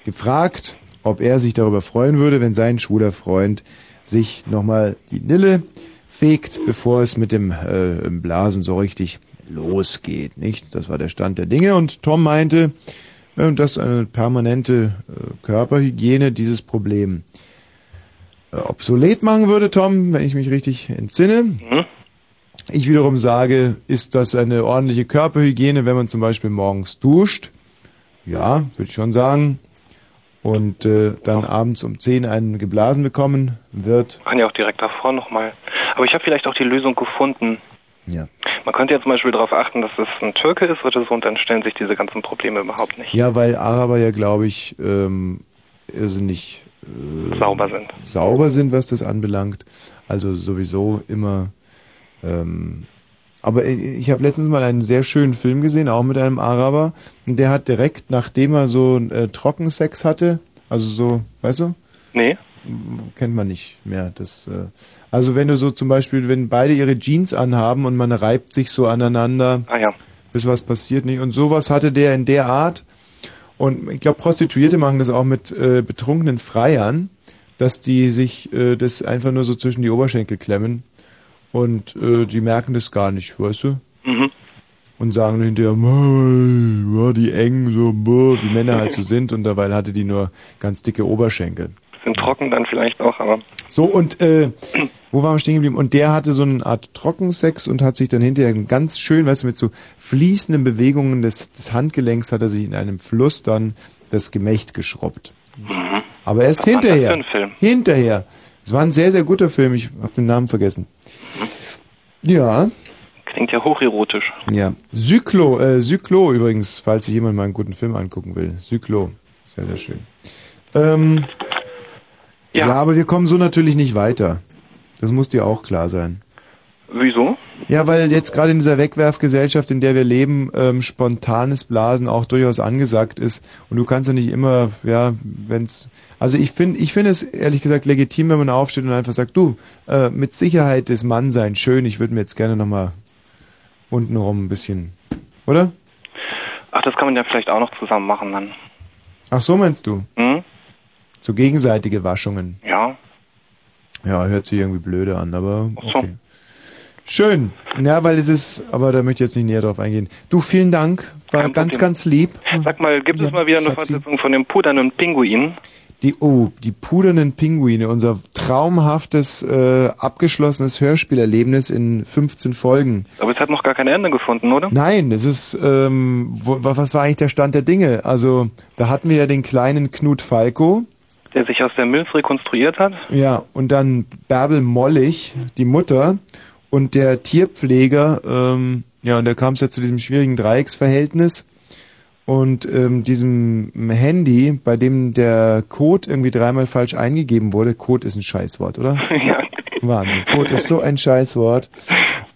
gefragt, ob er sich darüber freuen würde, wenn sein schwuler Freund sich nochmal die Nille fegt, bevor es mit dem Blasen so richtig losgeht, nicht? Das war der Stand der Dinge und Tom meinte, dass eine permanente Körperhygiene dieses Problem obsolet machen würde, Tom, wenn ich mich richtig entsinne. Mhm. Ich wiederum sage, ist das eine ordentliche Körperhygiene, wenn man zum Beispiel morgens duscht? Ja, würde ich schon sagen. Und dann abends um 10 einen geblasen bekommen wird. Kann ja auch direkt davor nochmal. Aber ich habe vielleicht auch die Lösung gefunden. Ja. Man könnte ja zum Beispiel darauf achten, dass es ein Türke ist oder so, und dann stellen sich diese ganzen Probleme überhaupt nicht. Ja, weil Araber ja, glaube ich, irrsinnig sauber sind, was das anbelangt. Also sowieso immer... Aber ich habe letztens mal einen sehr schönen Film gesehen, auch mit einem Araber. Und der hat direkt, nachdem er so Trockensex hatte, also so, weißt du? Nee. Kennt man nicht mehr. Das, also wenn du so zum Beispiel, wenn beide ihre Jeans anhaben und man reibt sich so aneinander, bis was passiert nicht. Und sowas hatte der in der Art. Und ich glaube, Prostituierte machen das auch mit betrunkenen Freiern, dass die sich das einfach nur so zwischen die Oberschenkel klemmen. Und die merken das gar nicht, weißt du? Mhm. Und sagen hinterher, die eng, so, wie Männer halt so sind. Und dabei hatte die nur ganz dicke Oberschenkel. Sind trocken dann vielleicht auch, aber... So, und wo waren wir stehen geblieben? Und der hatte so eine Art Trockensex und hat sich dann hinterher ganz schön, weißt du, mit so fließenden Bewegungen des Handgelenks hat er sich in einem Fluss dann das Gemächt geschrubbt. Mhm. Aber erst hinterher. Hinterher. Es war ein sehr, sehr guter Film. Ich habe den Namen vergessen. Ja. Klingt ja hocherotisch. Ja. Syklo übrigens, falls sich jemand mal einen guten Film angucken will. Syklo. Sehr, sehr schön. Ja, aber wir kommen so natürlich nicht weiter. Das muss dir auch klar sein. Wieso? Ja, weil jetzt gerade in dieser Wegwerfgesellschaft, in der wir leben, spontanes Blasen auch durchaus angesagt ist. Und du kannst ja nicht immer, ja, wenn's... Also ich finde es ehrlich gesagt legitim, wenn man aufsteht und einfach sagt, du, mit Sicherheit ist Mannsein schön, ich würde mir jetzt gerne nochmal untenrum ein bisschen... Oder? Ach, das kann man ja vielleicht auch noch zusammen machen dann. Ach so, meinst du? Mhm. So gegenseitige Waschungen. Ja. Ja, hört sich irgendwie blöde an, aber okay. Schön. Ja, weil es ist, aber da möchte ich jetzt nicht näher drauf eingehen. Du, vielen Dank. War ganz, ganz lieb. Sag mal, gibt es mal wieder eine Fortsetzung von dem pudernden Pinguin? Die pudernden Pinguine, unser traumhaftes, abgeschlossenes Hörspielerlebnis in 15 Folgen. Aber es hat noch gar kein Ende gefunden, oder? Nein, es ist, was war eigentlich der Stand der Dinge? Also, da hatten wir ja den kleinen Knut Falco. Der sich aus der Milz rekonstruiert hat. Ja, und dann Bärbel Mollig, die Mutter, und der Tierpfleger, ja, und da kam es ja zu diesem schwierigen Dreiecksverhältnis und diesem Handy, bei dem der Code irgendwie dreimal falsch eingegeben wurde. Code ist ein Scheißwort, oder? Ja. Wahnsinn. Code ist so ein Scheißwort.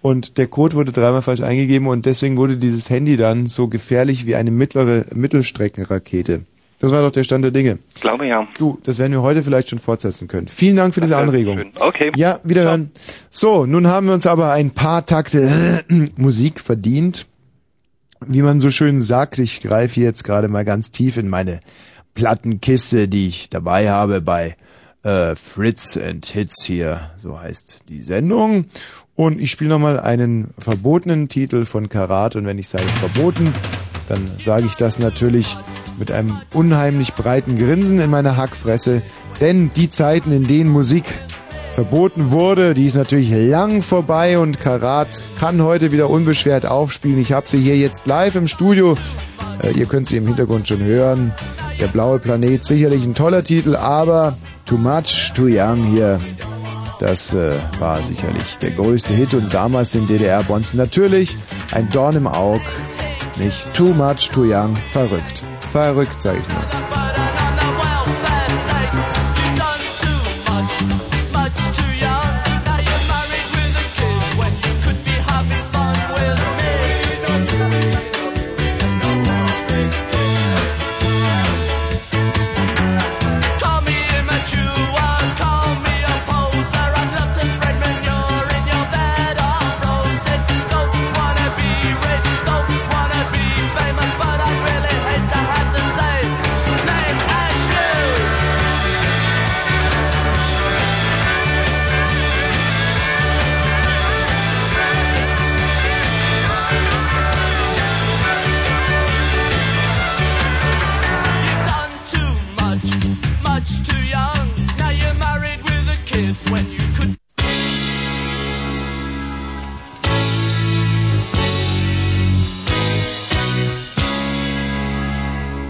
Und der Code wurde dreimal falsch eingegeben und deswegen wurde dieses Handy dann so gefährlich wie eine Mittelstreckenrakete. Das war doch der Stand der Dinge. Ich glaube, ja. Du, das werden wir heute vielleicht schon fortsetzen können. Vielen Dank für diese Anregung. Schön. Okay. Ja, wiederhören. Ja. So, nun haben wir uns aber ein paar Takte Musik verdient. Wie man so schön sagt, ich greife jetzt gerade mal ganz tief in meine Plattenkiste, die ich dabei habe bei Fritz and Hits hier. So heißt die Sendung. Und ich spiele nochmal einen verbotenen Titel von Karat. Und wenn ich sage verboten, dann sage ich das natürlich mit einem unheimlich breiten Grinsen in meiner Hackfresse. Denn die Zeiten, in denen Musik verboten wurde, die ist natürlich lang vorbei und Karat kann heute wieder unbeschwert aufspielen. Ich habe sie hier jetzt live im Studio. Ihr könnt sie im Hintergrund schon hören. Der blaue Planet, sicherlich ein toller Titel, aber Too Much, Too Young hier. Das war sicherlich der größte Hit und damals den DDR-Bonzen natürlich ein Dorn im Auge. Nicht too much, too young, verrückt. Verrückt, sag ich nur.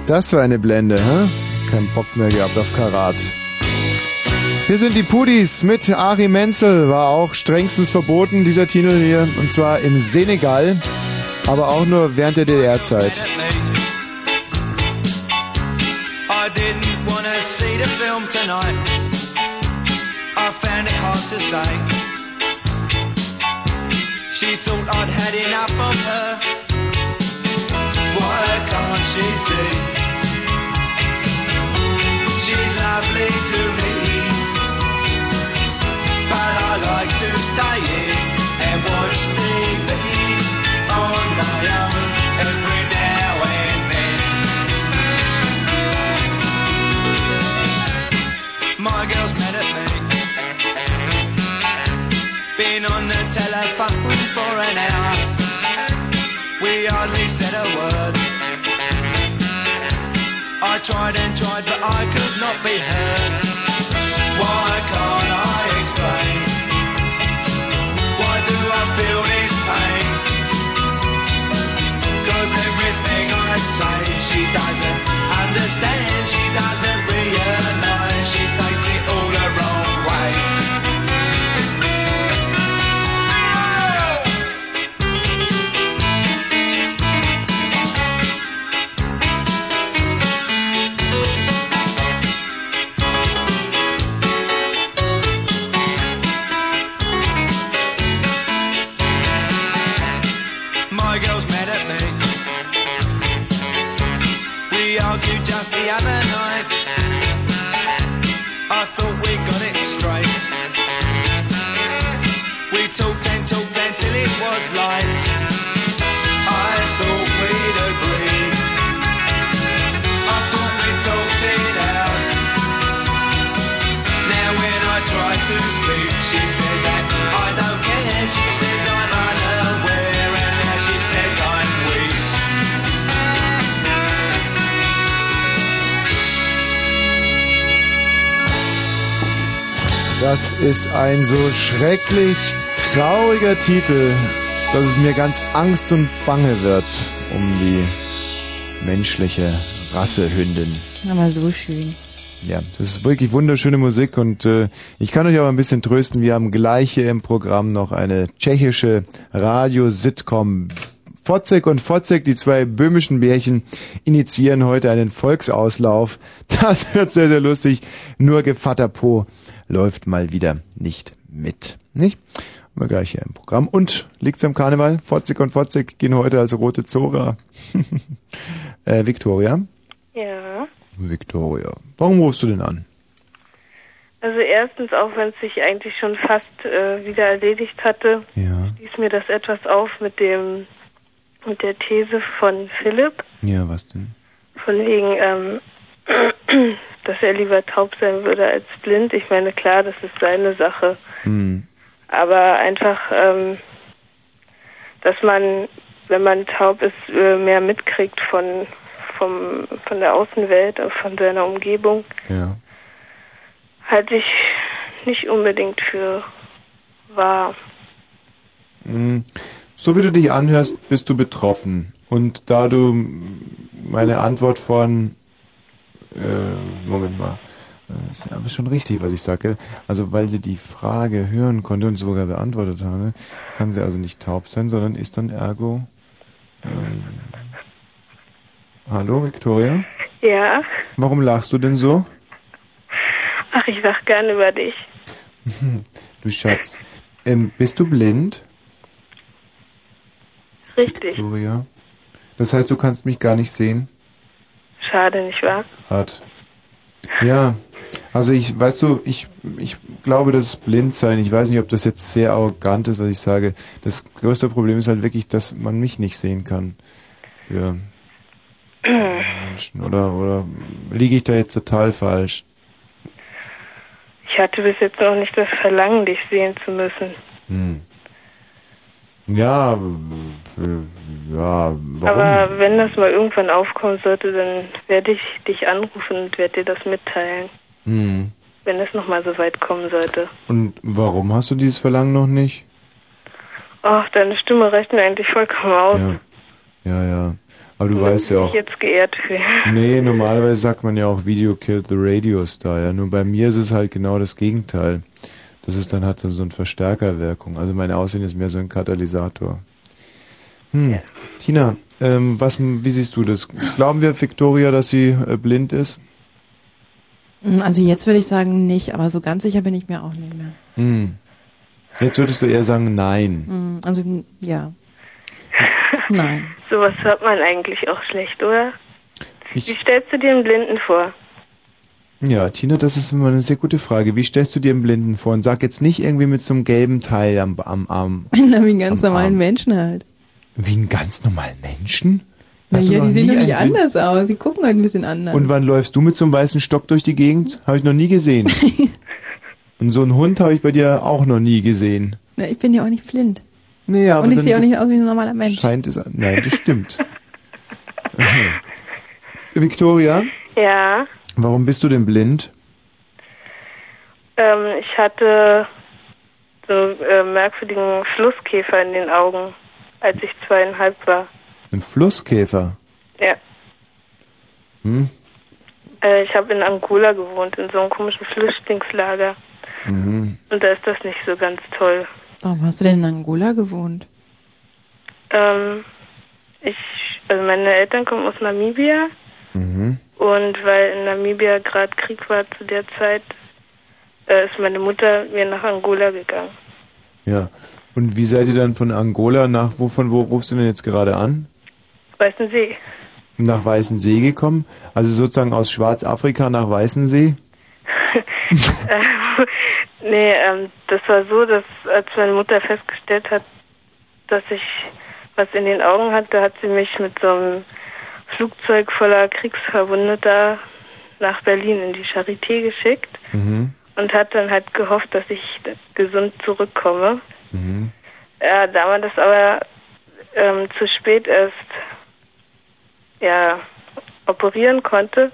Das war eine Blende, hä? Kein Bock mehr gehabt auf Karat. Hier sind die Pudis mit Achim Mentzel. War auch strengstens verboten, dieser Titel hier. Und zwar im Senegal, aber auch nur während der DDR-Zeit. I didn't wanna see the film tonight. I found it hard to say. She thought I'd had enough of her. Why can't she see? She's lovely to me, but I like to stay here and watch TV on my own every now and then. My girl's mad at me. Been on the telephone for an hour. We hardly said a word. I tried and tried, but I could not be heard. Why can't I explain? Why do I feel this pain? 'Cause everything I say, she doesn't understand. She doesn't realize. She takes it all the wrong way. try to speak. She says that I don't care. She says I'm unaware, and now she says I'm weak. Das ist ein so schrecklich trauriger Titel, dass es mir ganz Angst und Bange wird um die menschliche Rassehündin. Aber so schön. Ja, das ist wirklich wunderschöne Musik und ich kann euch aber ein bisschen trösten, wir haben gleich hier im Programm noch eine tschechische Radio-Sitcom. Fotzek und Fotzek, die zwei böhmischen Bärchen, initiieren heute einen Volksauslauf. Das wird sehr, sehr lustig, nur Gevatter Po läuft mal wieder nicht mit, nicht? Haben wir gleich hier im Programm. Und liegt's am Karneval? Fotzek und Fotzek gehen heute als rote Zora. Victoria? Ja? Victoria. Warum rufst du denn an? Also erstens, auch wenn es sich eigentlich schon fast wieder erledigt hatte, ja, stieß mir das etwas auf mit der These von Philipp. Ja, was denn? Von wegen, dass er lieber taub sein würde als blind. Ich meine, klar, das ist seine Sache. Hm. Aber einfach, dass man, wenn man taub ist, mehr mitkriegt von der Außenwelt, von seiner Umgebung, ja, halte ich nicht unbedingt für wahr. So wie du dich anhörst, bist du betroffen. Und da du meine Antwort von Moment mal, das ist aber schon richtig, was ich sage. Also weil sie die Frage hören konnte und sogar beantwortet habe, kann sie also nicht taub sein, sondern ist dann ergo... Hallo, Victoria? Ja? Warum lachst du denn so? Ach, ich lach gerne über dich. Du Schatz. Bist du blind? Richtig. Victoria. Das heißt, du kannst mich gar nicht sehen? Schade, nicht wahr? Hart. Ja, also ich glaube, das ist Blindsein. Ich weiß nicht, ob das jetzt sehr arrogant ist, was ich sage. Das größte Problem ist halt wirklich, dass man mich nicht sehen kann. Für Menschen. Oder liege ich da jetzt total falsch? Ich hatte bis jetzt noch nicht das Verlangen, dich sehen zu müssen. Hm. Ja, warum? Aber wenn das mal irgendwann aufkommen sollte, dann werde ich dich anrufen und werde dir das mitteilen. Hm. Wenn es nochmal so weit kommen sollte. Und warum hast du dieses Verlangen noch nicht? Ach, deine Stimme reicht mir eigentlich vollkommen aus. Ja. Aber du weißt ja auch... Ich jetzt geehrt für. Nee, normalerweise sagt man ja auch, Video killed the radio star. Ja? Nur bei mir ist es halt genau das Gegenteil. Das ist dann hat das so eine Verstärkerwirkung. Also mein Aussehen ist mehr so ein Katalysator. Ja. Tina, wie siehst du das? Glauben wir Victoria, dass sie blind ist? Also jetzt würde ich sagen nicht, aber so ganz sicher bin ich mir auch nicht mehr. Hm. Jetzt würdest du eher sagen nein. Also ja. Nein. Sowas hört man eigentlich auch schlecht, oder? Wie stellst du dir einen Blinden vor? Ja, Tina, das ist immer eine sehr gute Frage. Wie stellst du dir einen Blinden vor? Und sag jetzt nicht irgendwie mit so einem gelben Teil am Arm. Na, wie einen ganz normalen Menschen halt. Wie einen ganz normalen Menschen? Naja, die sehen doch nicht anders aus. Die gucken halt ein bisschen anders. Und wann läufst du mit so einem weißen Stock durch die Gegend? Habe ich noch nie gesehen. Und so einen Hund habe ich bei dir auch noch nie gesehen. Na, ich bin ja auch nicht blind. Nee, aber und ich sehe auch nicht aus wie ein normaler Mensch. Scheint es an. Nein, das stimmt. Victoria? Ja? Warum bist du denn blind? Ich hatte so einen merkwürdigen Flusskäfer in den Augen, als ich 2,5 war. Ein Flusskäfer? Ja. Hm? Ich habe in Angola gewohnt, in so einem komischen Flüchtlingslager. Mhm. Und da ist das nicht so ganz toll. Warum hast du denn in Angola gewohnt? Also meine Eltern kommen aus Namibia. Mhm. Und weil in Namibia gerade Krieg war zu der Zeit, ist meine Mutter mir nach Angola gegangen. Ja. Und wie seid ihr dann von Angola nach, wo rufst du denn jetzt gerade an? Weißensee. Nach Weißensee gekommen? Also sozusagen aus Schwarzafrika nach Weißensee? Nee, das war so, dass als meine Mutter festgestellt hat, dass ich was in den Augen hatte, hat sie mich mit so einem Flugzeug voller Kriegsverwundeter nach Berlin in die Charité geschickt. Mhm. und hat dann halt gehofft, dass ich gesund zurückkomme. Mhm. Ja, da man das aber zu spät erst operieren konnte,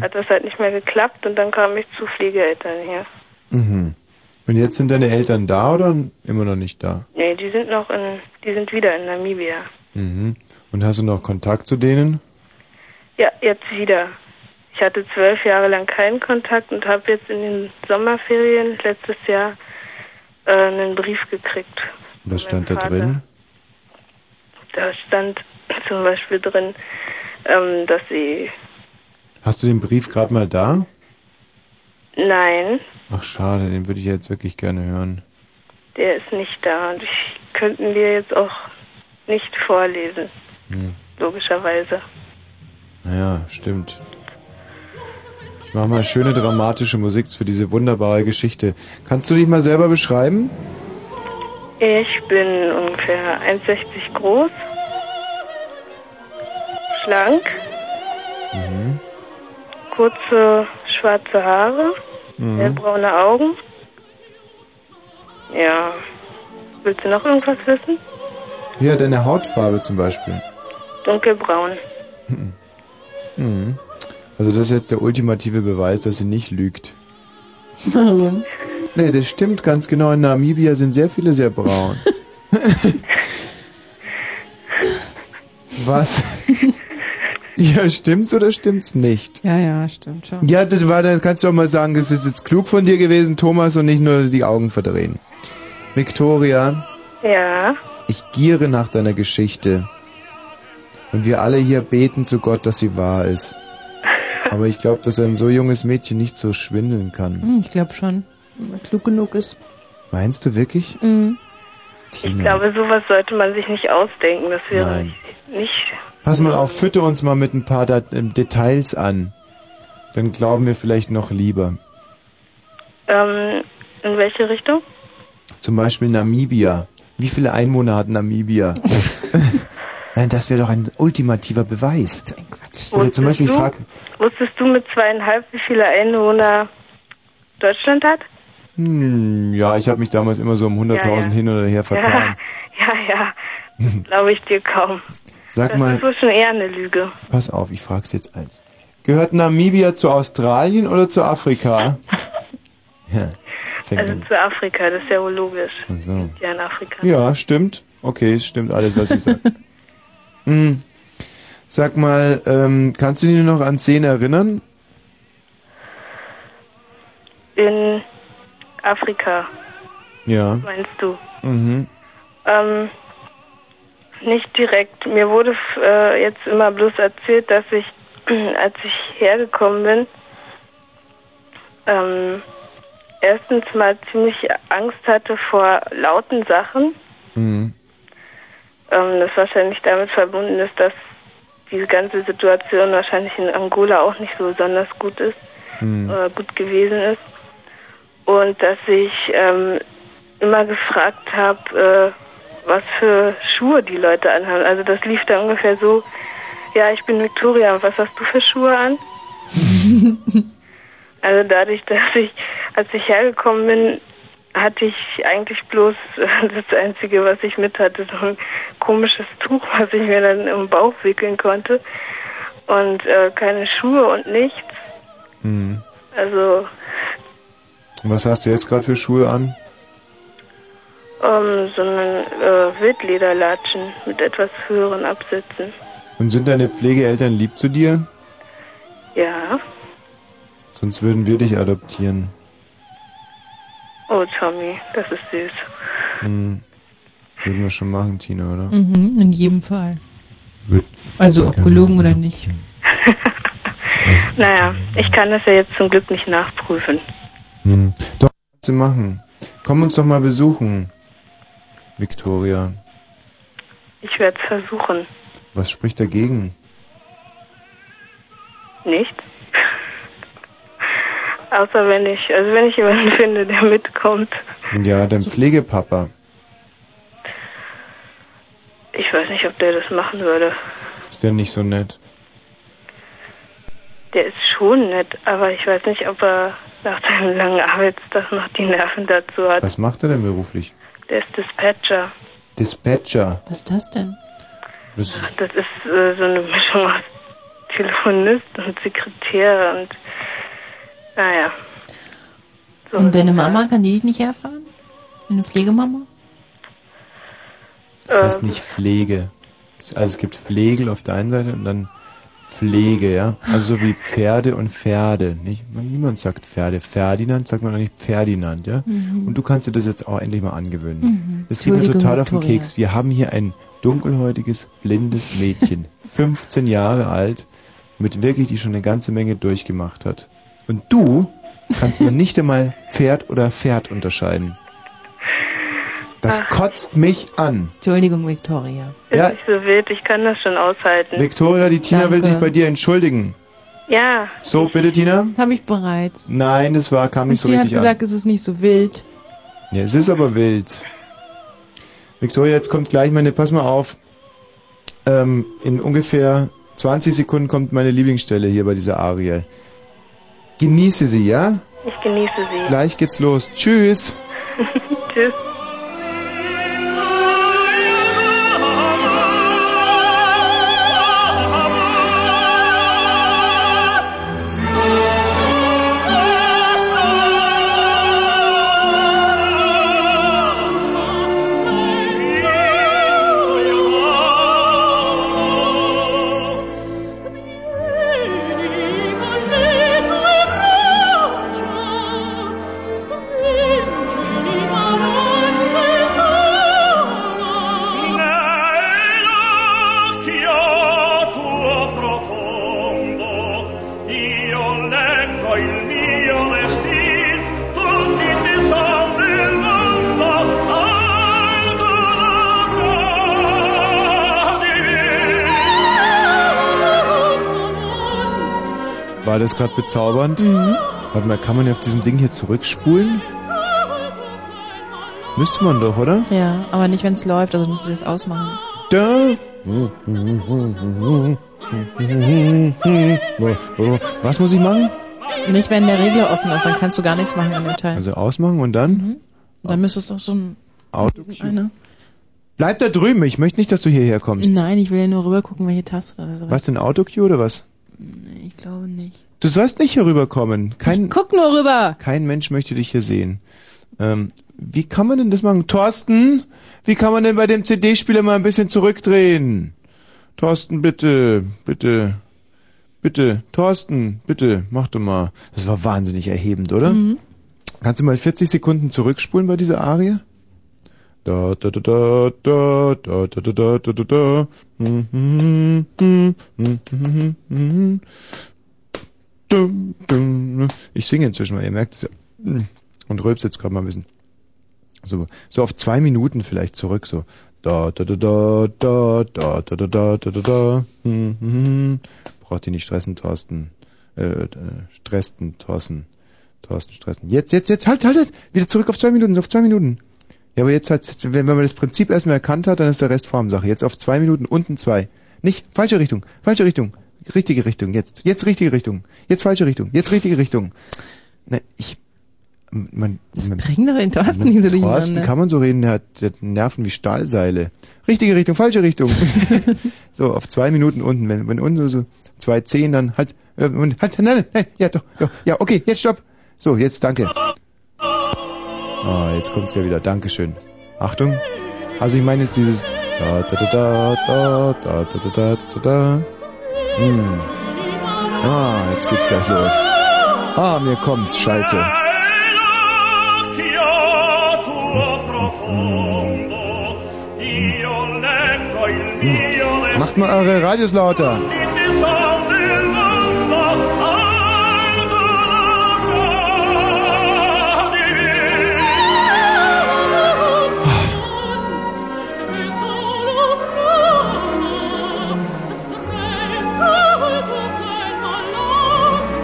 hat das halt nicht mehr geklappt und dann kam ich zu Pflegeeltern hier. Mhm. Und jetzt sind deine Eltern da oder immer noch nicht da? Nee, die sind wieder in Namibia. Mhm. Und hast du noch Kontakt zu denen? Ja, jetzt wieder. Ich hatte 12 Jahre lang keinen Kontakt und habe jetzt in den Sommerferien letztes Jahr einen Brief gekriegt. Was stand da drin? Da stand zum Beispiel drin, dass sie... Hast du den Brief gerade mal da? Nein. Ach schade, den würde ich jetzt wirklich gerne hören. Der ist nicht da und ich könnte ihn dir jetzt auch nicht vorlesen. Hm. Logischerweise. Naja, stimmt. Ich mache mal schöne dramatische Musik für diese wunderbare Geschichte. Kannst du dich mal selber beschreiben? Ich bin ungefähr 1,60 groß, schlank, kurze schwarze Haare, hellbraune Augen. Ja, willst du noch irgendwas wissen? Ja, deine Hautfarbe zum Beispiel. Dunkelbraun. Mhm. Also das ist jetzt der ultimative Beweis, dass sie nicht lügt. Nee, das stimmt ganz genau. In Namibia sind sehr viele sehr braun. Was? Ja, stimmt's oder stimmt's nicht? Ja, stimmt schon. Ja, das war, dann kannst du auch mal sagen, es ist jetzt klug von dir gewesen, Thomas, und nicht nur die Augen verdrehen. Victoria? Ja? Ich giere nach deiner Geschichte. Und wir alle hier beten zu Gott, dass sie wahr ist. Aber ich glaube, dass ein so junges Mädchen nicht so schwindeln kann. Ich glaube schon. Klug genug ist. Meinst du wirklich? Mhm. Tina. Ich glaube, sowas sollte man sich nicht ausdenken. Das wäre nicht... Pass mal auf, fütter uns mal mit ein paar Details an. Dann glauben wir vielleicht noch lieber. In welche Richtung? Zum Beispiel Namibia. Wie viele Einwohner hat Namibia? Nein, das wäre doch ein ultimativer Beweis. Das ist ein Quatsch. Oder zum Beispiel wusstest du mit 2,5, wie viele Einwohner Deutschland hat? Ja, ich habe mich damals immer so um 100.000 hin oder her vertan. Ja, glaube ich dir kaum. Sag das mal, ist wohl schon eher eine Lüge. Pass auf, ich frage es jetzt eins. Gehört Namibia zu Australien oder zu Afrika? Ja, also an. Zu Afrika, das ist ja wohl logisch. So. Ja, in Afrika. Ja, stimmt. Okay, es stimmt alles, was ich sage. Sag mal, kannst du dich noch an Szenen erinnern? In Afrika. Ja. Was meinst du? Mhm. Nicht direkt. Mir wurde jetzt immer bloß erzählt, dass ich, als ich hergekommen bin, erstens mal ziemlich Angst hatte vor lauten Sachen. Mhm. Das wahrscheinlich damit verbunden ist, dass diese ganze Situation wahrscheinlich in Angola auch nicht so besonders gut ist, gut gewesen ist. Und dass ich immer gefragt habe, was für Schuhe die Leute anhaben. Also das lief da ungefähr so, ja, ich bin Victoria, und was hast du für Schuhe an? Also dadurch, dass ich, als ich hergekommen bin, hatte ich eigentlich bloß das Einzige, was ich mit hatte, so ein komisches Tuch, was ich mir dann im Bauch wickeln konnte. Und keine Schuhe und nichts. Mhm. Also... Und was hast du jetzt gerade für Schuhe an? So einen Wildlederlatschen mit etwas höheren Absätzen. Und sind deine Pflegeeltern lieb zu dir? Ja. Sonst würden wir dich adoptieren. Oh, Tommy, das ist süß. Hm. Würden wir schon machen, Tina, oder? Mhm, in jedem Fall. Also ob gelogen oder nicht. Naja, ich kann das ja jetzt zum Glück nicht nachprüfen. Hm. Doch, was zu machen. Komm uns doch mal besuchen, Victoria. Ich werde es versuchen. Was spricht dagegen? Nichts. Außer wenn ich jemanden finde, der mitkommt. Ja, dein Pflegepapa. Ich weiß nicht, ob der das machen würde. Ist der nicht so nett? Der ist schon nett, aber ich weiß nicht, ob er nach seinem langen Arbeitstag noch die Nerven dazu hat. Was macht er denn beruflich? Der ist Dispatcher. Dispatcher? Was ist das denn? Ach, das ist so eine Mischung aus Telefonist und Sekretär und naja. So. Und deine Mama, kann die dich nicht herfahren? Eine Pflegemama? Das heißt nicht Pflege. Also es gibt Pflegel auf der einen Seite und dann Pflege, ja? Also so wie Pferde und Pferde, nicht? Niemand sagt Pferde. Ferdinand sagt man eigentlich Pferdinand, ja? Mhm. Und du kannst dir das jetzt auch endlich mal angewöhnen. Mhm. Das geht mir total auf den Keks. Wir haben hier ein dunkelhäutiges, blindes Mädchen, 15 Jahre alt, mit wirklich, die schon eine ganze Menge durchgemacht hat. Und du kannst mir nicht einmal Pferd oder Pferd unterscheiden. Das kotzt mich an. Entschuldigung, Victoria. Ist ja nicht so wild, ich kann das schon aushalten. Victoria, die Tina will sich bei dir entschuldigen. Ja. So, bitte, Tina. Habe ich bereits. Nein, das kam nicht so richtig an. Sie hat gesagt, es ist nicht so wild. Ja, es ist aber wild. Victoria, jetzt kommt gleich meine, pass mal auf, in ungefähr 20 Sekunden kommt meine Lieblingsstelle hier bei dieser Arie. Genieße sie, ja? Ich genieße sie. Gleich geht's los. Tschüss. Tschüss. War das gerade bezaubernd? Mhm. Warte mal, kann man ja auf diesem Ding hier zurückspulen? Müsste man doch, oder? Ja, aber nicht, wenn es läuft, also musst du das ausmachen. Da! Was muss ich machen? Nicht, wenn der Regler offen ist, dann kannst du gar nichts machen an dem Teil. Also ausmachen und dann? Mhm. Und dann müsstest du doch so ein... Auto-Cue. Bleib da drüben, ich möchte nicht, dass du hierher kommst. Nein, ich will ja nur rüber gucken, welche Taste das ist. Was denn, Auto-Cue oder was? Ich glaube nicht. Du sollst nicht hier rüberkommen. Ich guck nur rüber. Kein Mensch möchte dich hier sehen. Wie kann man denn das machen? Thorsten, wie kann man denn bei dem CD-Spieler mal ein bisschen zurückdrehen? Thorsten, bitte, bitte, bitte. Thorsten, bitte, mach doch mal. Das war wahnsinnig erhebend, oder? Mhm. Kannst du mal 40 Sekunden zurückspulen bei dieser Arie? Da, da, da, da, da, da, da, da, da, da, da. Ich singe inzwischen mal, ihr merkt es ja. Und rülpst jetzt gerade mal ein bisschen. So auf 2 Minuten vielleicht zurück, so. Da, da, da, da, da, da, da, da, da, da, da. Braucht ihr nicht stressen, Thorsten. Thorsten, stressen. Jetzt, halt. Wieder zurück auf 2 Minuten, Ja, aber jetzt wenn man das Prinzip erstmal erkannt hat, dann ist der Rest Formsache. Jetzt auf 2 Minuten, unten 2. Nicht, falsche Richtung, richtige Richtung, jetzt richtige Richtung, jetzt falsche Richtung, jetzt richtige Richtung. Na, bring doch den Thorsten in so Linie. Thorsten kann man so reden, der hat Nerven wie Stahlseile. Richtige Richtung, falsche Richtung. So, auf 2 Minuten unten, wenn unten so 2:10, dann halt, nein, doch, ja, okay, jetzt stopp. So, jetzt danke. Ah, jetzt kommt's gleich wieder. Dankeschön. Achtung. Also ich meine jetzt dieses da da da da da da da da da da. Ah, jetzt geht's gleich los. Ah, mir kommt's. Scheiße. Macht mal eure Radios lauter.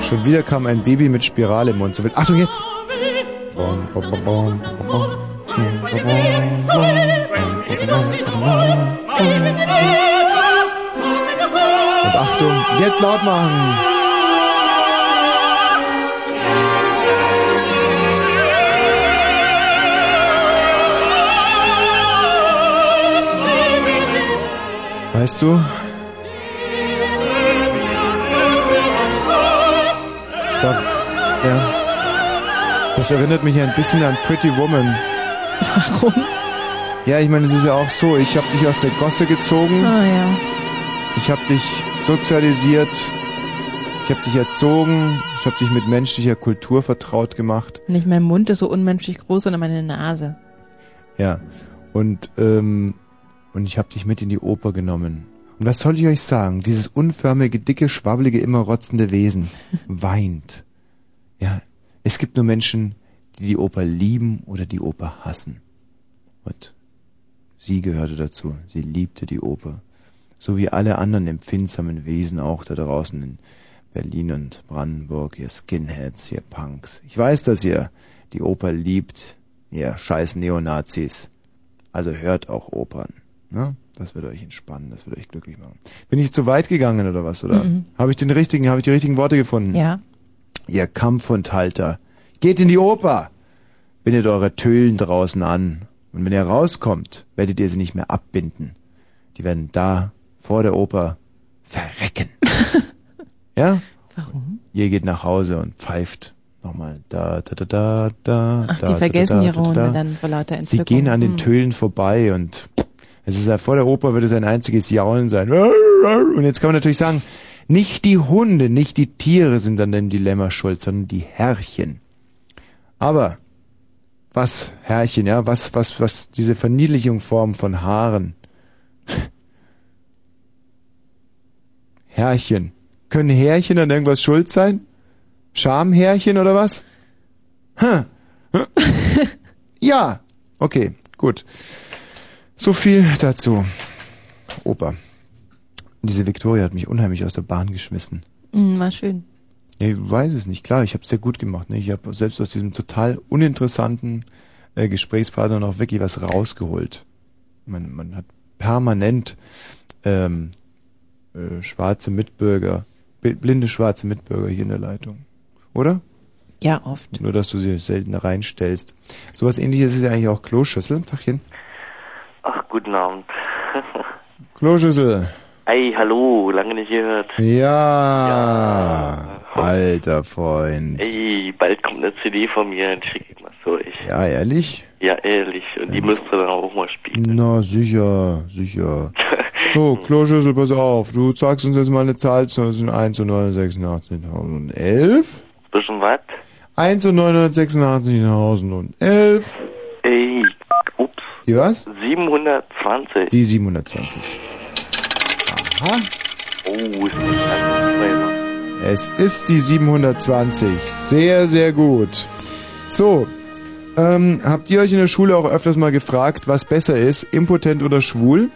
Schon wieder kam ein Baby mit Spirale im Mund. Achtung, jetzt! Und Achtung, jetzt laut machen! weißt du? Da, ja. Das erinnert mich ein bisschen an Pretty Woman. Warum? Ja, ich meine, es ist ja auch so, ich habe dich aus der Gosse gezogen. Ah, ja. Ich habe dich sozialisiert. Ich habe dich erzogen. Ich habe dich mit menschlicher Kultur vertraut gemacht. Nicht mein Mund ist so unmenschlich groß, sondern meine Nase. Ja. Und ich habe dich mit in die Oper genommen. Und was soll ich euch sagen? Dieses unförmige, dicke, schwabbelige, immer rotzende Wesen weint. Ja, es gibt nur Menschen, die die Oper lieben oder die Oper hassen. Und sie gehörte dazu. Sie liebte die Oper. So wie alle anderen empfindsamen Wesen auch da draußen in Berlin und Brandenburg. Ihr Skinheads, ihr Punks. Ich weiß, dass ihr die Oper liebt. Ihr scheiß Neonazis. Also hört auch Opern. Ne? Das wird euch entspannen, das wird euch glücklich machen. Bin ich zu weit gegangen oder was? Oder habe ich die richtigen Worte gefunden? Ja. Ihr Kampfhundhalter, geht in die Oper! Bindet eure Tölen draußen an. Und wenn ihr rauskommt, werdet ihr sie nicht mehr abbinden. Die werden da vor der Oper verrecken. Ja? Warum? Ihr geht nach Hause und pfeift. Nochmal da, da, da, da, da. Ach, die vergessen ihre Hunde dann vor lauter Entzückung. Sie gehen an den Tölen vorbei und es ist ja, vor der Oper wird es ein einziges Jaulen sein. Und jetzt kann man natürlich sagen, nicht die Hunde, nicht die Tiere sind an dem Dilemma schuld, sondern die Herrchen. Aber, was Herrchen, ja, was diese Verniedlichung Form von Haaren. Herrchen. Können Herrchen an irgendwas schuld sein? Schamherrchen oder was? Ha. Huh. Ja. Okay, gut. So viel dazu. Opa. Diese Victoria hat mich unheimlich aus der Bahn geschmissen. War schön. Ich weiß es nicht, klar, ich habe es sehr gut gemacht. Ne? Ich habe selbst aus diesem total uninteressanten Gesprächspartner noch wirklich was rausgeholt. Man hat permanent schwarze Mitbürger, blinde schwarze Mitbürger hier in der Leitung. Oder? Ja, oft. Nur, dass du sie selten reinstellst. Sowas Ähnliches ist ja eigentlich auch Kloschüssel. Tachchen. Ach, guten Abend. Kloschüssel. Hey, hallo, lange nicht gehört. Ja, alter Freund. Ey, bald kommt eine CD von mir, dann schick ich mal durch. Ja, ehrlich? Ja, ehrlich. Und die müsst ihr dann auch mal spielen. Na, sicher, sicher. So, Kloschüssel, pass auf. Du sagst uns jetzt mal eine Zahl zwischen 1 und 986.011. Zwischen was? 1 und 986.011. Ey, ups. Die was? 720. Die 720. Aha. Oh, es ist die 720. Sehr, sehr gut. So, habt ihr euch in der Schule auch öfters mal gefragt, was besser ist, impotent oder schwul?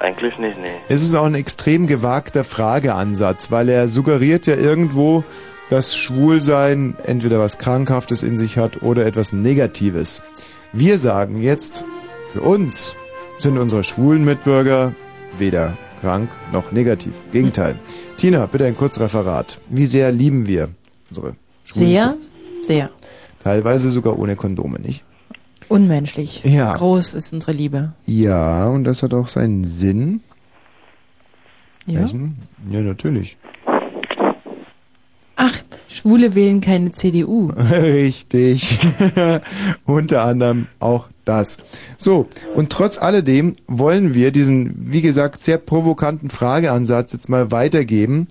Eigentlich nicht, nee. Es ist auch ein extrem gewagter Frageansatz, weil er suggeriert ja irgendwo, dass Schwulsein entweder was Krankhaftes in sich hat oder etwas Negatives. Wir sagen jetzt, für uns sind unsere schwulen Mitbürger weder krank noch negativ. Im Gegenteil. Tina, bitte ein Kurzreferat. Wie sehr lieben wir unsere Schwulen? Sehr, sehr. Teilweise sogar ohne Kondome, nicht? Unmenschlich. Ja. Groß ist unsere Liebe. Ja, und das hat auch seinen Sinn. Ja. Welchen? Ja, natürlich. Ach, Schwule wählen keine CDU. Richtig. Unter anderem auch das. So, und trotz alledem wollen wir diesen, wie gesagt, sehr provokanten Frageansatz jetzt mal weitergeben.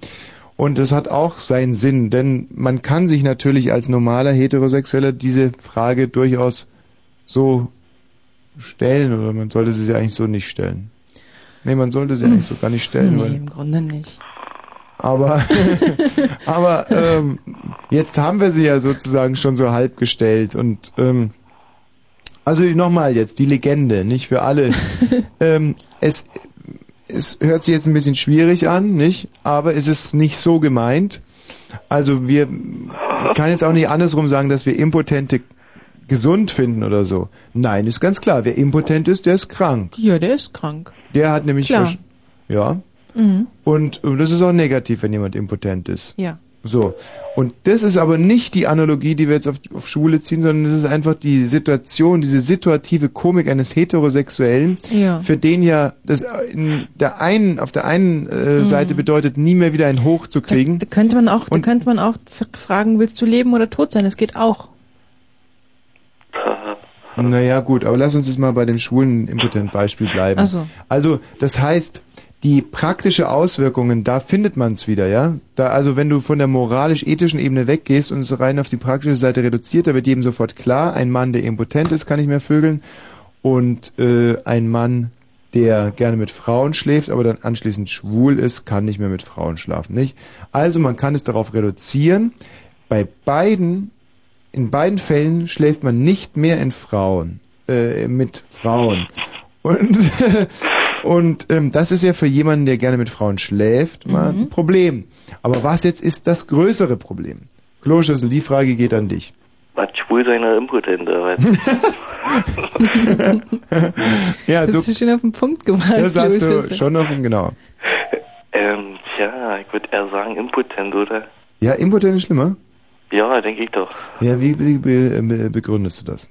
Und das hat auch seinen Sinn, denn man kann sich natürlich als normaler Heterosexueller diese Frage durchaus so stellen, oder man sollte sie eigentlich so nicht stellen. Nee, man sollte sie eigentlich so gar nicht stellen. Nee, weil im Grunde nicht. Aber jetzt haben wir sie ja sozusagen schon so halb gestellt und also nochmal jetzt die Legende, nicht für alle. Es hört sich jetzt ein bisschen schwierig an, nicht? Aber es ist nicht so gemeint. Also wir kann jetzt auch nicht andersrum sagen, dass wir Impotente gesund finden oder so. Nein, ist ganz klar. Wer impotent ist, der ist krank. Ja, der ist krank. Der hat nämlich klar. Ja. Und das ist auch negativ, wenn jemand impotent ist. Ja. So. Und das ist aber nicht die Analogie, die wir jetzt auf Schwule ziehen, sondern das ist einfach die Situation, diese situative Komik eines Heterosexuellen, ja, für den ja das auf der einen Seite bedeutet, nie mehr wieder einen Hoch zu kriegen. Da könnte man auch fragen, willst du leben oder tot sein? Das geht auch. Naja, gut, aber lass uns jetzt mal bei dem schwulen Impotent-Beispiel bleiben. Ach so. Also, das heißt, die praktische Auswirkungen, da findet man es wieder, ja? Da, also, wenn du von der moralisch-ethischen Ebene weggehst und es rein auf die praktische Seite reduziert, da wird jedem sofort klar, ein Mann, der impotent ist, kann nicht mehr vögeln. Und ein Mann, der gerne mit Frauen schläft, aber dann anschließend schwul ist, kann nicht mehr mit Frauen schlafen, nicht? Also, man kann es darauf reduzieren. In beiden Fällen schläft man nicht mehr mit Frauen. Und das ist ja für jemanden, der gerne mit Frauen schläft, mal ein Problem. Aber was jetzt ist das größere Problem? Kloschüssel, die Frage geht an dich. Was, schwul sein oder impotent, oder was? Ja, das hast du schon auf den Punkt gebracht. Das hast du schon auf den, genau. Ich würde eher sagen impotent, oder? Ja, impotent ist schlimmer. Ja, denke ich doch. Ja, wie begründest du das?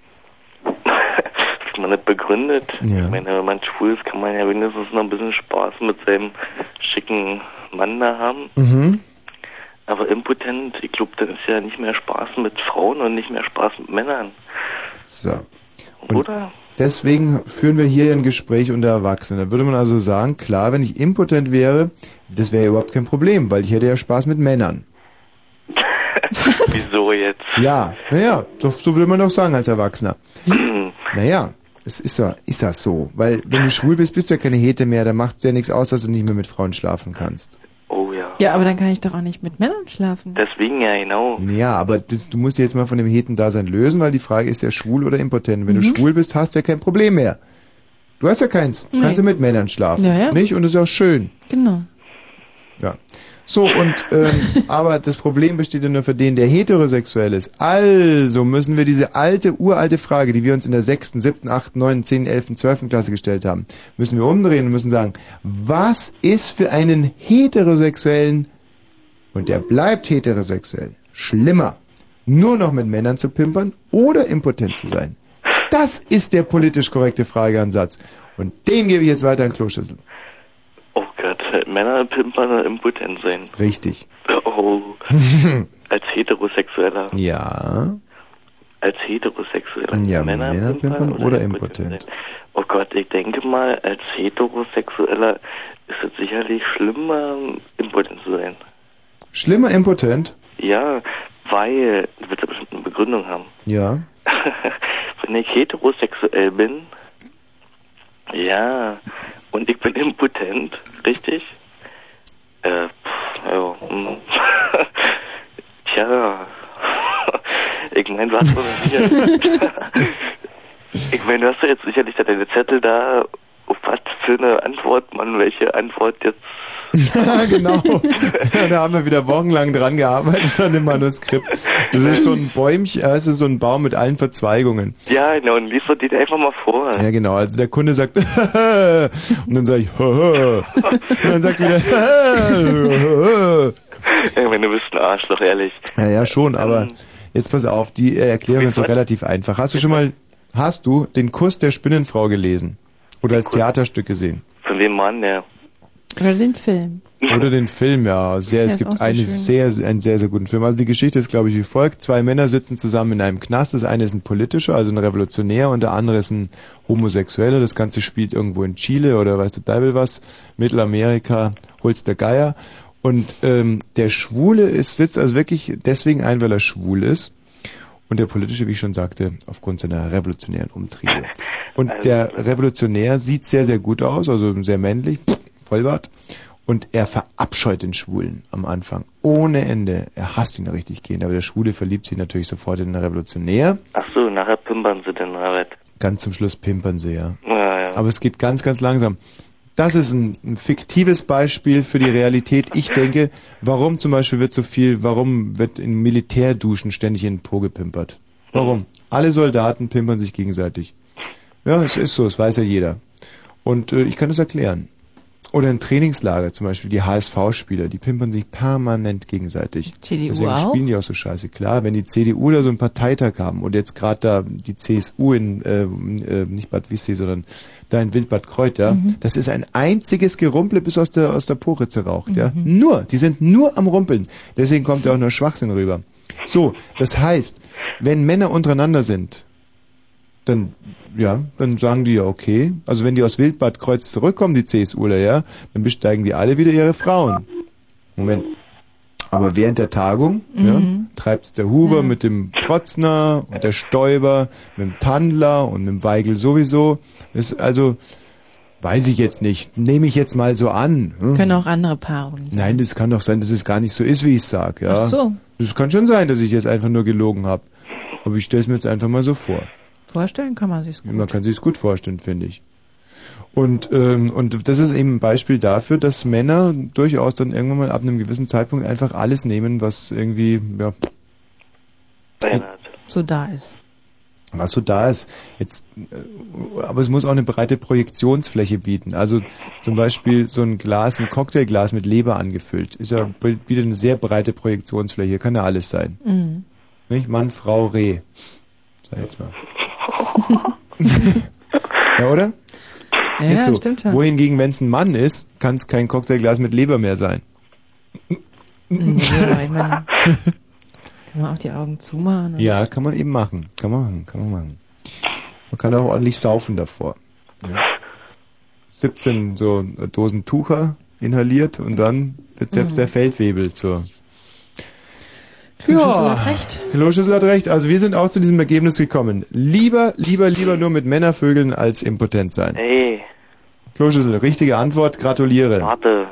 Dass man nicht begründet. Ja. Ich meine, wenn man schwul ist, kann man ja wenigstens noch ein bisschen Spaß mit seinem schicken Mann da haben. Mhm. Aber impotent, ich glaube, dann ist ja nicht mehr Spaß mit Frauen und nicht mehr Spaß mit Männern. So. Und oder? Deswegen führen wir hier ein Gespräch unter Erwachsenen. Da würde man also sagen, klar, wenn ich impotent wäre, das wäre ja überhaupt kein Problem, weil ich hätte ja Spaß mit Männern. Wieso jetzt? Ja, naja, so würde man doch sagen als Erwachsener. Naja, es ist ja so. Weil wenn du schwul bist, bist du ja keine Hete mehr. Da macht es ja nichts aus, dass du nicht mehr mit Frauen schlafen kannst. Oh ja. Ja, aber dann kann ich doch auch nicht mit Männern schlafen. Deswegen ja, genau. Ja, aber du musst jetzt mal von dem Heten-Dasein lösen, weil die Frage ist ja schwul oder impotent. Wenn du schwul bist, hast du ja kein Problem mehr. Du hast ja keins. Nein. Kannst du mit Männern schlafen, ja. Nicht? Und das ist auch schön. Genau. Ja. So, und aber das Problem besteht ja nur für den, der heterosexuell ist. Also müssen wir diese uralte Frage, die wir uns in der 6., 7., 8., 9., 10., 11., 12. Klasse gestellt haben, müssen wir umdrehen und müssen sagen, was ist für einen Heterosexuellen, und der bleibt heterosexuell, schlimmer, nur noch mit Männern zu pimpern oder impotent zu sein? Das ist der politisch korrekte Frageansatz. Und den gebe ich jetzt weiter an Kloschüssel. Männer pimpern oder impotent sein. Richtig. Oh. Als Heterosexueller. Ja. Als Heterosexueller. Ja, Männer pimpern oder impotent. Oh Gott, ich denke mal, als Heterosexueller ist es sicherlich schlimmer, impotent zu sein. Schlimmer impotent? Ja, weil, das wird ja bestimmt eine Begründung haben. Ja. Wenn ich heterosexuell bin, ja, und ich bin impotent, richtig? Ja. Tja. Ich meine, was war das hier? Ich meine, du hast ja jetzt sicherlich deine Zettel da. Auf was für eine Antwort, Mann, welche Antwort jetzt? Ja, genau. Da haben wir wieder wochenlang dran gearbeitet an dem Manuskript. Das ist so ein Bäumchen, also so ein Baum mit allen Verzweigungen. Ja, genau, und liest die einfach mal vor. Ja, genau, also der Kunde sagt und dann sage ich und dann sagt wieder ja, wenn du bist ein Arschloch, ehrlich. Ja, ja, schon, aber jetzt pass auf, die Erklärung ist doch relativ einfach. Hast du den Kuss der Spinnenfrau gelesen? Oder als Theaterstück gesehen? Von dem Mann, ja. Oder den Film. Oder den Film, ja. Es gibt einen sehr, sehr guten Film. Also die Geschichte ist, glaube ich, wie folgt. Zwei Männer sitzen zusammen in einem Knast. Das eine ist ein politischer, also ein Revolutionär, und der andere ist ein Homosexueller. Das Ganze spielt irgendwo in Chile oder weiß der Deibel was. Mittelamerika, holt's der Geier. Und der Schwule sitzt also wirklich deswegen ein, weil er schwul ist. Und der politische, wie ich schon sagte, aufgrund seiner revolutionären Umtriebe. Und also, der Revolutionär sieht sehr, sehr gut aus, also sehr männlich, Vollbart. Und er verabscheut den Schwulen am Anfang, ohne Ende. Er hasst ihn richtig gehend, aber der Schwule verliebt sich natürlich sofort in den Revolutionär. Ach so, nachher pimpern sie den Arbeit. Ganz zum Schluss pimpern sie, ja. Ja, ja. Aber es geht ganz, ganz langsam. Das ist ein fiktives Beispiel für die Realität. Ich denke, warum zum Beispiel warum wird in Militärduschen ständig in den Po gepimpert? Warum? Alle Soldaten pimpern sich gegenseitig. Ja, es ist so, es weiß ja jeder. Und ich kann das erklären. Oder ein Trainingslager, zum Beispiel die HSV-Spieler, die pimpern sich permanent gegenseitig. CDU deswegen auch? Spielen die auch so scheiße. Klar, wenn die CDU da so einen Parteitag haben und jetzt gerade da die CSU in, nicht Bad Wiessee, sondern da in Wildbad Kreuter, das ist ein einziges Gerumple bis aus der Poritze raucht. Ja? Nur, die sind nur am Rumpeln. Deswegen kommt ja auch nur Schwachsinn rüber. So, das heißt, wenn Männer untereinander sind, dann... Ja, dann sagen die ja okay. Also wenn die aus Wildbad Kreuz zurückkommen, die CSUler, ja, dann besteigen die alle wieder ihre Frauen. Moment. Aber während der Tagung treibt der Huber mit dem Protzner und der Stoiber, mit dem Tandler und mit dem Weigel sowieso. Ist also, weiß ich jetzt nicht, nehme ich jetzt mal so an. Können auch andere Paarungen sein. Nein, das kann doch sein, dass es gar nicht so ist, wie ich es sage. Ja. Ach so. Das kann schon sein, dass ich jetzt einfach nur gelogen habe. Aber ich stelle es mir jetzt einfach mal so vor. Vorstellen kann man sich's gut. Man kann sich's gut vorstellen, finde ich. Und das ist eben ein Beispiel dafür, dass Männer durchaus dann irgendwann mal ab einem gewissen Zeitpunkt einfach alles nehmen, was irgendwie, ja. So da ist. Was so da ist. Jetzt, aber es muss auch eine breite Projektionsfläche bieten. Also zum Beispiel so ein Glas, ein Cocktailglas mit Leber angefüllt. Ist ja, bietet eine sehr breite Projektionsfläche. Kann ja alles sein. Mhm. Nicht? Mann, Frau, Reh. Sag ich jetzt mal. Ja, oder? Ja, ist so. Stimmt schon. Wohingegen, wenn es ein Mann ist, kann es kein Cocktailglas mit Leber mehr sein. Ja, ich meine, kann man auch die Augen zumachen? Ja, kann man eben machen. Kann man machen. Man kann auch ordentlich saufen davor. Ja. 17 so Dosen Tucher inhaliert und dann wird selbst der Feldwebel zur... Ja, Kloschüssel hat recht. Also wir sind auch zu diesem Ergebnis gekommen. Lieber nur mit Männervögeln als impotent sein. Hey. Kloschüssel, richtige Antwort, gratuliere. Warte,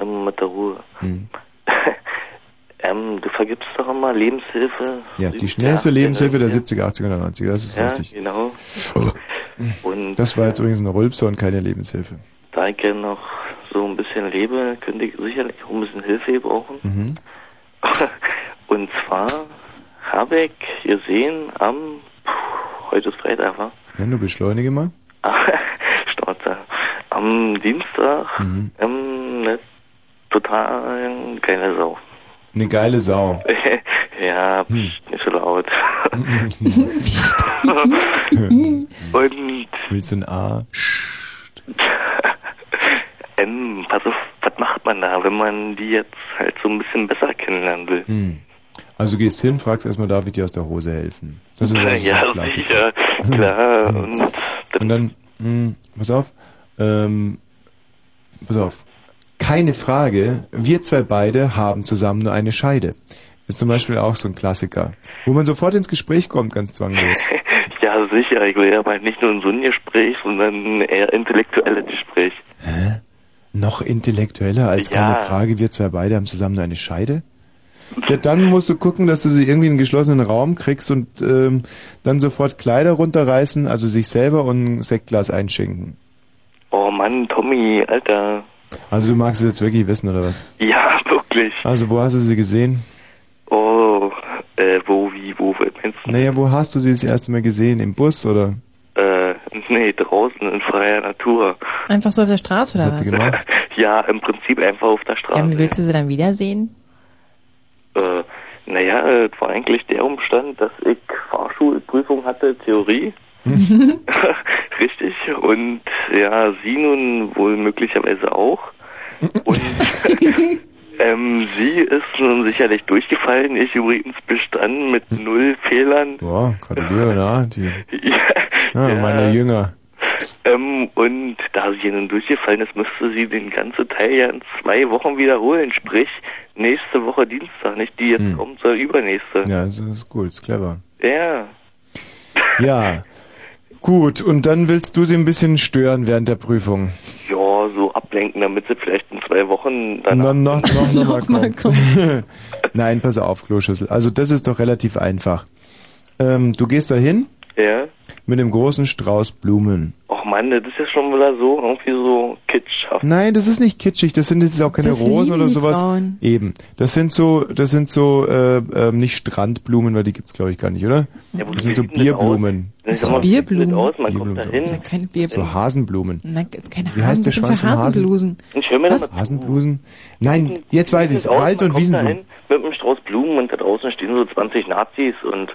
immer mit der Ruhe. Du vergibst doch immer Lebenshilfe. Ja, die schnellste Lebenshilfe der 70er, 80er und 90er, das ist richtig. Ja, genau. Und das war jetzt übrigens ein Rülpser und keine Lebenshilfe. Da ich ja noch so ein bisschen lebe, könnte ich sicherlich auch ein bisschen Hilfe brauchen. Und zwar habe ich gesehen am... heute ist Freitag, wa? Ja, nur beschleunige mal. Starter. Am Dienstag eine total geile Sau. Eine geile Sau? Ja, nicht so laut. Und... Willst du ein A? Pass auf, was macht man da, wenn man die jetzt halt so ein bisschen besser kennenlernen will? Also gehst hin, fragst erstmal, darf ich dir aus der Hose helfen? Das ist also ja, sicher, klar. Und dann, pass auf, keine Frage, wir zwei beide haben zusammen nur eine Scheide. Ist zum Beispiel auch so ein Klassiker, wo man sofort ins Gespräch kommt, ganz zwanglos. Ja, sicher, ich will ja mal nicht nur in so ein Gespräch, sondern eher intellektuelles Gespräch. Hä? Noch intellektueller als keine Frage, wir zwei beide haben zusammen eine Scheide? Ja, dann musst du gucken, dass du sie irgendwie in einen geschlossenen Raum kriegst und dann sofort Kleider runterreißen, also sich selber und ein Sektglas einschenken. Oh Mann, Tommy, Alter. Also du magst es jetzt wirklich wissen, oder was? Ja, wirklich. Also wo hast du sie gesehen? Oh, wo meinst du? Naja, wo hast du sie das erste Mal gesehen? Im Bus, oder? Nee, draußen in freier Natur. Einfach so auf der Straße, oder was? Ja, im Prinzip einfach auf der Straße. Ja, willst du sie dann wiedersehen? Naja, es war eigentlich der Umstand, dass ich Fahrschulprüfung hatte, Theorie. Richtig. Und ja, sie nun wohl möglicherweise auch. Und sie ist nun sicherlich durchgefallen. Ich übrigens bestanden mit 0 Fehlern. Boah, gratuliere, na, die... Ja, meine Jünger. Und da sie nun durchgefallen ist, müsste sie den ganzen Teil ja in 2 Wochen wiederholen. Sprich, nächste Woche Dienstag, nicht die jetzt kommt, sondern übernächste. Ja, das ist gut, ist clever. Ja. Ja, gut. Und dann willst du sie ein bisschen stören während der Prüfung? Ja, so ablenken, damit sie vielleicht in 2 Wochen dann... Noch mal kommt. Nein, pass auf, Kloschüssel. Also das ist doch relativ einfach. Du gehst da hin. Ja. Mit dem großen Strauß Blumen. Oh, Och Mann, das ist ja schon wieder so, irgendwie so kitschhaft. Nein, das ist nicht kitschig, das ist auch keine Rosen oder sowas. Frauen. Eben. Das sind so, nicht Strandblumen, weil die gibt's glaube ich gar nicht, oder? Ja, das sind so Bierblumen. Bierblumen. Man kommt da hin. Keine Bierblumen. So Hasenblumen. Nein, keine Hasenblumen. Wie heißt der Schwanz von Hasenblusen? Was? Hasenblusen? Nein, jetzt weiß ich's. Wald- und Wiesenblumen. Mit einem Strauß Blumen und da draußen stehen so 20 Nazis und...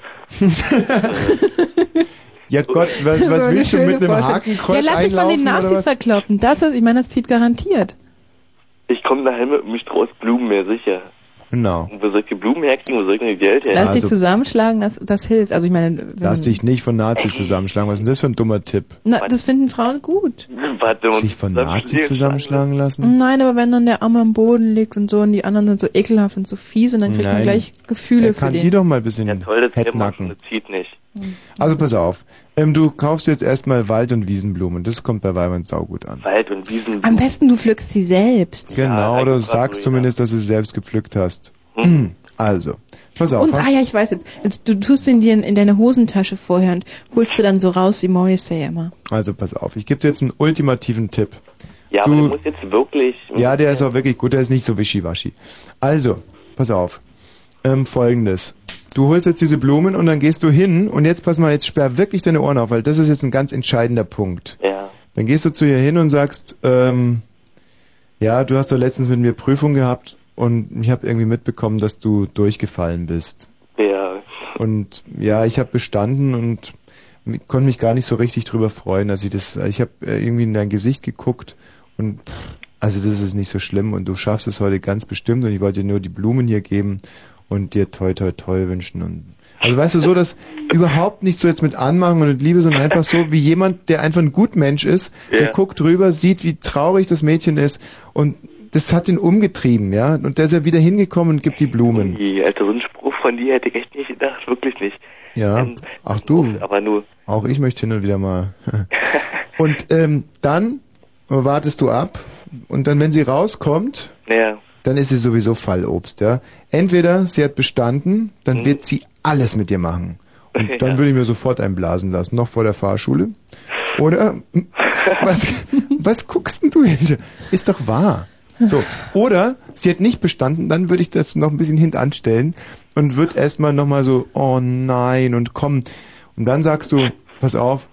Ja Gott, was willst du mit einem Hakenkreuz einlaufen? Ja, lass dich von den Nazis verkloppen. Das zieht garantiert. Ich komme daher mit einem Strauß Blumen, mehr sicher. Genau. Und wo soll ich die Blumen herkriegen, wo soll ich denn die Geld herkriegen? Lass dich zusammenschlagen, das hilft. Also ich meine... Lass dich nicht von Nazis zusammenschlagen. Was ist denn das für ein dummer Tipp? Na, das finden Frauen gut. Sich von Nazis zusammenschlagen lassen? Nein, aber wenn dann der Arm am Boden liegt und so und die anderen sind so ekelhaft und so fies und dann kriegt man gleich Gefühle für den. Kann die doch mal ein bisschen Headnacken. Das zieht nicht. Also pass auf, du kaufst jetzt erstmal Wald- und Wiesenblumen, das kommt bei Weibern saugut an. Wald- und Wiesenblumen. Am besten du pflückst sie selbst. Genau, ja, du sagst zumindest, dass du sie selbst gepflückt hast. Hm. Also, pass auf. Und, ich weiß jetzt, du tust ihn dir in deine Hosentasche vorher und holst du dann so raus wie Morrissey immer. Also pass auf, ich gebe dir jetzt einen ultimativen Tipp. Ja, aber der muss jetzt wirklich... Ja, der ist auch wirklich gut, der ist nicht so wischiwaschi. Also, pass auf, Folgendes. Du holst jetzt diese Blumen und dann gehst du hin und jetzt pass mal, jetzt sperr wirklich deine Ohren auf, weil das ist jetzt ein ganz entscheidender Punkt. Ja. Dann gehst du zu ihr hin und sagst, ja, du hast doch letztens mit mir Prüfung gehabt und ich habe irgendwie mitbekommen, dass du durchgefallen bist. Ja. Und ja, ich habe bestanden und konnte mich gar nicht so richtig drüber freuen, dass ich habe irgendwie in dein Gesicht geguckt und also das ist nicht so schlimm und du schaffst es heute ganz bestimmt und ich wollte dir nur die Blumen hier geben und dir toi toi toi wünschen. Und also weißt du, so dass überhaupt nicht so jetzt mit Anmachen und mit Liebe, sondern einfach so wie jemand, der einfach ein Gutmensch ist, der guckt drüber, sieht, wie traurig das Mädchen ist und das hat ihn umgetrieben, ja. Und der ist ja wieder hingekommen und gibt die Blumen. Alter, so ein Spruch von dir hätte ich echt nicht gedacht, wirklich nicht. Ja, ach du, aber nur. Auch ich möchte hin und wieder mal. Und dann wartest du ab und dann, wenn sie rauskommt... Ja. Dann ist sie sowieso Fallobst, ja. Entweder sie hat bestanden, dann wird sie alles mit dir machen. Und dann würde ich mir sofort einblasen lassen, noch vor der Fahrschule. Oder, was guckst denn du hier? Ist doch wahr. So. Oder sie hat nicht bestanden, dann würde ich das noch ein bisschen hintanstellen und würde erstmal nochmal so, oh nein, und komm. Und dann sagst du, pass auf,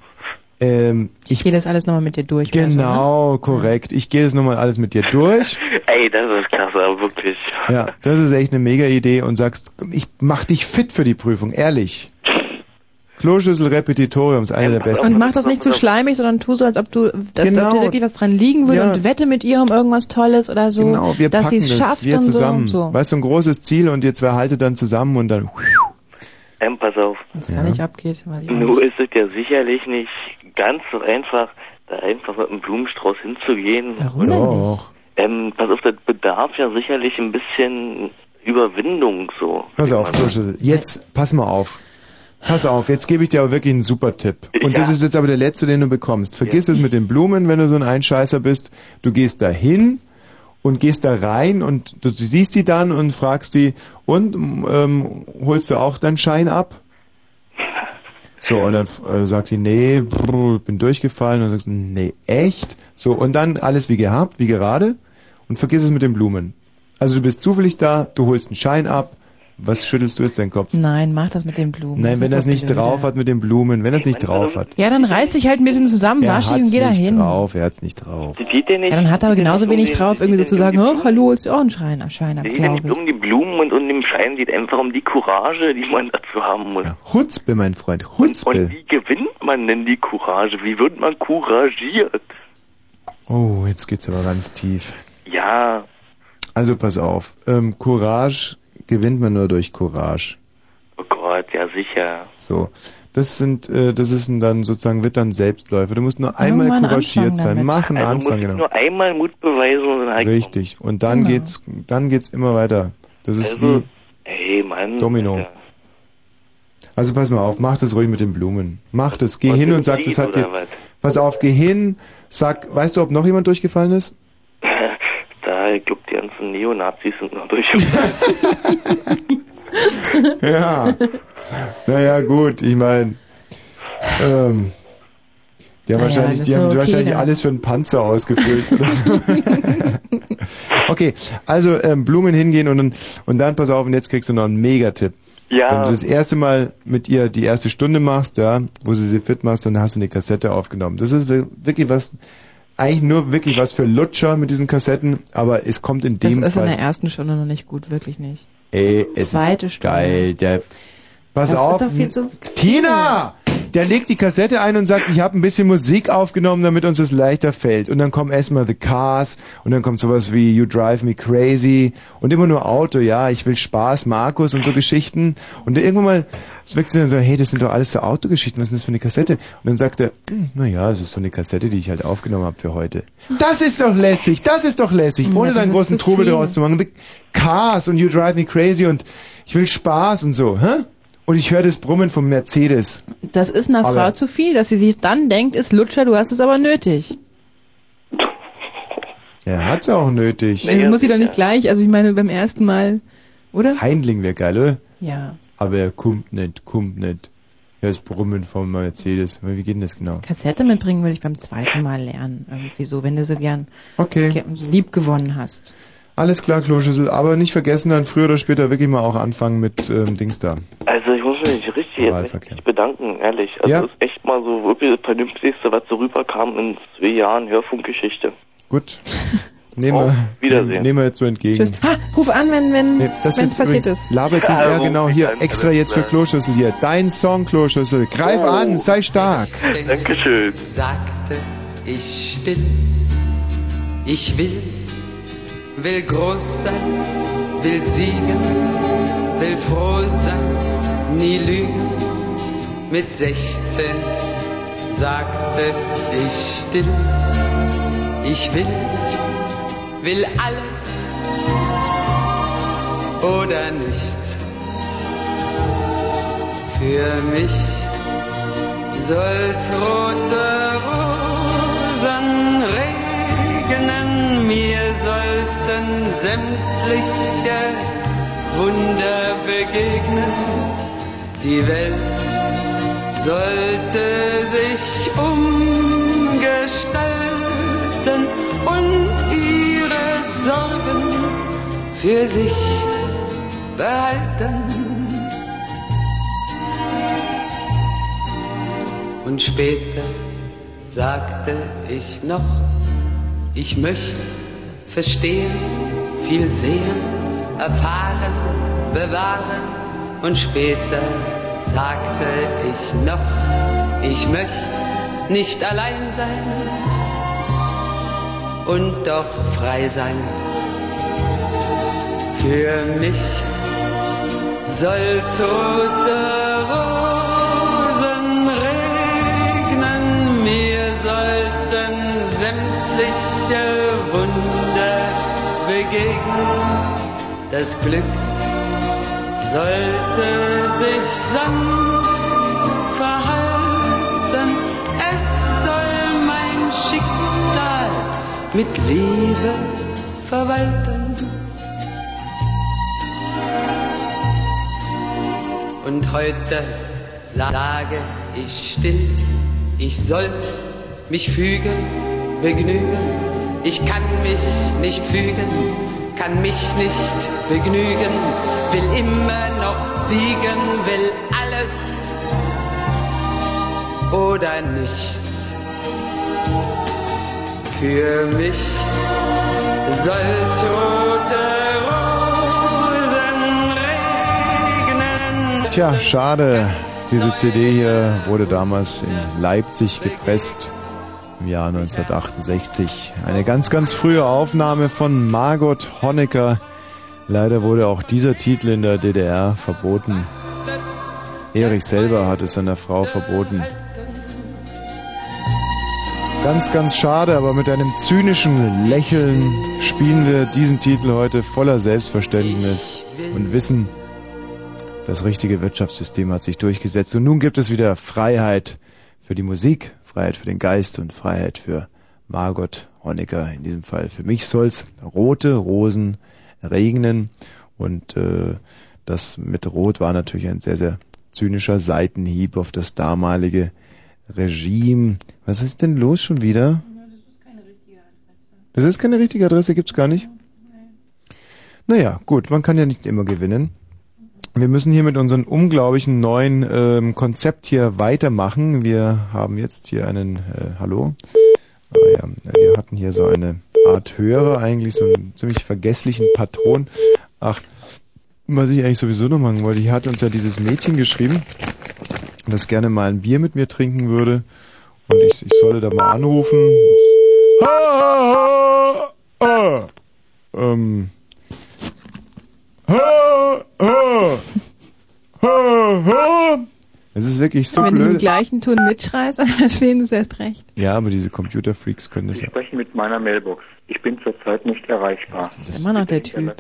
ich gehe das alles nochmal mit dir durch. Genau, so, ne? Korrekt. Ich gehe das nochmal alles mit dir durch. Ey, das ist klasse, wirklich. Ja, das ist echt eine mega Idee und sagst, ich mach dich fit für die Prüfung, ehrlich. Kloschüssel Repetitorium ist eine der besten. Und mach das nicht zu schleimig, sondern tu so, als ob du, ob dir wirklich was dran liegen würde und wette mit ihr um irgendwas Tolles oder so. Genau, wir dass packen das, schafft wir und zusammen. So. Weißt du, ein großes Ziel und ihr zwei haltet dann zusammen und dann... pass auf. Was da nicht abgeht. Nur ist es ja sicherlich nicht ganz so einfach, da einfach mit einem Blumenstrauß hinzugehen. Warum denn nicht? Pass auf, das bedarf ja sicherlich ein bisschen Überwindung so. Pass auf, Kloschüssel. Jetzt, pass mal auf. Pass auf, jetzt gebe ich dir aber wirklich einen super Tipp. Und das ist jetzt aber der letzte, den du bekommst. Vergiss es mit den Blumen, wenn du so ein Einscheißer bist. Du gehst da hin und gehst da rein und du siehst die dann und fragst die und holst du auch deinen Schein ab? So, und dann sagt sie, nee, bin durchgefallen. Und dann sagst du, nee, echt? So, und dann alles wie gehabt, wie gerade. Und vergiss es mit den Blumen. Also du bist zufällig da, du holst einen Schein ab. Was schüttelst du jetzt deinen Kopf? Nein, mach das mit den Blumen. Nein, wenn das nicht drauf hat mit den Blumen, wenn das nicht drauf hat. Ja, dann reiß dich halt ein bisschen zusammen, wasch dich und geh da hin. Er hat's nicht drauf. Ja, dann hat er aber genauso wenig drauf, irgendwie so zu sagen, oh, hallo, holst du auch einen Schein ab, glaube ich. Um die Blumen und im Schein geht einfach um die Courage, die man dazu haben muss. Ja, Chutzpe, mein Freund, Chutzpe. Und wie gewinnt man denn die Courage? Wie wird man couragiert? Oh, jetzt geht's aber ganz tief. Ja. Also pass auf, Courage gewinnt man nur durch Courage. Oh Gott, ja sicher. So, das ist dann sozusagen, wird dann Selbstläufer. Du musst nur einmal couragiert sein, machen einen Anfang. Du musst nur einmal Mut beweisen und dann richtig, und dann geht's immer weiter. Das ist wie Domino. Ja. Also pass mal auf, mach das ruhig mit den Blumen. Mach das, geh hin und sag, das hat dir... Pass auf, geh hin, sag, weißt du, ob noch jemand durchgefallen ist? Da, ich glaube, die ganzen Neonazis sind noch durchgefallen. Ja, naja, gut, ich meine, Die haben wahrscheinlich, die haben wahrscheinlich alles für einen Panzer ausgefüllt. Okay, also Blumen hingehen und dann pass auf, und jetzt kriegst du noch einen Megatipp. Ja. Wenn du das erste Mal mit ihr die erste Stunde machst, ja, wo du sie fit machst, dann hast du eine Kassette aufgenommen. Das ist wirklich was, eigentlich nur wirklich was für Lutscher mit diesen Kassetten, aber es kommt in dem Fall... Das ist in der ersten Stunde noch nicht gut, wirklich nicht. Ey, es Zweite ist Stunde. Geil, der... Pass das auf, ist doch viel zu Tina! Der legt die Kassette ein und sagt, ich habe ein bisschen Musik aufgenommen, damit uns das leichter fällt. Und dann kommen erstmal The Cars und dann kommt sowas wie You Drive Me Crazy und immer nur Auto, ja, ich will Spaß, Markus und so Geschichten. Und irgendwann mal wechselt dann so, hey, das sind doch alles so Autogeschichten, was ist das für eine Kassette? Und dann sagt er, naja, das ist so eine Kassette, die ich halt aufgenommen habe für heute. Das ist doch lässig, ohne ja, deinen großen Trubel daraus zu machen. The Cars und You Drive Me Crazy und ich will Spaß und so, hä? Und ich höre das Brummen vom Mercedes. Das ist einer Frau zu viel, dass sie sich dann denkt, ist Lutscher, du hast es aber nötig. Er hat's auch nötig. Das muss sie doch nicht gleich, also ich meine beim ersten Mal, oder? Heindling wäre geil, oder? Ja. Aber er kommt nicht. Ja, das Brummen vom Mercedes. Wie geht denn das genau? Kassette mitbringen würde ich beim zweiten Mal lernen. Irgendwie so, wenn du so gern lieb gewonnen hast. Alles klar, Kloschüssel, aber nicht vergessen, dann früher oder später wirklich mal auch anfangen mit Dings da. Also ich muss mich richtig bedanken, ehrlich. Also ja. Das ist echt mal so wirklich das Vernünftigste, was so rüberkam in 2 Jahren Hörfunkgeschichte. Gut, nehmen wir jetzt so entgegen. Tschüss. Ha, ruf an, wenn es passiert ist. Laber jetzt nicht mehr, genau hier, extra jetzt für Kloschüssel hier. Dein Song, Kloschüssel, greif an, sei stark. Dankeschön. Sagte ich still, ich will groß sein, will siegen, will froh sein, nie lügen. Mit 16 sagte ich still, ich will alles oder nichts. Für mich soll's rote Rosen regnen, mir sollten sämtliche Wunder begegnen. Die Welt sollte sich umgestalten und ihre Sorgen für sich behalten. Und später sagte ich noch, ich möchte verstehen, viel sehen, erfahren, bewahren. Und später sagte ich noch, ich möchte nicht allein sein und doch frei sein. Für mich soll's rote Rosen regnen, mir sollten sämtliche Wunder begegnen. Das Glück sollte sich sanft verhalten. Es soll mein Schicksal mit Liebe verwalten. Und heute sage ich still, ich sollte mich fügen, begnügen. Ich kann mich nicht fügen, kann mich nicht begnügen, will immer noch siegen, will alles oder nichts. Für mich soll's rote Rosen regnen. Tja, schade, diese CD hier wurde damals in Leipzig gepresst. Im Jahr 1968. Eine ganz, ganz frühe Aufnahme von Margot Honecker. Leider wurde auch dieser Titel in der DDR verboten. Erich selber hat es seiner Frau verboten. Ganz, ganz schade, aber mit einem zynischen Lächeln spielen wir diesen Titel heute voller Selbstverständnis und Wissen. Das richtige Wirtschaftssystem hat sich durchgesetzt und nun gibt es wieder Freiheit für die Musik. Freiheit für den Geist und Freiheit für Margot Honecker. In diesem Fall für mich soll's rote Rosen regnen. Und das mit Rot war natürlich ein sehr, sehr zynischer Seitenhieb auf das damalige Regime. Was ist denn los schon wieder? Das ist keine richtige Adresse, gibt's gar nicht. Naja, gut, man kann ja nicht immer gewinnen. Wir müssen hier mit unserem unglaublichen neuen Konzept hier weitermachen. Wir haben jetzt hier einen, hallo? Ah ja, wir hatten hier so eine Art Hörer eigentlich, so einen ziemlich vergesslichen Patron. Ach, was ich eigentlich sowieso noch machen wollte, hier hat uns ja dieses Mädchen geschrieben, das gerne mal ein Bier mit mir trinken würde. Und ich solle da mal anrufen. Es ist wirklich so blöd. Wenn du im gleichen Ton mitschreist, dann verstehen sie es erst recht. Ja, aber diese Computerfreaks können das ja. Sie sprechen mit meiner Mailbox. Ich bin zurzeit nicht erreichbar. Das ist immer noch der Typ.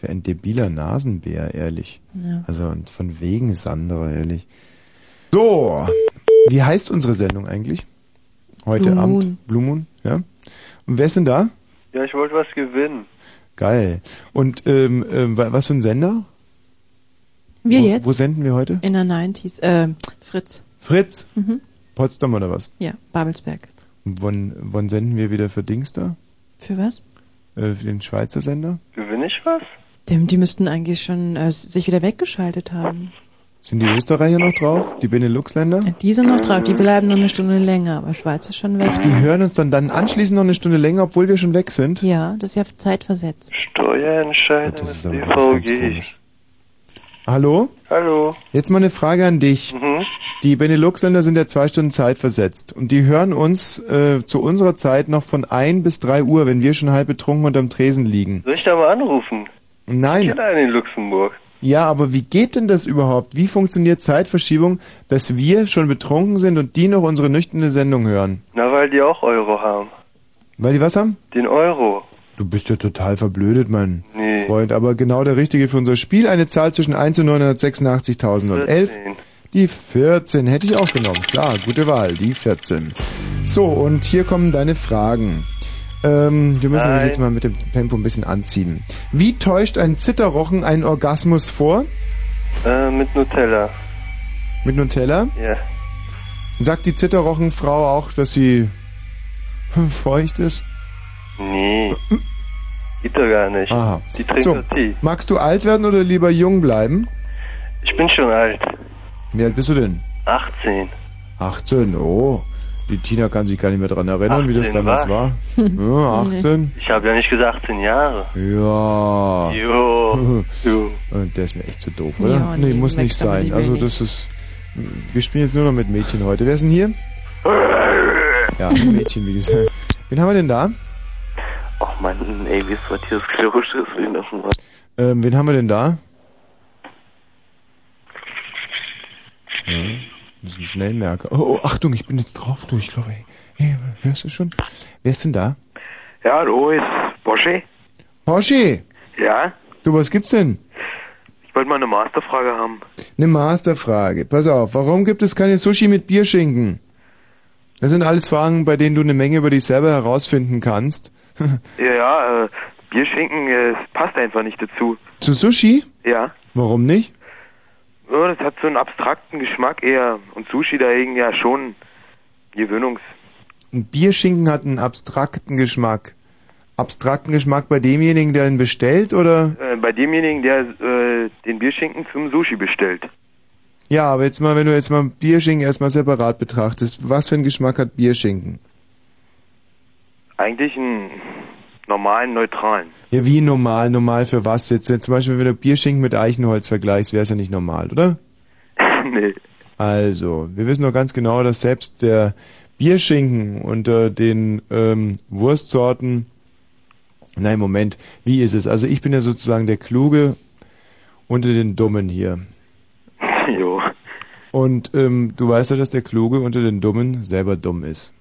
Für ein debiler Nasenbär, ehrlich. Ja. Also und von wegen Sandra, ehrlich. So, wie heißt unsere Sendung eigentlich? Heute Blue Abend. Moon. Blue Moon, ja. Und wer ist denn da? Ja, ich wollte was gewinnen. Geil. Und was für ein Sender? Wir wo, jetzt? Wo senden wir heute? In der 90s. Fritz. Fritz? Mhm. Potsdam oder was? Ja, Babelsberg. Und wann senden wir wieder für Dings da? Für was? Für den Schweizer Sender. Gewinne ich was? Die müssten eigentlich schon sich wieder weggeschaltet haben. Sind die Österreicher noch drauf? Die Beneluxländer? Ja, die sind noch drauf, die bleiben noch eine Stunde länger, aber Schweiz ist schon weg. Ach, die hören uns dann anschließend noch eine Stunde länger, obwohl wir schon weg sind? Ja, das ist ja zeitversetzt. Steuerentscheidung, das ist aber DVG. Hallo? Hallo. Jetzt mal eine Frage an dich. Mhm. Die Benelux-Länder sind ja 2 Stunden Zeit versetzt und die hören uns zu unserer Zeit noch von 1 bis 3 Uhr, wenn wir schon halb betrunken unterm Tresen liegen. Soll ich da mal anrufen? Nein. Ich bin da in Luxemburg. Ja, aber wie geht denn das überhaupt? Wie funktioniert Zeitverschiebung, dass wir schon betrunken sind und die noch unsere nüchterne Sendung hören? Na, weil die auch Euro haben. Weil die was haben? Den Euro. Du bist ja total verblödet, mein Freund, aber genau der Richtige für unser Spiel. Eine Zahl zwischen 1 und 986.000 und 11. Die 14 hätte ich auch genommen. Klar, gute Wahl, die 14. So, und hier kommen deine Fragen. Wir müssen nämlich jetzt mal mit dem Tempo ein bisschen anziehen. Wie täuscht ein Zitterrochen einen Orgasmus vor? Mit Nutella. Mit Nutella? Ja. Yeah. Sagt die Zitterrochenfrau auch, dass sie feucht ist? Nee. Geht doch gar nicht. Aha. Die trinkt so Tee. Magst du alt werden oder lieber jung bleiben? Ich bin schon alt. Wie alt bist du denn? 18. 18, oh. Die Tina kann sich gar nicht mehr daran erinnern, wie das damals war. Ja, 18. Ich habe ja nicht gesagt 18 Jahre. Ja. Jo. Jo. Der ist mir echt zu doof, oder? Ja, nee, muss nicht sein. Also das ist... Wir spielen jetzt nur noch mit Mädchen heute. Wer ist denn hier? Ja, Mädchen, wie gesagt. Wen haben wir denn da? Ach Mann, ey, wie ist was hier das Klorisches? Wen haben wir denn da? Hm. Das ist ein Schnellmerker. Oh, Achtung, ich bin jetzt drauf, du, ich glaube, hey, hörst du schon? Wer ist denn da? Ja, hallo, ist Boschi. Boschi? Ja? Du, was gibt's denn? Ich wollte mal eine Masterfrage haben. Eine Masterfrage, pass auf, warum gibt es keine Sushi mit Bierschinken? Das sind alles Fragen, bei denen du eine Menge über dich selber herausfinden kannst. Ja, Bierschinken passt einfach nicht dazu. Zu Sushi? Ja. Warum nicht? Ja, das hat so einen abstrakten Geschmack eher und Sushi dagegen ja schon Gewöhnungs. Ein Bierschinken hat einen abstrakten Geschmack. Abstrakten Geschmack bei demjenigen, der ihn bestellt, oder? Bei demjenigen, der den Bierschinken zum Sushi bestellt. Ja, aber jetzt mal, wenn du jetzt mal Bierschinken erstmal separat betrachtest, was für einen Geschmack hat Bierschinken? Eigentlich einen normalen, neutralen. Ja, wie normal? Normal für was? Jetzt zum Beispiel, wenn du Bierschinken mit Eichenholz vergleichst, wäre es ja nicht normal, oder? Nee. Also, wir wissen doch ganz genau, dass selbst der Bierschinken unter den Wurstsorten... Nein, Moment, wie ist es? Also ich bin ja sozusagen der Kluge unter den Dummen hier. Jo. Und du weißt ja, dass der Kluge unter den Dummen selber dumm ist.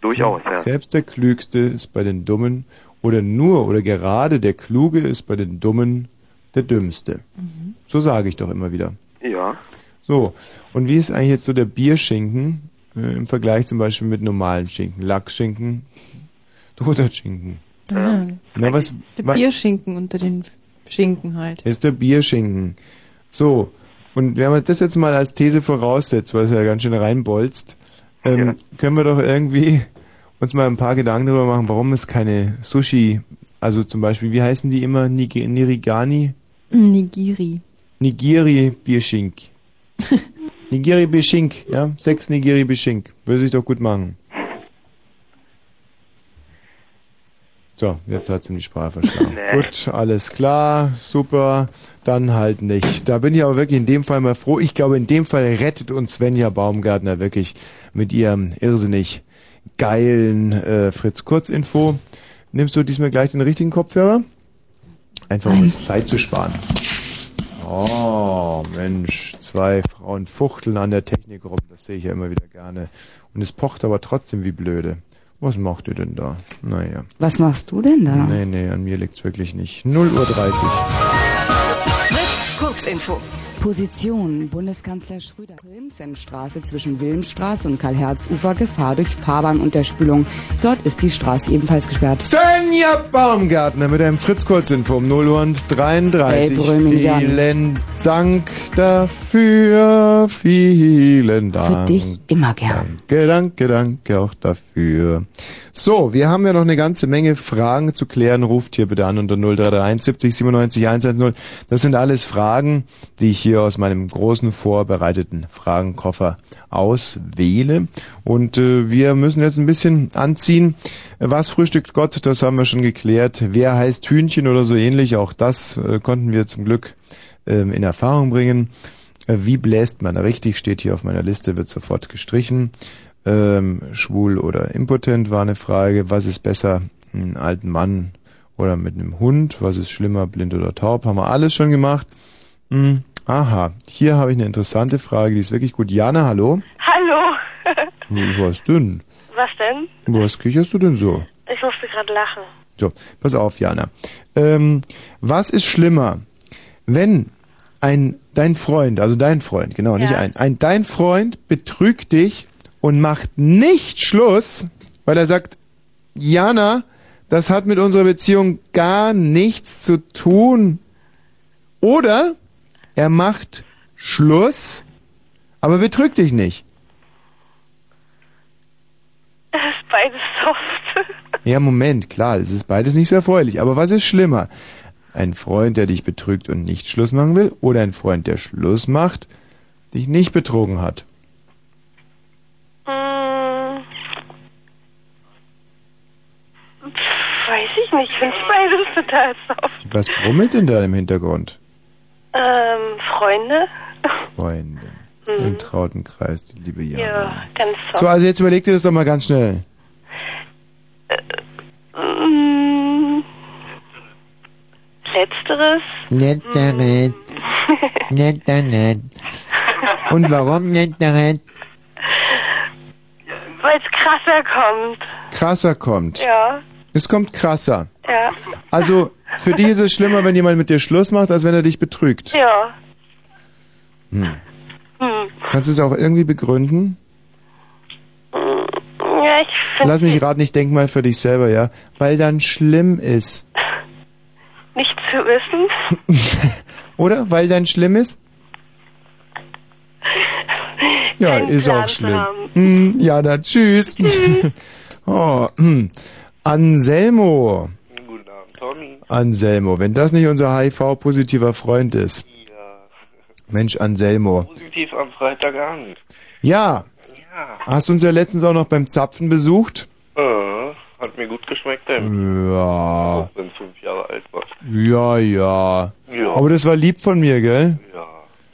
Durchaus, ja. Selbst der Klügste ist bei den Dummen oder gerade der Kluge ist bei den Dummen der Dümmste. Mhm. So sage ich doch immer wieder. Ja. So, und wie ist eigentlich jetzt so der Bierschinken im Vergleich zum Beispiel mit normalen Schinken? Lachsschinken, Toderschinken. Ja. Na, der Bierschinken unter den Schinken halt. Ist der Bierschinken. So, und wenn man das jetzt mal als These voraussetzt, was ja ganz schön reinbolzt, Können wir doch irgendwie uns mal ein paar Gedanken darüber machen, warum es keine Sushi, also zum Beispiel, wie heißen die immer? Nirigani? Nigiri-Bierschink. Nigiri-Bierschink, ja? 6 Nigiri-Bierschink. Würde sich doch gut machen. So, jetzt hat's ihm die Sprache verstanden. Gut, alles klar, super, dann halt nicht. Da bin ich aber wirklich in dem Fall mal froh. Ich glaube, in dem Fall rettet uns Svenja Baumgartner wirklich mit ihrem irrsinnig geilen Fritz-Kurz-Info. Nimmst du diesmal gleich den richtigen Kopfhörer? Einfach um uns Zeit zu sparen. Oh, Mensch, zwei Frauen fuchteln an der Technik rum. Das sehe ich ja immer wieder gerne. Und es pocht aber trotzdem wie blöde. Was macht ihr denn da? Naja. Was machst du denn da? Nee, an mir liegt's wirklich nicht. 0:30 Uhr. Fritz, Kurzinfo. Position, Bundeskanzler Schröder. Wilmsenstraße zwischen Wilmstraße und Karl-Herz-Ufer, Gefahr durch Fahrbahn und der Spülung. Dort ist die Straße ebenfalls gesperrt. Svenja Baumgartner mit einem Fritz-Kurzinfo um 0:33 Uhr. Vielen Dank dafür, vielen Dank. Für dich immer gern. Danke auch dafür. So, wir haben ja noch eine ganze Menge Fragen zu klären. Ruft hier bitte an unter 0331 70 97 110. Das sind alles Fragen, die ich hier aus meinem großen vorbereiteten Fragenkoffer auswähle. Und wir müssen jetzt ein bisschen anziehen. Was frühstückt Gott? Das haben wir schon geklärt. Wer heißt Hühnchen oder so ähnlich? Auch das konnten wir zum Glück in Erfahrung bringen. Wie bläst man richtig? Steht hier auf meiner Liste, wird sofort gestrichen. Schwul oder impotent war eine Frage. Was ist besser, einen alten Mann oder mit einem Hund? Was ist schlimmer, blind oder taub? Haben wir alles schon gemacht. Aha, hier habe ich eine interessante Frage, die ist wirklich gut. Jana, hallo? Hallo. Was denn? Was denn? Was kicherst du denn so? Ich musste gerade lachen. So, pass auf, Jana. Was ist schlimmer, wenn dein Freund betrügt dich und macht nicht Schluss, weil er sagt, Jana, das hat mit unserer Beziehung gar nichts zu tun. Oder er macht Schluss, aber betrügt dich nicht. Das ist beides soft. Ja, Moment, klar, es ist beides nicht so erfreulich. Aber was ist schlimmer? Ein Freund, der dich betrügt und nicht Schluss machen will, oder ein Freund, der Schluss macht, dich nicht betrogen hat? Weiß ich nicht, ich finde beides total soft. Was brummelt denn da im Hintergrund? Freunde. Im trauten Kreis, die liebe Jana. Ja, ganz toll. So, also jetzt überleg dir das doch mal ganz schnell. Letzteres. Nett. Und warum Nett? Weil es krasser kommt. Ja. Es kommt krasser. Ja. Also, für dich ist es schlimmer, wenn jemand mit dir Schluss macht, als wenn er dich betrügt. Ja. Kannst du es auch irgendwie begründen? Ja, ich finde... Lass mich raten, ich denk mal für dich selber, ja? Weil dann schlimm ist. Nicht zu wissen. Oder? Weil dann schlimm ist? Ja, ist auch schlimm. Ja, dann tschüss. Oh, Anselmo. Tommy. Anselmo, wenn das nicht unser HIV-positiver Freund ist. Ja. Mensch, Anselmo. Positiv am Freitagabend. Ja. Hast du uns ja letztens auch noch beim Zapfen besucht? Hat mir gut geschmeckt, denn. Ja. Auch wenn 5 Jahre alt war. Ja. Aber das war lieb von mir, gell? Ja.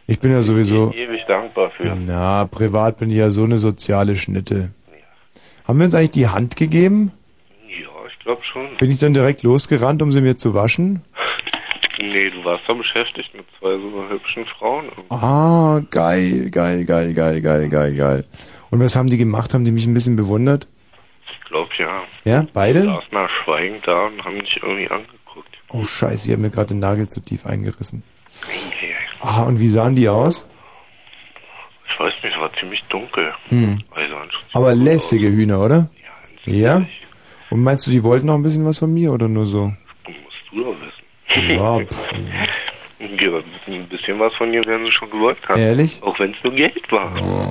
Ich bin ja sowieso... Ich bin ewig dankbar für. Na, privat bin ich ja so eine soziale Schnitte. Ja. Haben wir uns eigentlich die Hand gegeben? Ich glaube schon. Bin ich dann direkt losgerannt, um sie mir zu waschen? Nee, du warst da beschäftigt mit 2 so hübschen Frauen. Ah, geil. Und was haben die gemacht? Haben die mich ein bisschen bewundert? Ich glaube, ja. Ja, beide? Die saßen da schweigend da und haben mich irgendwie angeguckt. Oh, scheiße, ich habe mir gerade den Nagel zu tief eingerissen. Nee. Ah, und wie sahen die aus? Ich weiß nicht, es war ziemlich dunkel. Also, aber lässige aus. Hühner, oder? Ja. Und meinst du, die wollten noch ein bisschen was von mir oder nur so? Das musst du doch wissen. Ja, ein bisschen was von dir werden sie schon gewollt haben. Ehrlich? Auch wenn es nur Geld war. Oh.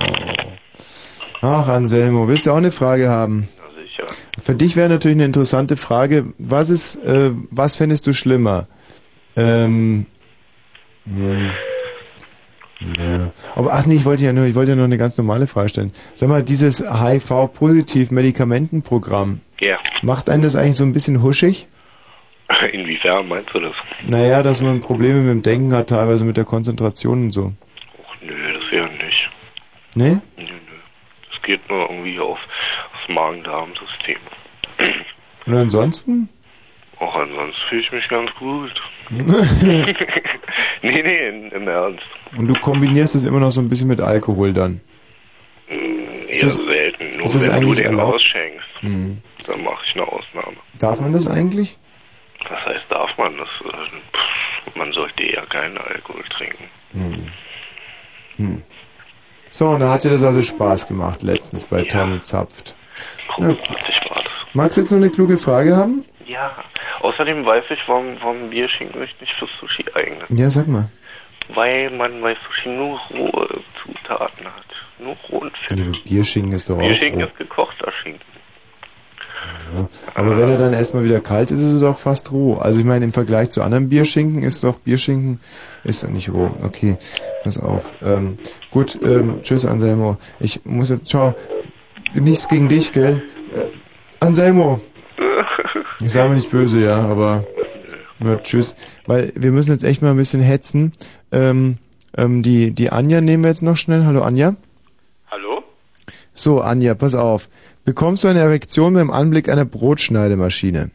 Ach, Anselmo, willst du auch eine Frage haben? Ja, sicher. Für dich wäre natürlich eine interessante Frage, was ist, was fändest du schlimmer? Ja. Aber ach nee, ich wollte ja nur eine ganz normale Frage stellen. Sag mal, dieses HIV-Positiv-Medikamentenprogramm, ja, macht einen das eigentlich so ein bisschen huschig? Inwiefern meinst du das? Naja, dass man Probleme mit dem Denken hat, teilweise mit der Konzentration und so. Och nö, das wäre nicht. Nee? Nö. Das geht nur irgendwie aufs Magen-Darm-System. Und ansonsten? Auch ansonsten fühle ich mich ganz gut. nee, im Ernst. Und du kombinierst es immer noch so ein bisschen mit Alkohol dann? Eher selten, nur wenn du den ausschenkst, dann mache ich eine Ausnahme. Darf man das eigentlich? Was heißt darf man das? Man sollte eher keinen Alkohol trinken. So, und da hat dir das also Spaß gemacht letztens bei Tommy Zapft. Cool, war das. Magst du jetzt noch eine kluge Frage haben? Ja, außerdem weiß ich, warum Bierschinken sich nicht für Sushi eignet. Ja, sag mal. Weil man bei Sushi nur rohe Zutaten hat. Nur rohen Fisch. Bierschinken ist doch auch Bierschinken roh. Ist gekochter Schinken. Ja. Aber wenn er dann erstmal wieder kalt ist, ist es doch fast roh. Also ich meine, im Vergleich zu anderen Bierschinken ist doch nicht roh. Okay, pass auf. Gut, tschüss Anselmo. Ich muss jetzt, ciao. Nichts gegen dich, gell? Anselmo. Ich sage mir nicht böse, ja, aber tschüss. Weil wir müssen jetzt echt mal ein bisschen hetzen. Die Anja nehmen wir jetzt noch schnell. Hallo Anja. Hallo. So Anja, pass auf. Bekommst du eine Erektion beim Anblick einer Brotschneidemaschine?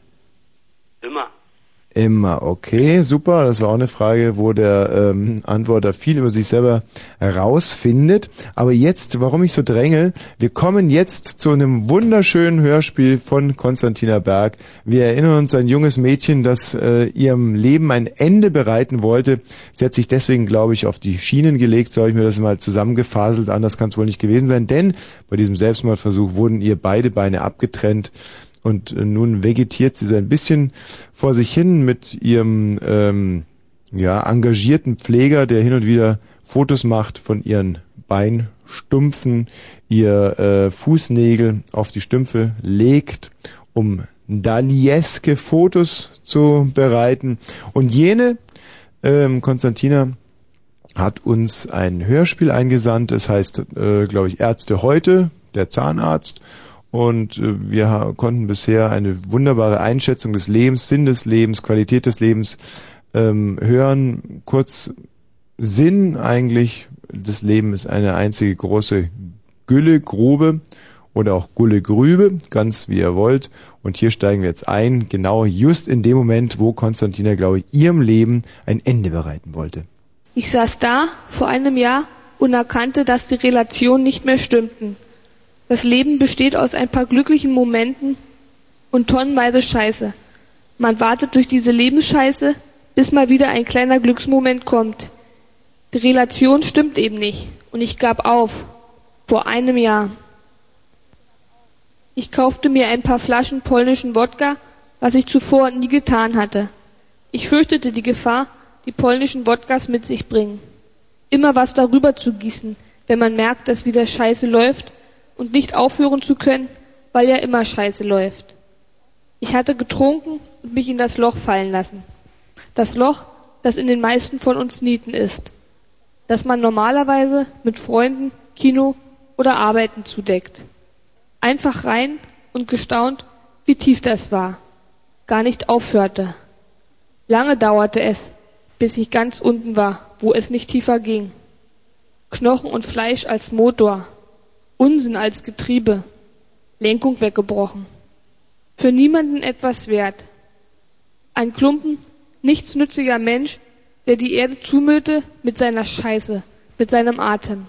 Immer, okay, super. Das war auch eine Frage, wo der Antworter viel über sich selber herausfindet. Aber jetzt, warum ich so drängel, wir kommen jetzt zu einem wunderschönen Hörspiel von Konstantina Berg. Wir erinnern uns an ein junges Mädchen, das ihrem Leben ein Ende bereiten wollte. Sie hat sich deswegen, glaube ich, auf die Schienen gelegt. So habe ich mir das mal zusammengefaselt. Anders kann es wohl nicht gewesen sein, denn bei diesem Selbstmordversuch wurden ihr beide Beine abgetrennt. Und nun vegetiert sie so ein bisschen vor sich hin mit ihrem engagierten Pfleger, der hin und wieder Fotos macht von ihren Beinstumpfen, ihr Fußnägel auf die Stümpfe legt, um dalieske Fotos zu bereiten. Und jene, Konstantina, hat uns ein Hörspiel eingesandt, das heißt, glaube ich, Ärzte heute, der Zahnarzt. Und wir konnten bisher eine wunderbare Einschätzung des Lebens, Sinn des Lebens, Qualität des Lebens hören. Kurz, Sinn eigentlich, das Leben ist eine einzige große Güllegrube oder auch Gullegrübe, ganz wie ihr wollt. Und hier steigen wir jetzt ein, genau just in dem Moment, wo Konstantina, glaube ich, ihrem Leben ein Ende bereiten wollte. Ich saß da vor einem Jahr und erkannte, dass die Relationen nicht mehr stimmten. Das Leben besteht aus ein paar glücklichen Momenten und tonnenweise Scheiße. Man wartet durch diese Lebensscheiße, bis mal wieder ein kleiner Glücksmoment kommt. Die Relation stimmt eben nicht und ich gab auf. Vor einem Jahr. Ich kaufte mir ein paar Flaschen polnischen Wodka, was ich zuvor nie getan hatte. Ich fürchtete die Gefahr, die polnischen Wodkas mit sich bringen. Immer was darüber zu gießen, wenn man merkt, dass wieder Scheiße läuft, und nicht aufhören zu können, weil ja immer Scheiße läuft. Ich hatte getrunken und mich in das Loch fallen lassen. Das Loch, das in den meisten von uns Nieten ist. Das man normalerweise mit Freunden, Kino oder Arbeiten zudeckt. Einfach rein und gestaunt, wie tief das war. Gar nicht aufhörte. Lange dauerte es, bis ich ganz unten war, wo es nicht tiefer ging. Knochen und Fleisch als Motor. Unsinn als Getriebe, Lenkung weggebrochen. Für niemanden etwas wert. Ein Klumpen, nichtsnütziger Mensch, der die Erde zumüllte mit seiner Scheiße, mit seinem Atem.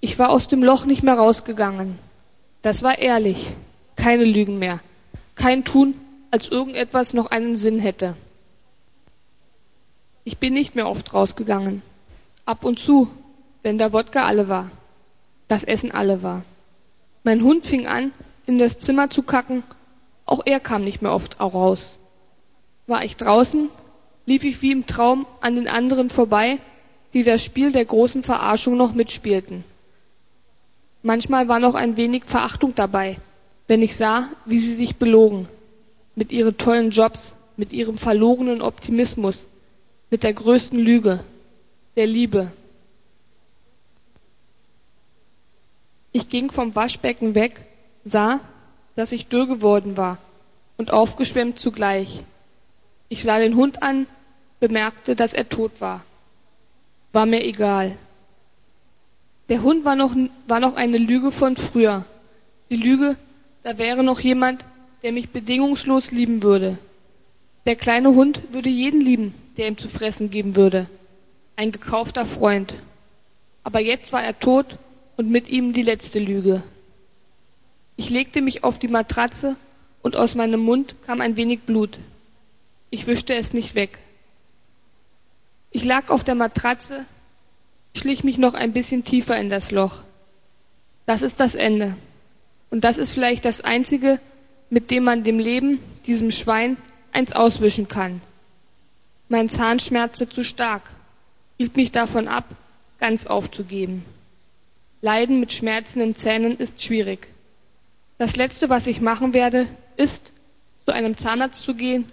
Ich war aus dem Loch nicht mehr rausgegangen. Das war ehrlich. Keine Lügen mehr. Kein Tun, als irgendetwas noch einen Sinn hätte. Ich bin nicht mehr oft rausgegangen. Ab und zu, wenn der Wodka alle war. Das Essen alle war. Mein Hund fing an, in das Zimmer zu kacken. Auch er kam nicht mehr oft raus. War ich draußen, lief ich wie im Traum an den anderen vorbei, die das Spiel der großen Verarschung noch mitspielten. Manchmal war noch ein wenig Verachtung dabei, wenn ich sah, wie sie sich belogen. Mit ihren tollen Jobs, mit ihrem verlogenen Optimismus, mit der größten Lüge, der Liebe. Ich ging vom Waschbecken weg, sah, dass ich dürr geworden war und aufgeschwemmt zugleich. Ich sah den Hund an, bemerkte, dass er tot war. War mir egal. Der Hund war noch eine Lüge von früher. Die Lüge, da wäre noch jemand, der mich bedingungslos lieben würde. Der kleine Hund würde jeden lieben, der ihm zu fressen geben würde. Ein gekaufter Freund. Aber jetzt war er tot und mit ihm die letzte Lüge. Ich legte mich auf die Matratze und aus meinem Mund kam ein wenig Blut. Ich wischte es nicht weg. Ich lag auf der Matratze, schlich mich noch ein bisschen tiefer in das Loch. Das ist das Ende. Und das ist vielleicht das Einzige, mit dem man dem Leben, diesem Schwein, eins auswischen kann. Mein Zahn schmerzte zu stark, hielt mich davon ab, ganz aufzugeben. Leiden mit schmerzenden Zähnen ist schwierig. Das Letzte, was ich machen werde, ist, zu einem Zahnarzt zu gehen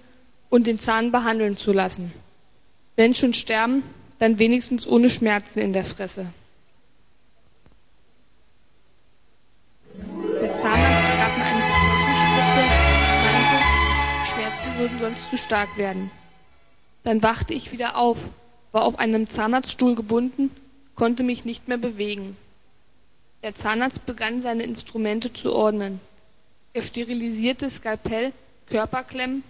und den Zahn behandeln zu lassen. Wenn schon sterben, dann wenigstens ohne Schmerzen in der Fresse. Der Zahnarzt gab mir eine Spritze, meinte, Schmerzen würden sonst zu stark werden. Dann wachte ich wieder auf, war auf einem Zahnarztstuhl gebunden, konnte mich nicht mehr bewegen. Der Zahnarzt begann, seine Instrumente zu ordnen. Er sterilisierte Skalpell, Körperklemmen.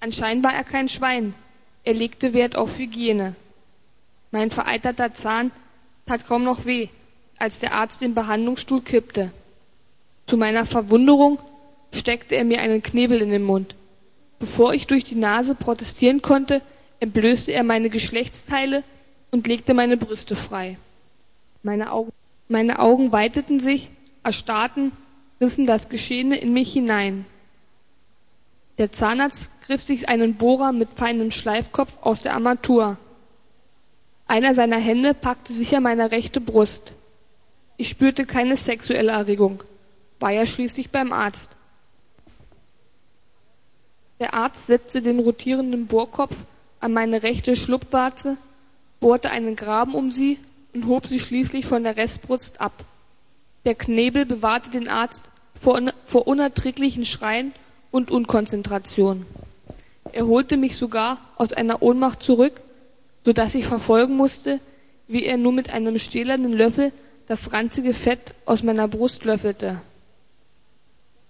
Anscheinend war er kein Schwein. Er legte Wert auf Hygiene. Mein vereiterter Zahn tat kaum noch weh, als der Arzt den Behandlungsstuhl kippte. Zu meiner Verwunderung steckte er mir einen Knebel in den Mund. Bevor ich durch die Nase protestieren konnte, entblößte er meine Geschlechtsteile und legte meine Brüste frei. Meine Augen weiteten sich, erstarrten, rissen das Geschehene in mich hinein. Der Zahnarzt griff sich einen Bohrer mit feinem Schleifkopf aus der Armatur. Einer seiner Hände packte sicher meine rechte Brust. Ich spürte keine sexuelle Erregung, war ja schließlich beim Arzt. Der Arzt setzte den rotierenden Bohrkopf an meine rechte Schlupfwarze, bohrte einen Graben um sie und hob sie schließlich von der Restbrust ab. Der Knebel bewahrte den Arzt vor unerträglichen Schreien und Unkonzentration. Er holte mich sogar aus einer Ohnmacht zurück, sodass ich verfolgen musste, wie er nur mit einem stählernen Löffel das ranzige Fett aus meiner Brust löffelte.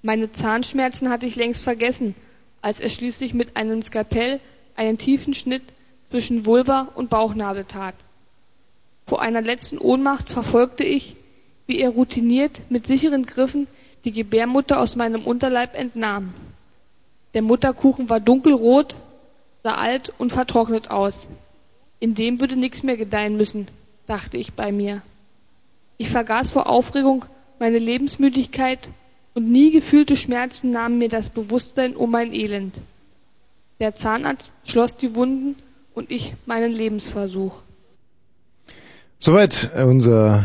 Meine Zahnschmerzen hatte ich längst vergessen, als er schließlich mit einem Skalpell einen tiefen Schnitt zwischen Vulva und Bauchnabel tat. Vor einer letzten Ohnmacht verfolgte ich, wie er routiniert mit sicheren Griffen die Gebärmutter aus meinem Unterleib entnahm. Der Mutterkuchen war dunkelrot, sah alt und vertrocknet aus. In dem würde nichts mehr gedeihen müssen, dachte ich bei mir. Ich vergaß vor Aufregung meine Lebensmüdigkeit und nie gefühlte Schmerzen nahmen mir das Bewusstsein um mein Elend. Der Zahnarzt schloss die Wunden und ich meinen Lebensversuch. Soweit unser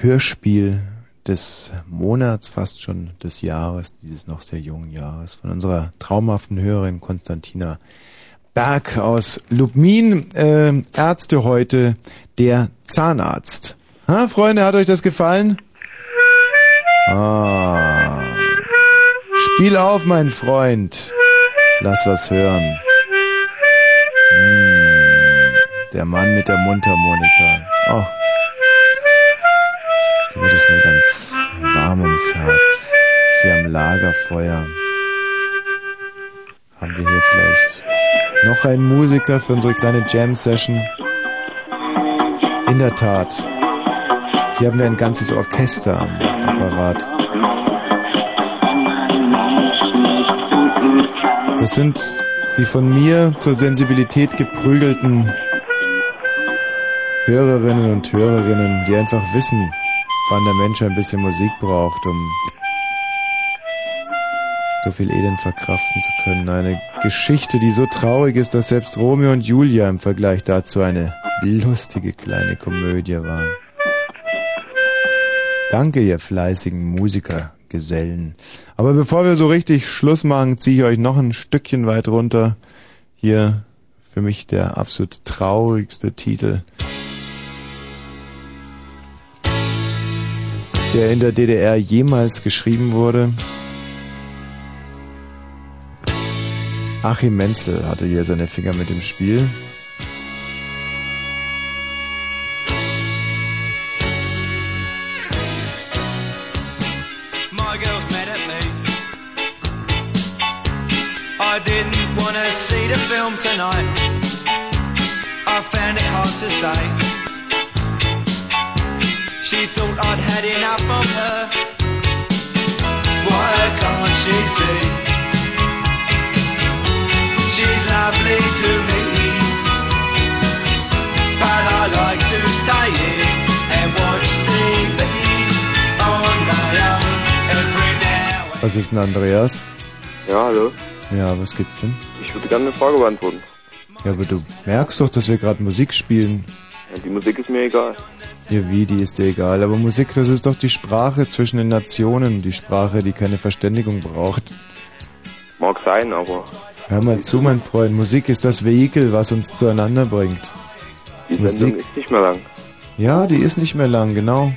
Hörspiel des Monats, fast schon des Jahres, dieses noch sehr jungen Jahres, von unserer traumhaften Hörerin Konstantina Berg aus Lubmin. Ärzte heute, der Zahnarzt. Ha, Freunde, hat euch das gefallen? Ah. Spiel auf, mein Freund. Lass was hören. Der Mann mit der Mundharmonika. Oh. Da wird es mir ganz warm ums Herz. Hier am Lagerfeuer. Haben wir hier vielleicht noch einen Musiker für unsere kleine Jam-Session? In der Tat. Hier haben wir ein ganzes Orchester am Apparat. Das sind die von mir zur Sensibilität geprügelten Hörerinnen, die einfach wissen, wann der Mensch ein bisschen Musik braucht, um so viel Elend verkraften zu können. Eine Geschichte, die so traurig ist, dass selbst Romeo und Julia im Vergleich dazu eine lustige kleine Komödie waren. Danke, ihr fleißigen Musikergesellen. Aber bevor wir so richtig Schluss machen, ziehe ich euch noch ein Stückchen weit runter. Hier für mich der absolut traurigste Titel, der in der DDR jemals geschrieben wurde. Achim Mentzel hatte hier seine Finger mit dem Spiel. My girl's mad at me. I didn't want to see the film tonight. I found it hard to say. She thought I'd had enough of her. Why can't she see? She's lovely to me, but I like to stay here and watch TV on my own every now. Was ist denn, Andreas? Ja, hallo. Ja, was gibt's denn? Ich würde gerne eine Frage beantworten. Ja, aber du merkst doch, dass wir gerade Musik spielen. Ja, die Musik ist mir egal. Ja, wie, die ist dir egal. Aber Musik, das ist doch die Sprache zwischen den Nationen. Die Sprache, die keine Verständigung braucht. Mag sein, aber... Hör mal zu, mein Freund. Musik ist das Vehikel, was uns zueinander bringt. Die Sendung ist nicht mehr lang. Ja, die ist nicht mehr lang, genau.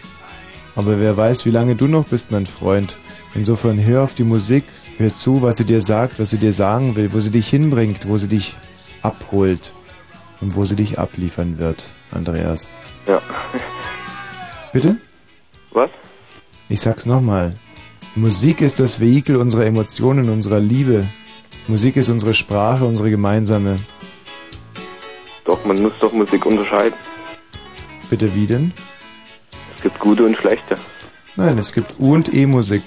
Aber wer weiß, wie lange du noch bist, mein Freund. Insofern hör auf die Musik. Hör zu, was sie dir sagt, was sie dir sagen will, wo sie dich hinbringt, wo sie dich abholt und wo sie dich abliefern wird, Andreas. Ja. Bitte? Was? Ich sag's nochmal. Musik ist das Vehikel unserer Emotionen, unserer Liebe. Musik ist unsere Sprache, unsere gemeinsame. Doch, man muss doch Musik unterscheiden. Bitte, wie denn? Es gibt gute und schlechte. Nein, es gibt U- und E-Musik.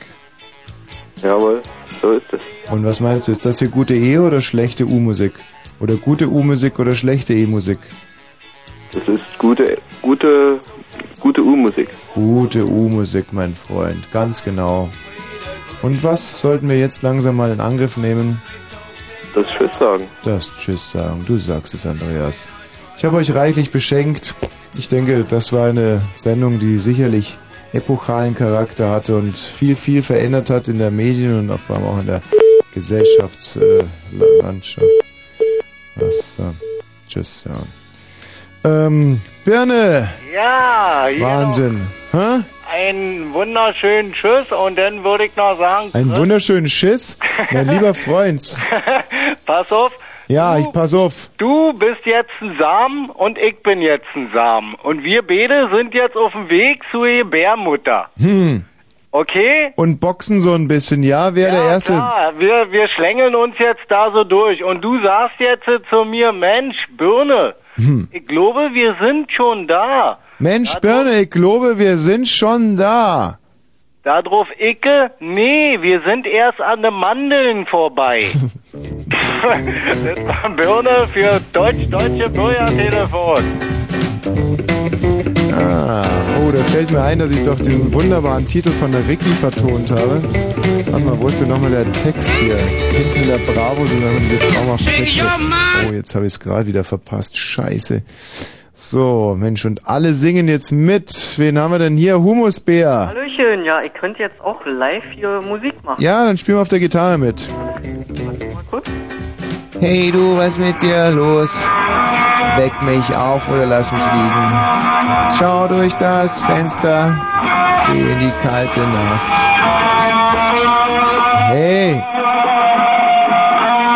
Jawohl. So ist es. Und was meinst du, ist das hier gute E- oder schlechte U-Musik? Oder gute U-Musik oder schlechte E-Musik? Das ist gute U-Musik. Gute U-Musik, mein Freund, ganz genau. Und was sollten wir jetzt langsam mal in Angriff nehmen? Das Tschüss sagen. Das Tschüss sagen, du sagst es, Andreas. Ich habe euch reichlich beschenkt. Ich denke, das war eine Sendung, die sicherlich epochalen Charakter hatte und viel, viel verändert hat in der Medien- und vor allem auch in der Gesellschaftslandschaft. Tschüss, ja. Birne! Ja! Wahnsinn! Hä? Einen wunderschönen Schiss und dann würde ich noch sagen... Einen wunderschönen Schiss? Mein lieber Freund! Pass auf! Ja, ich pass auf. Du bist jetzt ein Samen und ich bin jetzt ein Samen. Und wir beide sind jetzt auf dem Weg zur Gebärmutter. Hm. Okay? Und boxen so ein bisschen, ja? Wer ja, der Erste? Ja, wir schlängeln uns jetzt da so durch. Und du sagst jetzt zu mir, Mensch, Birne, ich glaube, wir sind schon da. Mensch, also, Birne, ich glaube, wir sind schon da. Da drauf Icke, nee, wir sind erst an den Mandeln vorbei. Das war Birne für deutsche Bürgertelefon. Ah, oh, da fällt mir ein, dass ich doch diesen wunderbaren Titel von der Ricky vertont habe. Warte mal, wo ist denn nochmal der Text hier? Hinten in der Bravo sind dann diese Traumafschritte. Oh, jetzt habe ich es gerade wieder verpasst. Scheiße. So, Mensch, und alle singen jetzt mit. Wen haben wir denn hier? Humusbär. Hallöchen, ja, ich könnte jetzt auch live hier Musik machen. Ja, dann spielen wir auf der Gitarre mit. Warte mal kurz. Hey du, was mit dir los? Weck mich auf oder lass mich liegen. Schau durch das Fenster, sehe in die kalte Nacht. Hey!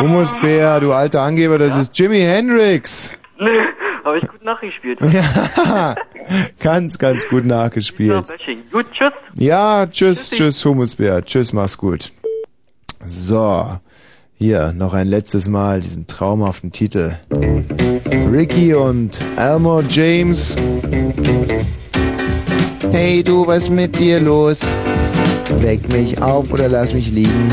Humusbär, du alter Angeber, das ist Jimi Hendrix. Habe ich gut nachgespielt. Ja, ganz, ganz gut nachgespielt. Gut, tschüss. Ja, tschüss, tschüss, Humusbär. Tschüss, mach's gut. So, hier noch ein letztes Mal diesen traumhaften Titel. Ricky und Elmore James. Hey du, was mit dir los? Weck mich auf oder lass mich liegen.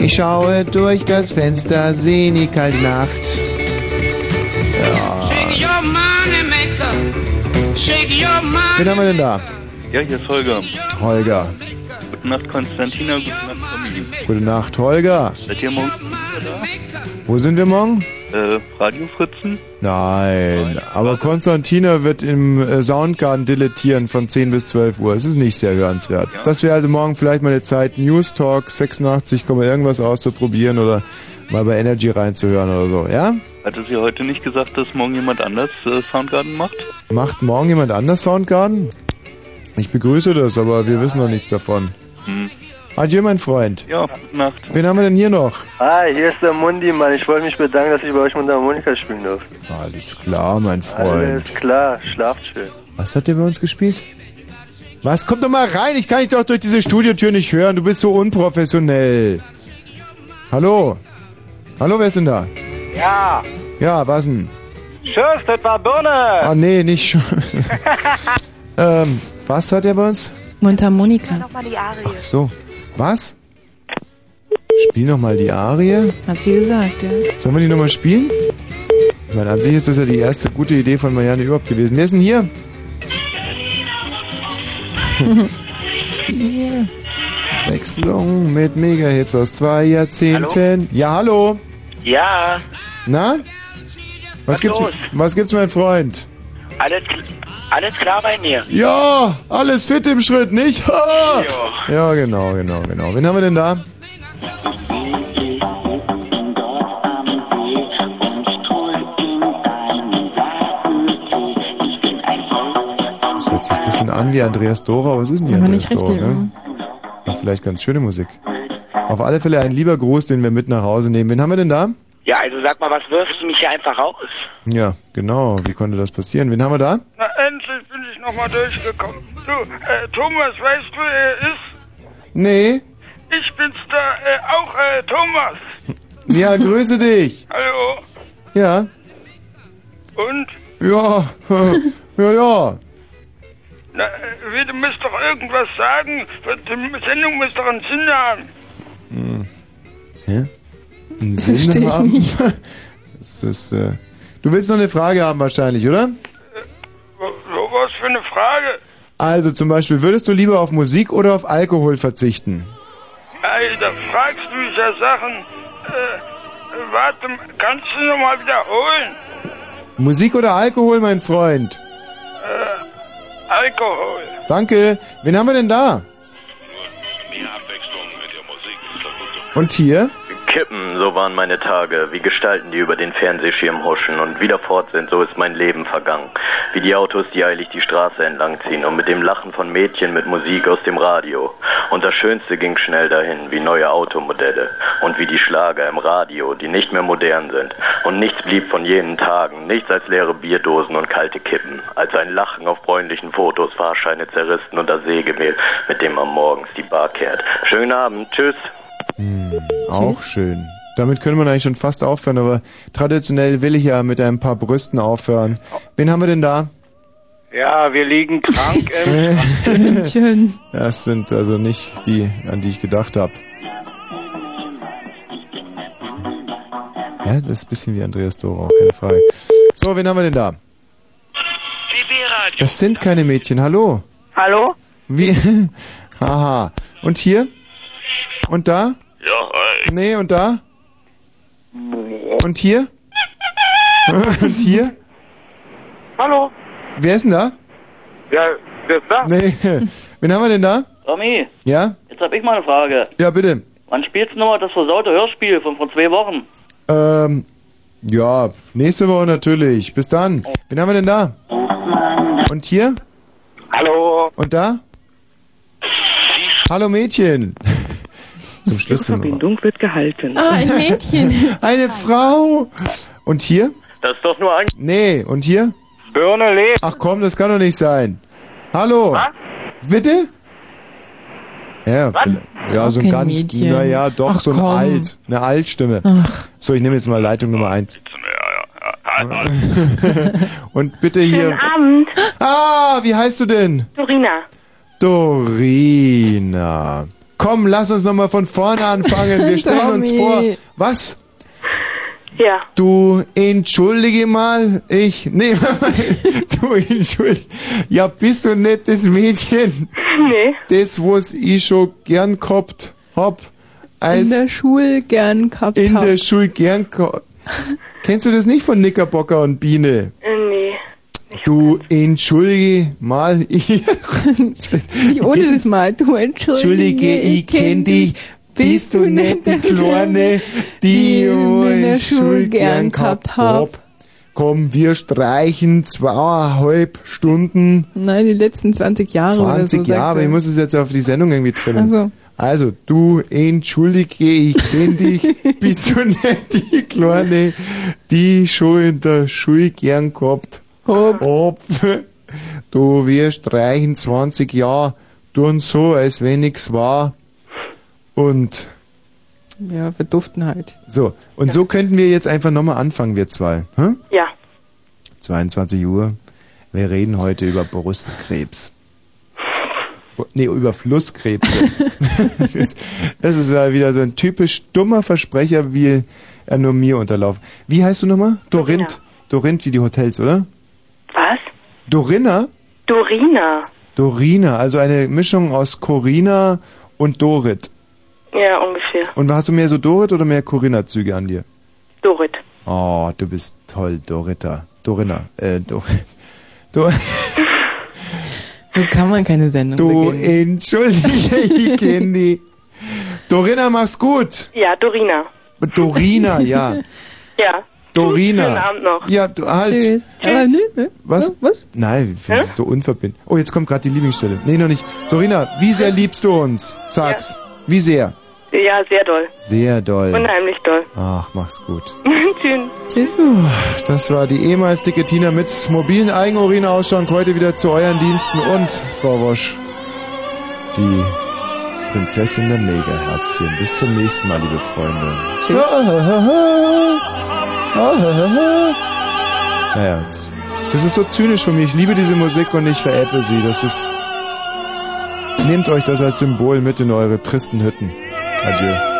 Ich schaue durch das Fenster, seh in die kalte Nacht. Ja. Wen haben wir denn da? Ja, hier ist Holger. Holger. Gute Nacht, Konstantina. Gute Nacht, Tommy. Gute Nacht, Holger. Seid ihr morgen da? Wo sind wir morgen? Radiofritzen? Nein, aber Konstantina wird im Soundgarden dilettieren von 10 bis 12 Uhr. Es ist nicht sehr hörenswert. Ja. Das wäre also morgen vielleicht mal eine Zeit, News Talk 86, irgendwas auszuprobieren oder mal bei Energy reinzuhören oder so, ja? Hatte sie heute nicht gesagt, dass morgen jemand anders Soundgarden macht? Macht morgen jemand anders Soundgarden? Ich begrüße das, aber wir wissen noch nichts davon. Hm. Adieu, mein Freund. Ja, gute Nacht. Wen haben wir denn hier noch? Hi, hier ist der Mundi, Mann. Ich wollte mich bedanken, dass ich bei euch mit der Harmonika spielen durfte. Alles klar, mein Freund. Alles klar, schlaft schön. Was hat der bei uns gespielt? Was? Komm doch mal rein, ich kann dich doch durch diese Studiotür nicht hören. Du bist so unprofessionell. Hallo? Hallo, wer ist denn da? Ja. Ja, was denn? Schuss, das war Birne. Ah, nee, nicht Schuss. Was hat der bei uns? Mundharmonika. Ach so. Was? Spiel nochmal die Arie? Hat sie gesagt, ja. Sollen wir die nochmal spielen? Ich meine, an sich ist das ja die erste gute Idee von Marianne überhaupt gewesen. Wer ist denn hier? Yeah. Wechselung mit Mega-Hits aus 2 Jahrzehnten. Hallo? Ja, hallo. Ja. Na? Was gibt's, los? Was gibt's, mein Freund? Alles klar bei mir. Ja, alles fit im Schritt, nicht? Ha! Ja, genau. Wen haben wir denn da? Das hört sich ein bisschen an wie Andreas Dorau. Was ist denn hier? Aber nicht richtig, ne? Ja, vielleicht ganz schöne Musik. Auf alle Fälle ein lieber Gruß, den wir mit nach Hause nehmen. Wen haben wir denn da? Ja, also sag mal, was wirfst du mich hier einfach raus? Ja, genau. Wie konnte das passieren? Wen haben wir da? Na, endlich bin ich nochmal durchgekommen. Du, Thomas, weißt du, wer er ist? Nee. Ich bin's da, auch, Thomas. Ja, grüße dich. Hallo. Ja. Und? Ja, ja. Na, du musst doch irgendwas sagen. Die Sendung muss doch einen Sinn haben. Hm. Hä? Einen Sinn verstehe haben? Ich nicht. Das ist, Du willst noch eine Frage haben wahrscheinlich, oder? Was für eine Frage? Also zum Beispiel, würdest du lieber auf Musik oder auf Alkohol verzichten? Da fragst du mich ja Sachen. Warte, kannst du nochmal wiederholen? Musik oder Alkohol, mein Freund? Alkohol. Danke. Wen haben wir denn da? Mehr Abwechslung mit der Musik. Und hier? Kippen, so waren meine Tage, wie Gestalten, die über den Fernsehschirm huschen und wieder fort sind, so ist mein Leben vergangen. Wie die Autos, die eilig die Straße entlang ziehen und mit dem Lachen von Mädchen mit Musik aus dem Radio. Und das Schönste ging schnell dahin, wie neue Automodelle und wie die Schlager im Radio, die nicht mehr modern sind. Und nichts blieb von jenen Tagen, nichts als leere Bierdosen und kalte Kippen, als ein Lachen auf bräunlichen Fotos, Fahrscheine zerrissen und das Sägemehl, mit dem man morgens die Bar kehrt. Schönen Abend, tschüss. Hm, auch schön. Damit können wir eigentlich schon fast aufhören, aber traditionell will ich ja mit ein paar Brüsten aufhören. Wen haben wir denn da? Ja, wir liegen krank im schön. Das sind also nicht die, an die ich gedacht habe. Ja, das ist ein bisschen wie Andreas Dorau, keine Frage. So, wen haben wir denn da? Das sind keine Mädchen, hallo. Hallo? Wie? Haha. Und hier? Und da? Ja, hi. Nee, und da? Und hier? Und hier? Hallo. Wer ist denn da? Ja, wer ist da? Nee. Wen haben wir denn da? Tommy. Ja? Jetzt hab ich mal eine Frage. Ja, bitte. Wann spielst du nochmal das versaute Hörspiel von vor 2 Wochen? Ja, nächste Woche natürlich. Bis dann. Wen haben wir denn da? Und hier? Hallo. Und da? Hallo, Mädchen. Zum Schluss die Verbindung wird gehalten. Ah, ein Mädchen. Eine Frau. Und hier? Das ist doch nur ein... Nee, und hier? Birne lebt. Ach komm, das kann doch nicht sein. Hallo. Was? Bitte? Ja, was? Ja, so ein ganz... Naja, doch, ach, so ein Alt. Eine Altstimme. Ach. So, ich nehme jetzt mal Leitung Nummer 1. Ja. Und bitte hier... Guten Abend. Ah, wie heißt du denn? Dorina. Dorina. Komm, lass uns nochmal von vorne anfangen. Wir stellen uns vor. Was? Ja. Du entschuldige mal. Ich. Nee, du entschuldige. Ja, bist du nicht das Mädchen? Nee. Das, was ich schon gern gehabt hab. In der Schule gern gehabt hab. Kennst du das nicht von Knickerbocker und Biene? Nee. Du entschuldige mal, nicht ohne das mal, du entschuldige, ich kenn dich, bist du nicht die Kleine, die ich in der Schule gern gehabt hab. Komm, wir streichen 2,5 Stunden. Nein, die letzten 20 Jahre oder so. 20 Jahre, aber ich muss es jetzt auf die Sendung irgendwie trennen. Also, du entschuldige, ich kenn dich, bist du nicht die Kleine, die ich schon in der Schule gern gehabt. Hopp. Du, wir streichen 20 Jahre, tun so, als wenn nichts war. Und. Ja, wir duften halt. So, und ja. So könnten wir jetzt einfach nochmal anfangen, wir zwei. Hm? Ja. 22 Uhr. Wir reden heute über Brustkrebs. Nee, über Flusskrebs. Das ist wieder so ein typisch dummer Versprecher, wie er nur mir unterlaufen. Wie heißt du nochmal? Dorinth. Dorinth wie die Hotels, oder? Was? Dorinna? Dorina. Dorina, also eine Mischung aus Corinna und Dorit. Ja, ungefähr. Und hast du mehr so Dorit oder mehr Corinna-Züge an dir? Dorit. Oh, du bist toll, Dorita. Dorinna. Dorit. So kann man keine Sendung beginnen. Entschuldige, ich kenn die. Dorinna, mach's gut. Ja, Dorina. Dorina, ja. Ja. Dorina. Schönen Abend noch. Ja, du halt. Tschüss. Aber nö. Was? Nein, ich finde es so unverbindlich. Oh, jetzt kommt gerade die Lieblingsstelle. Nee, noch nicht. Dorina, wie sehr liebst du uns? Sag's. Ja. Wie sehr? Ja, sehr doll. Sehr doll. Unheimlich doll. Ach, mach's gut. Tschüss. Das war die ehemals dicke Tina mit mobilen Eigenurin-Ausschank. Heute wieder zu euren Diensten und Frau Wosch, die Prinzessin der Mega-Herzchen. Bis zum nächsten Mal, liebe Freunde. Tschüss. Naja, das ist so zynisch von mir. Ich liebe diese Musik und ich veräpple sie. Das ist. Nehmt euch das als Symbol mit in eure tristen Hütten. Adieu.